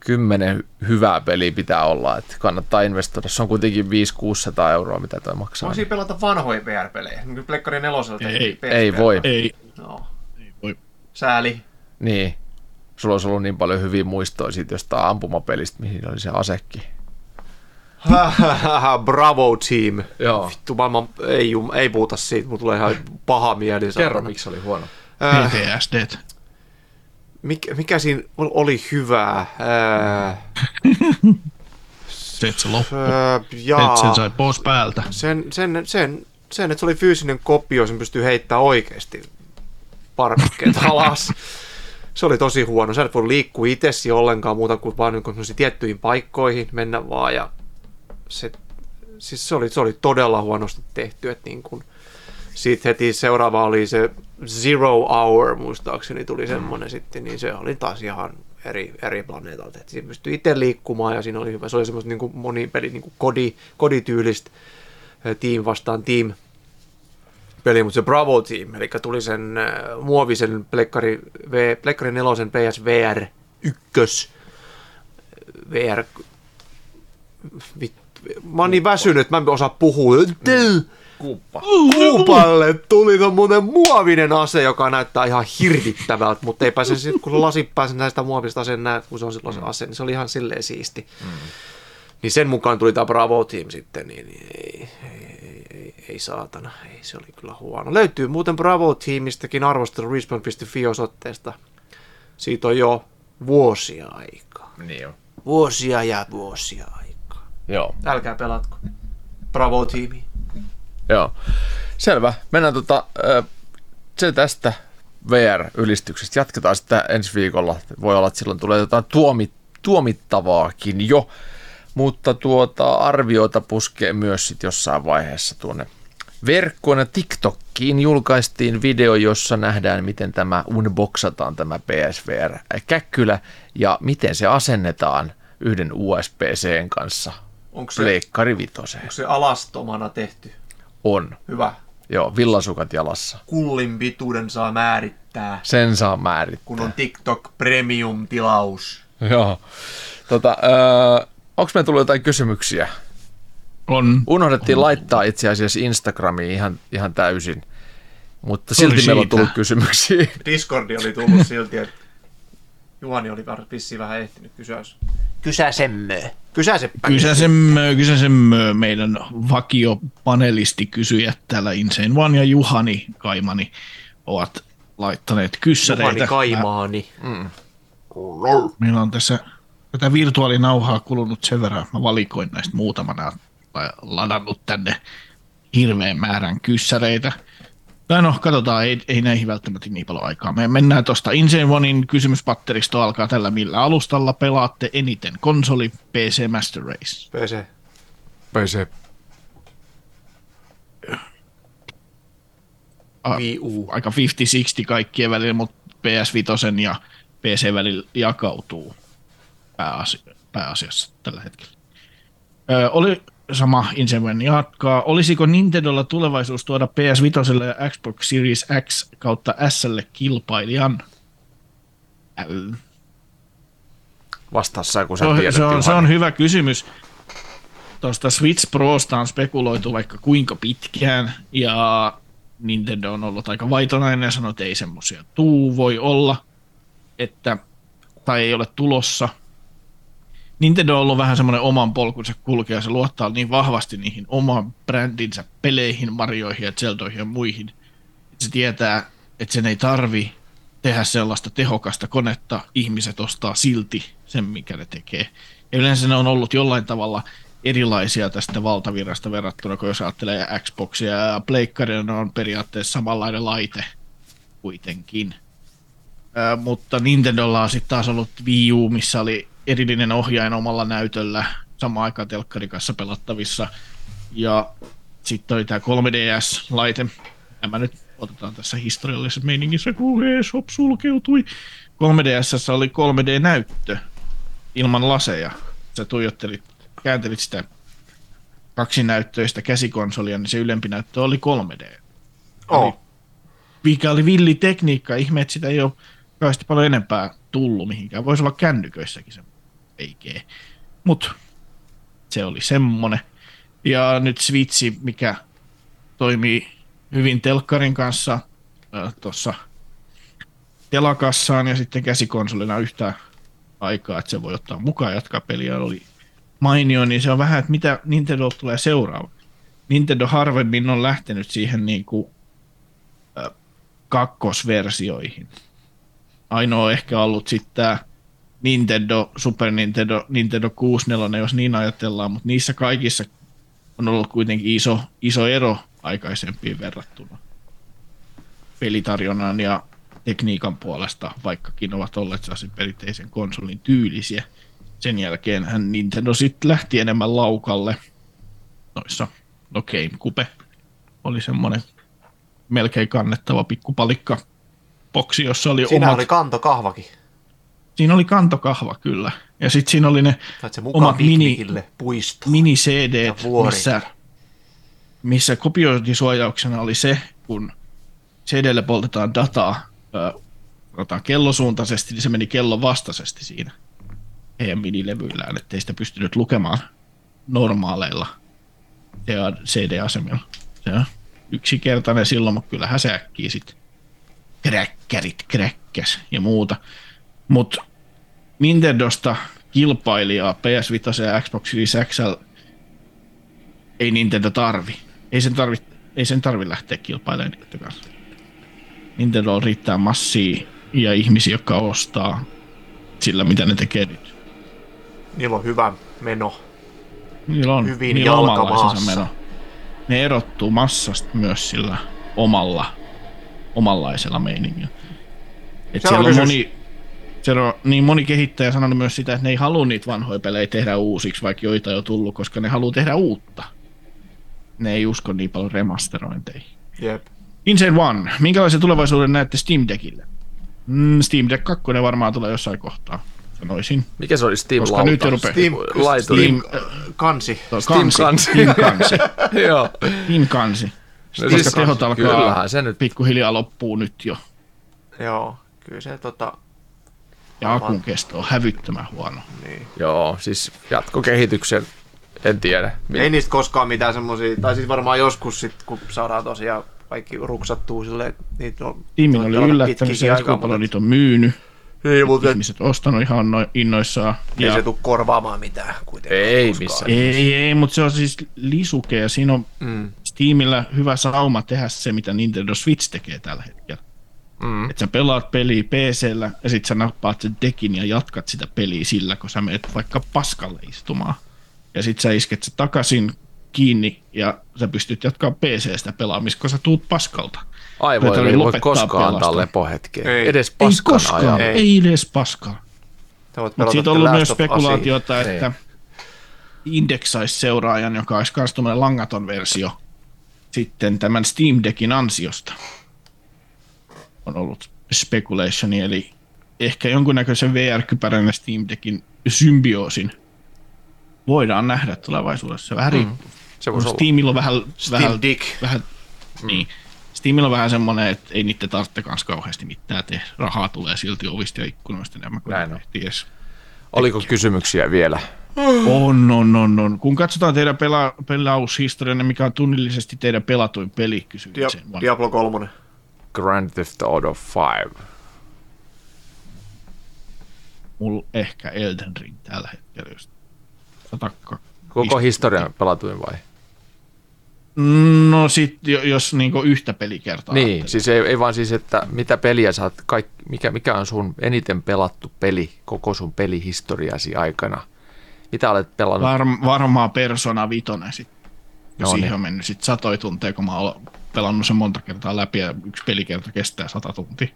kymmenen hyvää peliä pitää olla, että kannattaa investoida. Se on kuitenkin viisi kuusisataa euroa, mitä toi maksaa. Voisi pelata vanhoja V R-pelejä, niin kuin Plekkari neloselta. Ei, ei voi. Ei. No. ei voi. Sääli. Niin. Sulla olisi ollut niin paljon hyviä muistoja siitä jostain ampumapelistä, mihin oli se asekki. Bravo team. Joo. Vittu, maailman, ei, ei puhuta siitä, mutta tulee ihan paha mieli. Kerro, miksi oli huono. P T S D. Mikä, mikä siinä oli hyvää? Ää... se, että se loppui. Ja... Sen sai pois päältä. Sen, sen, sen, sen, että se oli fyysinen kopio, sen pystyy heittämään oikeasti parvekkeet alas. Se oli tosi huono. Sä et voi liikkua itsesi ollenkaan muuta kuin vaan niin tiettyihin paikkoihin. Mennä vaan ja... Se, siis se, oli, se oli todella huonosti tehty, että niin kuin... Sitten heti seuraava oli se Zero Hour, muistaakseni tuli semmoinen sitten, niin se oli taas ihan eri, eri planeetalta. Että siinä pystyi itse liikkumaan ja siinä oli hyvä. Se oli semmoista niin kuin moni peli, niin kuin kodi, kodityylistä team vastaan team peli, mutta se Bravo Team, eli tuli sen muovisen plekkari, plekkari nelosen P S V R yksi V R... Vittu. Mä oon niin väsynyt, että mä en osaa puhua. Kuuppa. Kuupalle tuli tommonen muovinen ase, joka näyttää ihan hirvittävältä, mutta eipä se sitten, kun lasit pääsen näistä muovista aseen näet, kun se on silloin se ase, niin se oli ihan silleen siisti. Mm. Niin sen mukaan tuli tämä Bravo Team sitten, niin ei, ei, ei, ei, ei saatana, ei, se oli kyllä huono. Löytyy muuten Bravo Teamistäkin arvostelu respawn piste fi-osoitteesta. Siitä on jo vuosia aikaa. Niin on. vuosia ja vuosia aikaa. Joo. Älkää pelatko. Bravo tiimi. Joo. Selvä. Mennään tota, se tästä V R-ylistyksestä. Jatketaan sitä ensi viikolla. Voi olla, että silloin tulee jotain tuomi, tuomittavaakin jo. Mutta tuota, arvioita puskee myös sit jossain vaiheessa tuonne verkkoon ja TikTokkiin julkaistiin video, jossa nähdään, miten tämä unboxataan tämä P S V R-käkkylä ja miten se asennetaan yhden U S B-C:n kanssa pleikkari vitoseen. Onko se alastomana tehty? On. Hyvä. Joo, villasukat jalassa. Kullin pituuden saa määrittää. Sen saa määrittää. Kun on TikTok Premium-tilaus. Joo. Tota, öö, onko meillä tullut jotain kysymyksiä? On. Unohdettiin on. laittaa itse asiassa Instagramiin ihan, ihan täysin, mutta silti meillä on tullut kysymyksiä. Discordi oli tullut silti, että Juhani oli vissiin vähän ehtinyt kysyä. Kysäsemmöö. Kysäseppä. Kysäsemmöö, kysäsemmöö. Meidän vakiopanelisti kysyjät täällä Insane One ja Juhani Kaimani ovat laittaneet kyssäreitä. Juhani Kaimaani. Mm. Meillä on tässä tätä virtuaalinauhaa kulunut sen verran, mä valikoin näistä muutamana. Ladannut tänne hirveän määrän kyssäreitä. Tai no, katsotaan, ei, ei näihin välttämättä niin paljon aikaa. Me mennään tuosta Insane Onein kysymyspatteristo alkaa tällä. Millä alustalla pelaatte eniten? Konsoli, P C, Master Race? P C. P C. A, aika viisikymmentä-kuusikymmentä kaikkien välillä, mutta P S viisi ja P C välillä jakautuu pääasi- pääasiassa tällä hetkellä. Ö, oli... Sama Inseven jatkaa. Olisiko Nintendolla tulevaisuus tuoda P S viisi ja Xbox Series X kautta S:lle kilpailijan? Äl. Vastaa sä, kun sä tiedät. Se on, se on, se on hyvä kysymys. Tuosta Switch Prosta on spekuloitu vaikka kuinka pitkään, ja Nintendo on ollut aika vaitonainen ja sanoi, että ei semmoisia tuu, voi olla, että, tai ei ole tulossa. Nintendo on ollut vähän semmoinen oman polkunsa kulkea, se luottaa niin vahvasti niihin oman brändinsä peleihin, Marioihin ja Zeldoihin ja muihin. Se tietää, että sen ei tarvi tehdä sellaista tehokasta konetta, ihmiset ostaa silti sen, mikä ne tekee. Ja yleensä ne on ollut jollain tavalla erilaisia tästä valtavirrasta verrattuna, kun jos ajattelee Xboxia ja pleikkaria, ne on periaatteessa samanlainen laite kuitenkin. Äh, mutta Nintendolla on sitten taas ollut Wii U, missä oli erillinen ohjain omalla näytöllä, samaan aikaan telkkarin kanssa pelattavissa. Ja sitten oli tämä kolme D S-laite. Tämä nyt otetaan tässä historiallisessa meiningissä, kun eShop sulkeutui. kolme D S:ssä oli kolme D-näyttö ilman laseja. Sä tuijottelit, kääntelit sitä kaksinäyttöistä käsikonsolia, niin se ylempi näyttö oli kolme D. Oh. Mikä oli villi tekniikka. Ihme, että sitä ei ole kauheasti paljon enempää tullut mihinkään. Voisi olla kännyköissäkin se veikeä. Mut se oli semmonen. Ja nyt Switchi, mikä toimii hyvin telkkarin kanssa äh, tuossa telakassaan ja sitten käsikonsolina yhtä aikaa, että se voi ottaa mukaan jatkaa peliä. Oli mainio, niin se on vähän, että mitä Nintendo tulee seuraava. Nintendo harvemmin on lähtenyt siihen niinku äh, kakkosversioihin. Ainoa ehkä ollut sitten tämä Nintendo, Super Nintendo, Nintendo kuusikymmentäneljä, jos niin ajatellaan, mutta niissä kaikissa on ollut kuitenkin iso, iso ero aikaisempiin verrattuna pelitarjonnan ja tekniikan puolesta, vaikkakin ovat olleet sellaisen perinteisen konsolin tyylisiä. Sen jälkeen hän Nintendo sitten lähti enemmän laukalle noissa. No GameCube oli semmoinen melkein kannettava pikkupalikka. Boksi, jossa oli siinä omat... oli kantokahvakin. Siinä oli kantokahva, kyllä. Ja sitten siinä oli ne omat mini-C D-t, missä, missä kopiointisuojauksena oli se, kun C D:lle poltetaan dataa äh, kellosuuntaisesti, niin se meni kellon vastaisesti siinä heidän minilevyillään, ettei sitä pystynyt lukemaan normaaleilla C D-asemilla. Se on yksinkertainen silloin, mutta kyllähän se äkkii sitten. Kräkkärit, kräkkäs ja muuta. Mutta Nintendosta kilpailijaa P S viisi ja Xbox Series X ei Nintendo tarvi. Ei sen tarvi, ei sen tarvi lähteä kilpailemaan niiden kanssa. Nintendo riittää massia ja ihmisiä, jotka ostaa sillä, mitä ne tekee nyt. niillä on hyvä meno. Niillä on, hyvin niillä omanlaisensa meno. Ne erottuu massasta myös sillä omalla, omanlaisella meiningillä. Että siellä on moni... Siellä on niin moni kehittäjä sanonut myös sitä, että ne ei halua niitä vanhoja pelejä tehdä uusiksi, vaikka joita on jo tullut, koska ne haluaa tehdä uutta. Ne ei usko niin paljon remasterointeihin. Jep. Insane One. Minkälaisen tulevaisuuden näette Steam Deckille? Mm, Steam Deck kaksi varmaan tulee jossain kohtaa, sanoisin. Mikä se oli Steam-lauta? Koska nyt rupeaa... Steam-kansi. Steam-kansi. Steam-kansi. Joo. Steam-kansi. Koska tehot alkaa pikkuhiljaa loppuu nyt jo. Joo, kyllä se tota... Ja akun kesto on hävyttömän huono. Niin. Joo, siis jatkokehityksen en tiedä. Ei niistä koskaan mitään semmosia, tai siis varmaan joskus sit, kun saadaan tosiaan kaikki ruksattuu silleen, niitä on... Tiimin oli yllättänyt, se jatkuun paljon niitä on myynyt. Niin, mutta... Ihmiset on ostanut ihan innoissaan. Ei ja... se tule korvaamaan mitään kuitenkaan. Ei koskaan. Missään. Ei, ei, mutta se on siis lisuke ja siinä on mm. Steamillä hyvä sauma tehdä se, mitä Nintendo Switch tekee tällä hetkellä. Mm. Että sä pelaat peliä P C:llä ja sit sä nappaat sen dekin ja jatkat sitä peliä sillä, kun sä menet vaikka paskalle istumaan. Ja sit sä isket se takaisin kiinni ja sä pystyt jatkamaan P C:stä pelaamista, kun sä tuut paskalta. Aivoille ei voi koskaan antaa lepohetkeä. Ei edes paskan ajan. Ei. ei edes paskaan. Mutta siitä on ollut myös spekulaatiota, asia. Että indeksaisi seuraajan, joka olisi myös tuommoinen langaton versio, sitten tämän Steam Deckin ansiosta. On ollut speculationi, eli ehkä jonkunnäköisen V R-kypärän ja Steam Deckin symbioosin voidaan nähdä tulevaisuudessa. Vähän riippuu. Mm, Steamilla on vähän... Steam vähän, Dick. Vähän, mm. niin. Steamilla on vähän semmoinen, että ei niitä tarvitse kanssa kauheasti mitään tehdä. Rahaa tulee silti ovista ja ikkunoista enemmän kuin näin on. Ties. Oliko kysymyksiä vielä? On, on, on, on. Kun katsotaan teidän pela- pelaushistorianne, mikä on tunnillisesti teidän pelatuin peli, kysyin Diab- sen. Diablo kolme. Grand Theft Auto viisi. Mulla ehkä Elden Ring tällä hetkellä just. sata kaksikymmentä. Koko historian pelatuin vai? No sit jos niinku yhtä pelikertaa. Niin, ajattelin. Siis ei, ei vaan siis, että mitä peliä sä oot, kaik, mikä, mikä on sun eniten pelattu peli koko sun pelihistoriasi aikana? Mitä olet pelannut? Var, varmaan Persona viisi sitten. No siihen niin. On mennyt sit satoi tunteja, kun mä oon pelannut sen monta kertaa läpi ja yksi pelikerta kestää sata tuntia.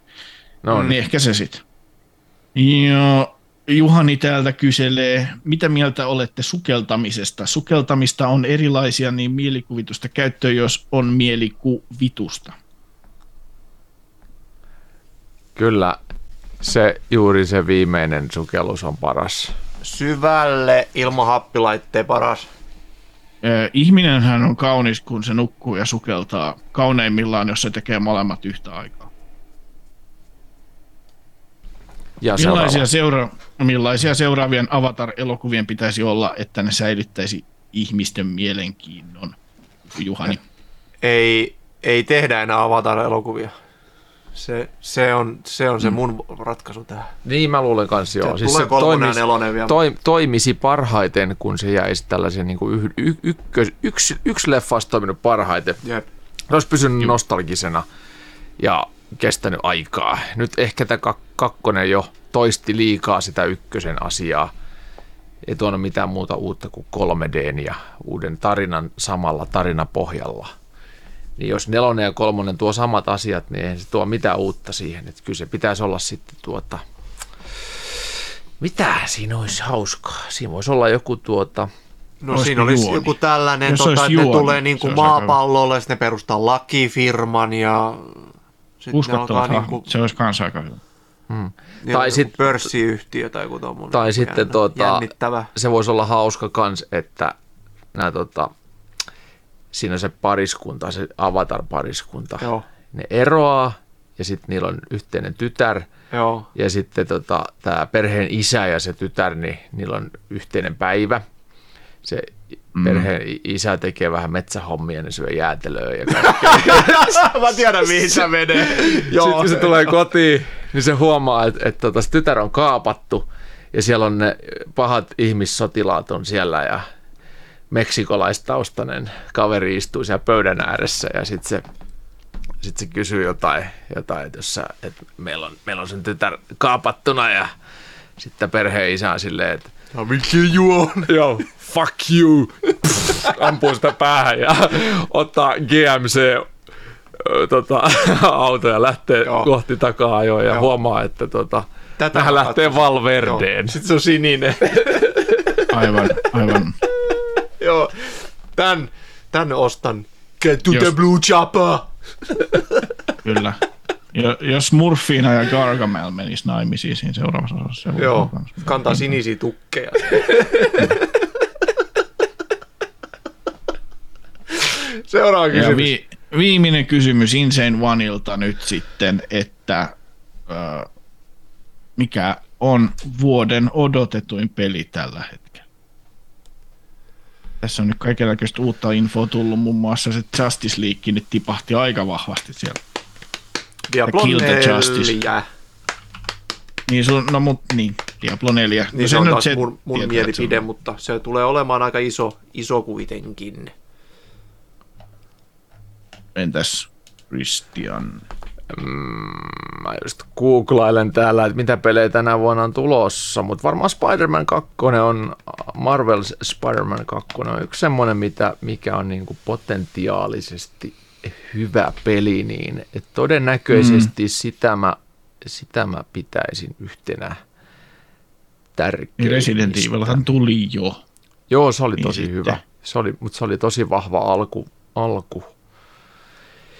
No niin. Niin ehkä se sit. Joo. Juhani täältä kyselee, mitä mieltä olette sukeltamisesta? Sukeltamista on erilaisia, niin mielikuvitusta käyttöön, jos on mielikuvitusta. Kyllä, se juuri se viimeinen sukellus on paras. Syvälle ilman happilaitteen paras. Eh, ihminenhän on kaunis, kun se nukkuu ja sukeltaa. Kauneimmillaan, jos se tekee molemmat yhtä aikaa. Ja millaisia, seura- millaisia seuraavien Avatar-elokuvien pitäisi olla, että ne säilyttäisi ihmisten mielenkiinnon? Juhani. Ei, ei tehdä enää Avatar-elokuvia. Se, se on, se, on se mm. mun ratkaisu tähän. Niin mä luulen kans joo. Siis se toimisi, toi, toimisi parhaiten, kun se jäisi tällaisen niin kuin yh, y, ykkö, yksi, yksi leffa olisi toiminut parhaiten. Jep. Se olisi pysynyt Jep. nostalgisena. Ja... kestänyt aikaa. Nyt ehkä tämä kak- kakkonen jo toisti liikaa sitä ykkösen asiaa. Ei tuonut mitään muuta uutta kuin kolme D:n ja uuden tarinan samalla tarinapohjalla. Niin jos nelonen ja kolmonen tuo samat asiat, niin eihän se tuo mitään uutta siihen. Että kyllä se pitäisi olla sitten tuota... Mitä siinä olisi hauskaa? Siinä voisi olla joku tuota... No olis siinä olisi juoni. Joku tällainen, tota, että juoni. Ne tulee niin kuin maapallolle, aika... sitten ne perustaa lakifirman ja... Uskottavat hahmot, niinku, se olisi kanssa aika hyvä. Hmm. Tai sit, pörssiyhtiö tai joku tommoinen. Tai sitten tota, se voisi olla hauska kans, että nää, tota, siinä on se pariskunta, se avatar-pariskunta. Joo. Ne eroaa ja sitten niillä on yhteinen tytär. Joo. Ja sitten tota, tämä perheen isä ja se tytär, niin niillä on yhteinen päivä. Se perheen isä tekee vähän metsähommia, ne syö jäätelöä ja kaikkea. Mä tiedän, mihin se menee. Joo, sitten kun se tulee kotiin, niin se huomaa, että, että, että se tytär on kaapattu ja siellä on ne pahat ihmissotilaat on siellä ja meksikolaistaustainen kaveri istuu siellä pöydän ääressä ja sitten se, sit se kysyy jotain, jotain että, jos sä, että meillä, on, meillä on sen tytär kaapattuna ja sitten perheen isä on silleen, että no, miksi juon? Joo, fuck you. Pff, ampuu sitä päähän ja ottaa G M C tota, auto ja lähtee joo. kohti takaa jo ja joo. huomaa, että tota, tähän lähtee Valverdeen. Joo. Sitten se on sininen. Aivan, aivan. Joo, tän, tän ostan. Get to Just. the blue chopper. Kyllä. Ja, jos Murfina ja Gargamel menis naimisiin siinä seuraavassa osassa. Se joo, kantaa sinisiä tukkeja. Seuraava kysymys. Vi, viimeinen kysymys Insane Oneilta nyt sitten, että äh, mikä on vuoden odotetuin peli tällä hetkellä? Tässä on nyt kaikenlaista uutta infoa tullut, muun muassa se Justice League nyt tipahti aika vahvasti siellä. Diablo neljä. Niin, sun, no mut niin, Diablo neljä. Niin no, se on taas se, mun, mun tiedät, mielipide, se mutta se tulee olemaan aika iso, iso kuitenkin. Entäs Christian? Mm, mä just googlailen täällä, että mitä pelejä tänä vuonna on tulossa, mutta varmaan Spider-Man kaksi on, Marvel's Spider-Man kaksi on yksi semmoinen, mitä, mikä on niinku potentiaalisesti hyvä peli, niin todennäköisesti mm. sitä, mä, sitä mä pitäisin yhtenä tärkeimmistä. Resident Evilhan tuli jo. Joo, se oli niin tosi sitten. hyvä, se oli, mutta se oli tosi vahva alku. alku.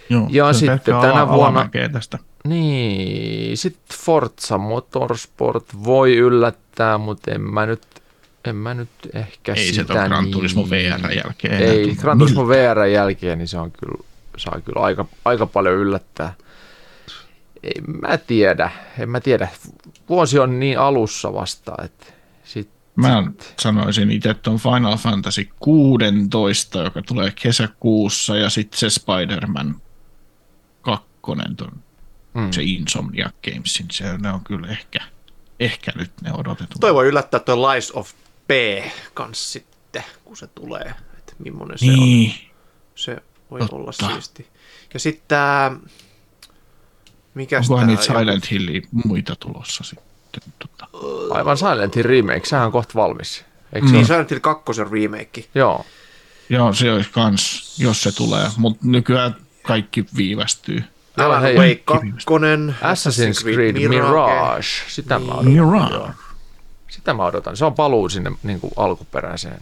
Joo, ja sitten tänä ala, vuonna, tästä. Niin, sitten Forza Motorsport voi yllättää, mutta en mä nyt, en mä nyt ehkä ei sitä niin. Ei se Gran Turismo V R jälkeen. Ei, Gran Turismo V R jälkeen, niin se on kyllä, saa kyllä aika, aika paljon yllättää. En mä tiedä, en mä tiedä. Vuosi on niin alussa vasta, että sit, mä sit. sanoisin itse tuon Final Fantasy kuusitoista, joka tulee kesäkuussa, ja sitten se Spider-Man kakkonen, ton, mm. se Insomniac Gamesin, se, ne on kyllä ehkä, ehkä nyt ne odotetut. Toi voi yllättää tuo Lies of P kans sitten, kun se tulee, että millainen se niin. on. Se voi Totta. olla siisti. Ja sitten tämä, mikä sitä? Onkohan niitä Silent Hillia muita tulossa sitten? Tota. Aivan Silent Hill remake, sehän on kohta valmis. Eikö niin, se Silent Hill kakkosen remake. Joo. Joo, se olisi kans, jos se tulee, mutta nykyään kaikki viivästyy. Alan Wake kakkonen, Assassin's Creed Mirage. Mirage. Sitä, mä Mirage. Sitä mä odotan. Se on paluu sinne niin kuin alkuperäiseen.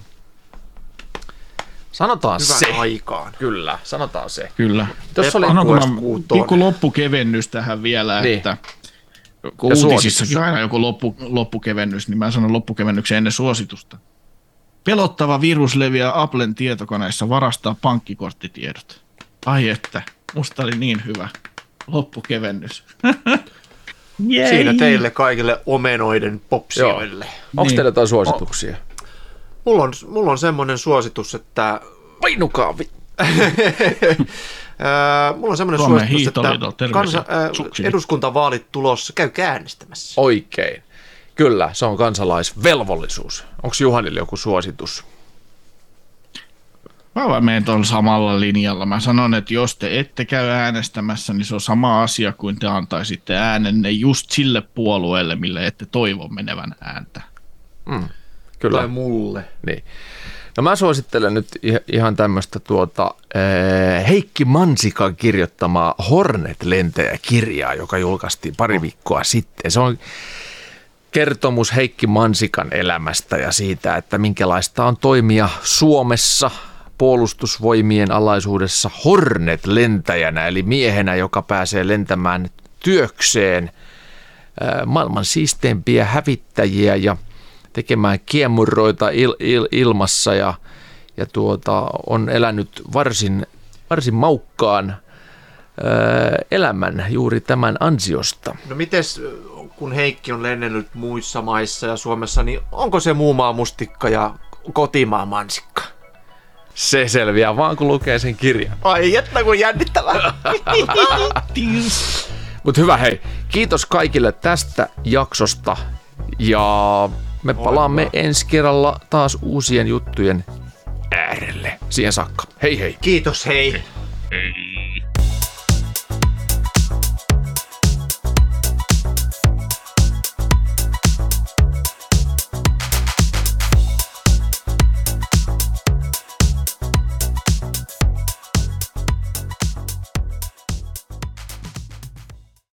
Sanotaan hyvän se. aikaan. Kyllä, sanotaan se. Kyllä. Tuossa oli pikku loppukevennys tähän vielä, niin. että kun uutisissakin aina joku loppu, loppukevennys, niin mä sanon loppukevennyksen ennen suositusta. Pelottava virus leviää Applen tietokoneissa, varastaa pankkikorttitiedot. Ai että, musta oli niin hyvä loppukevennys. Siinä teille kaikille omenoiden popsioille. Onko niin. teillä jotain suosituksia? O- Mulla on, mulla on semmoinen suositus, että... Painukaa! mulla on semmoinen Suomen suositus, että kansa, äh, eduskuntavaalit tulossa, käy äänestämässä. Oikein. Kyllä, se on kansalaisvelvollisuus. Onko Juhanille joku suositus? Mä vaan menen tuolla samalla linjalla. Mä sanon, että jos te ette käy äänestämässä, niin se on sama asia kuin te antaisitte äänenne just sille puolueelle, mille ette toivo menevän ääntä. Mm. Kyllä. Tai mulle. Niin. No mä suosittelen nyt ihan tämmöistä tuota, Heikki Mansikan kirjoittamaa Hornet-lentäjäkirjaa, joka julkaistiin pari viikkoa sitten. Se on kertomus Heikki Mansikan elämästä ja siitä, että minkälaista on toimia Suomessa puolustusvoimien alaisuudessa Hornet-lentäjänä, eli miehenä, joka pääsee lentämään työkseen maailman siisteimpiä hävittäjiä ja tekemään kiemuroita il, il, ilmassa ja, ja tuota, on elänyt varsin, varsin maukkaan ö, elämän juuri tämän ansiosta. No mites, kun Heikki on lennellyt muissa maissa ja Suomessa, niin onko se muu maa mustikka ja kotimaan mansikka? Se selviää vaan, kun lukee sen kirjan. Ai jättä, kun jännittävää. Mut hyvä hei, kiitos kaikille tästä jaksosta ja... Me palaamme Oiva. ensi kerralla taas uusien juttujen äärelle. Siihen saakka. Hei hei. Kiitos hei. Hei.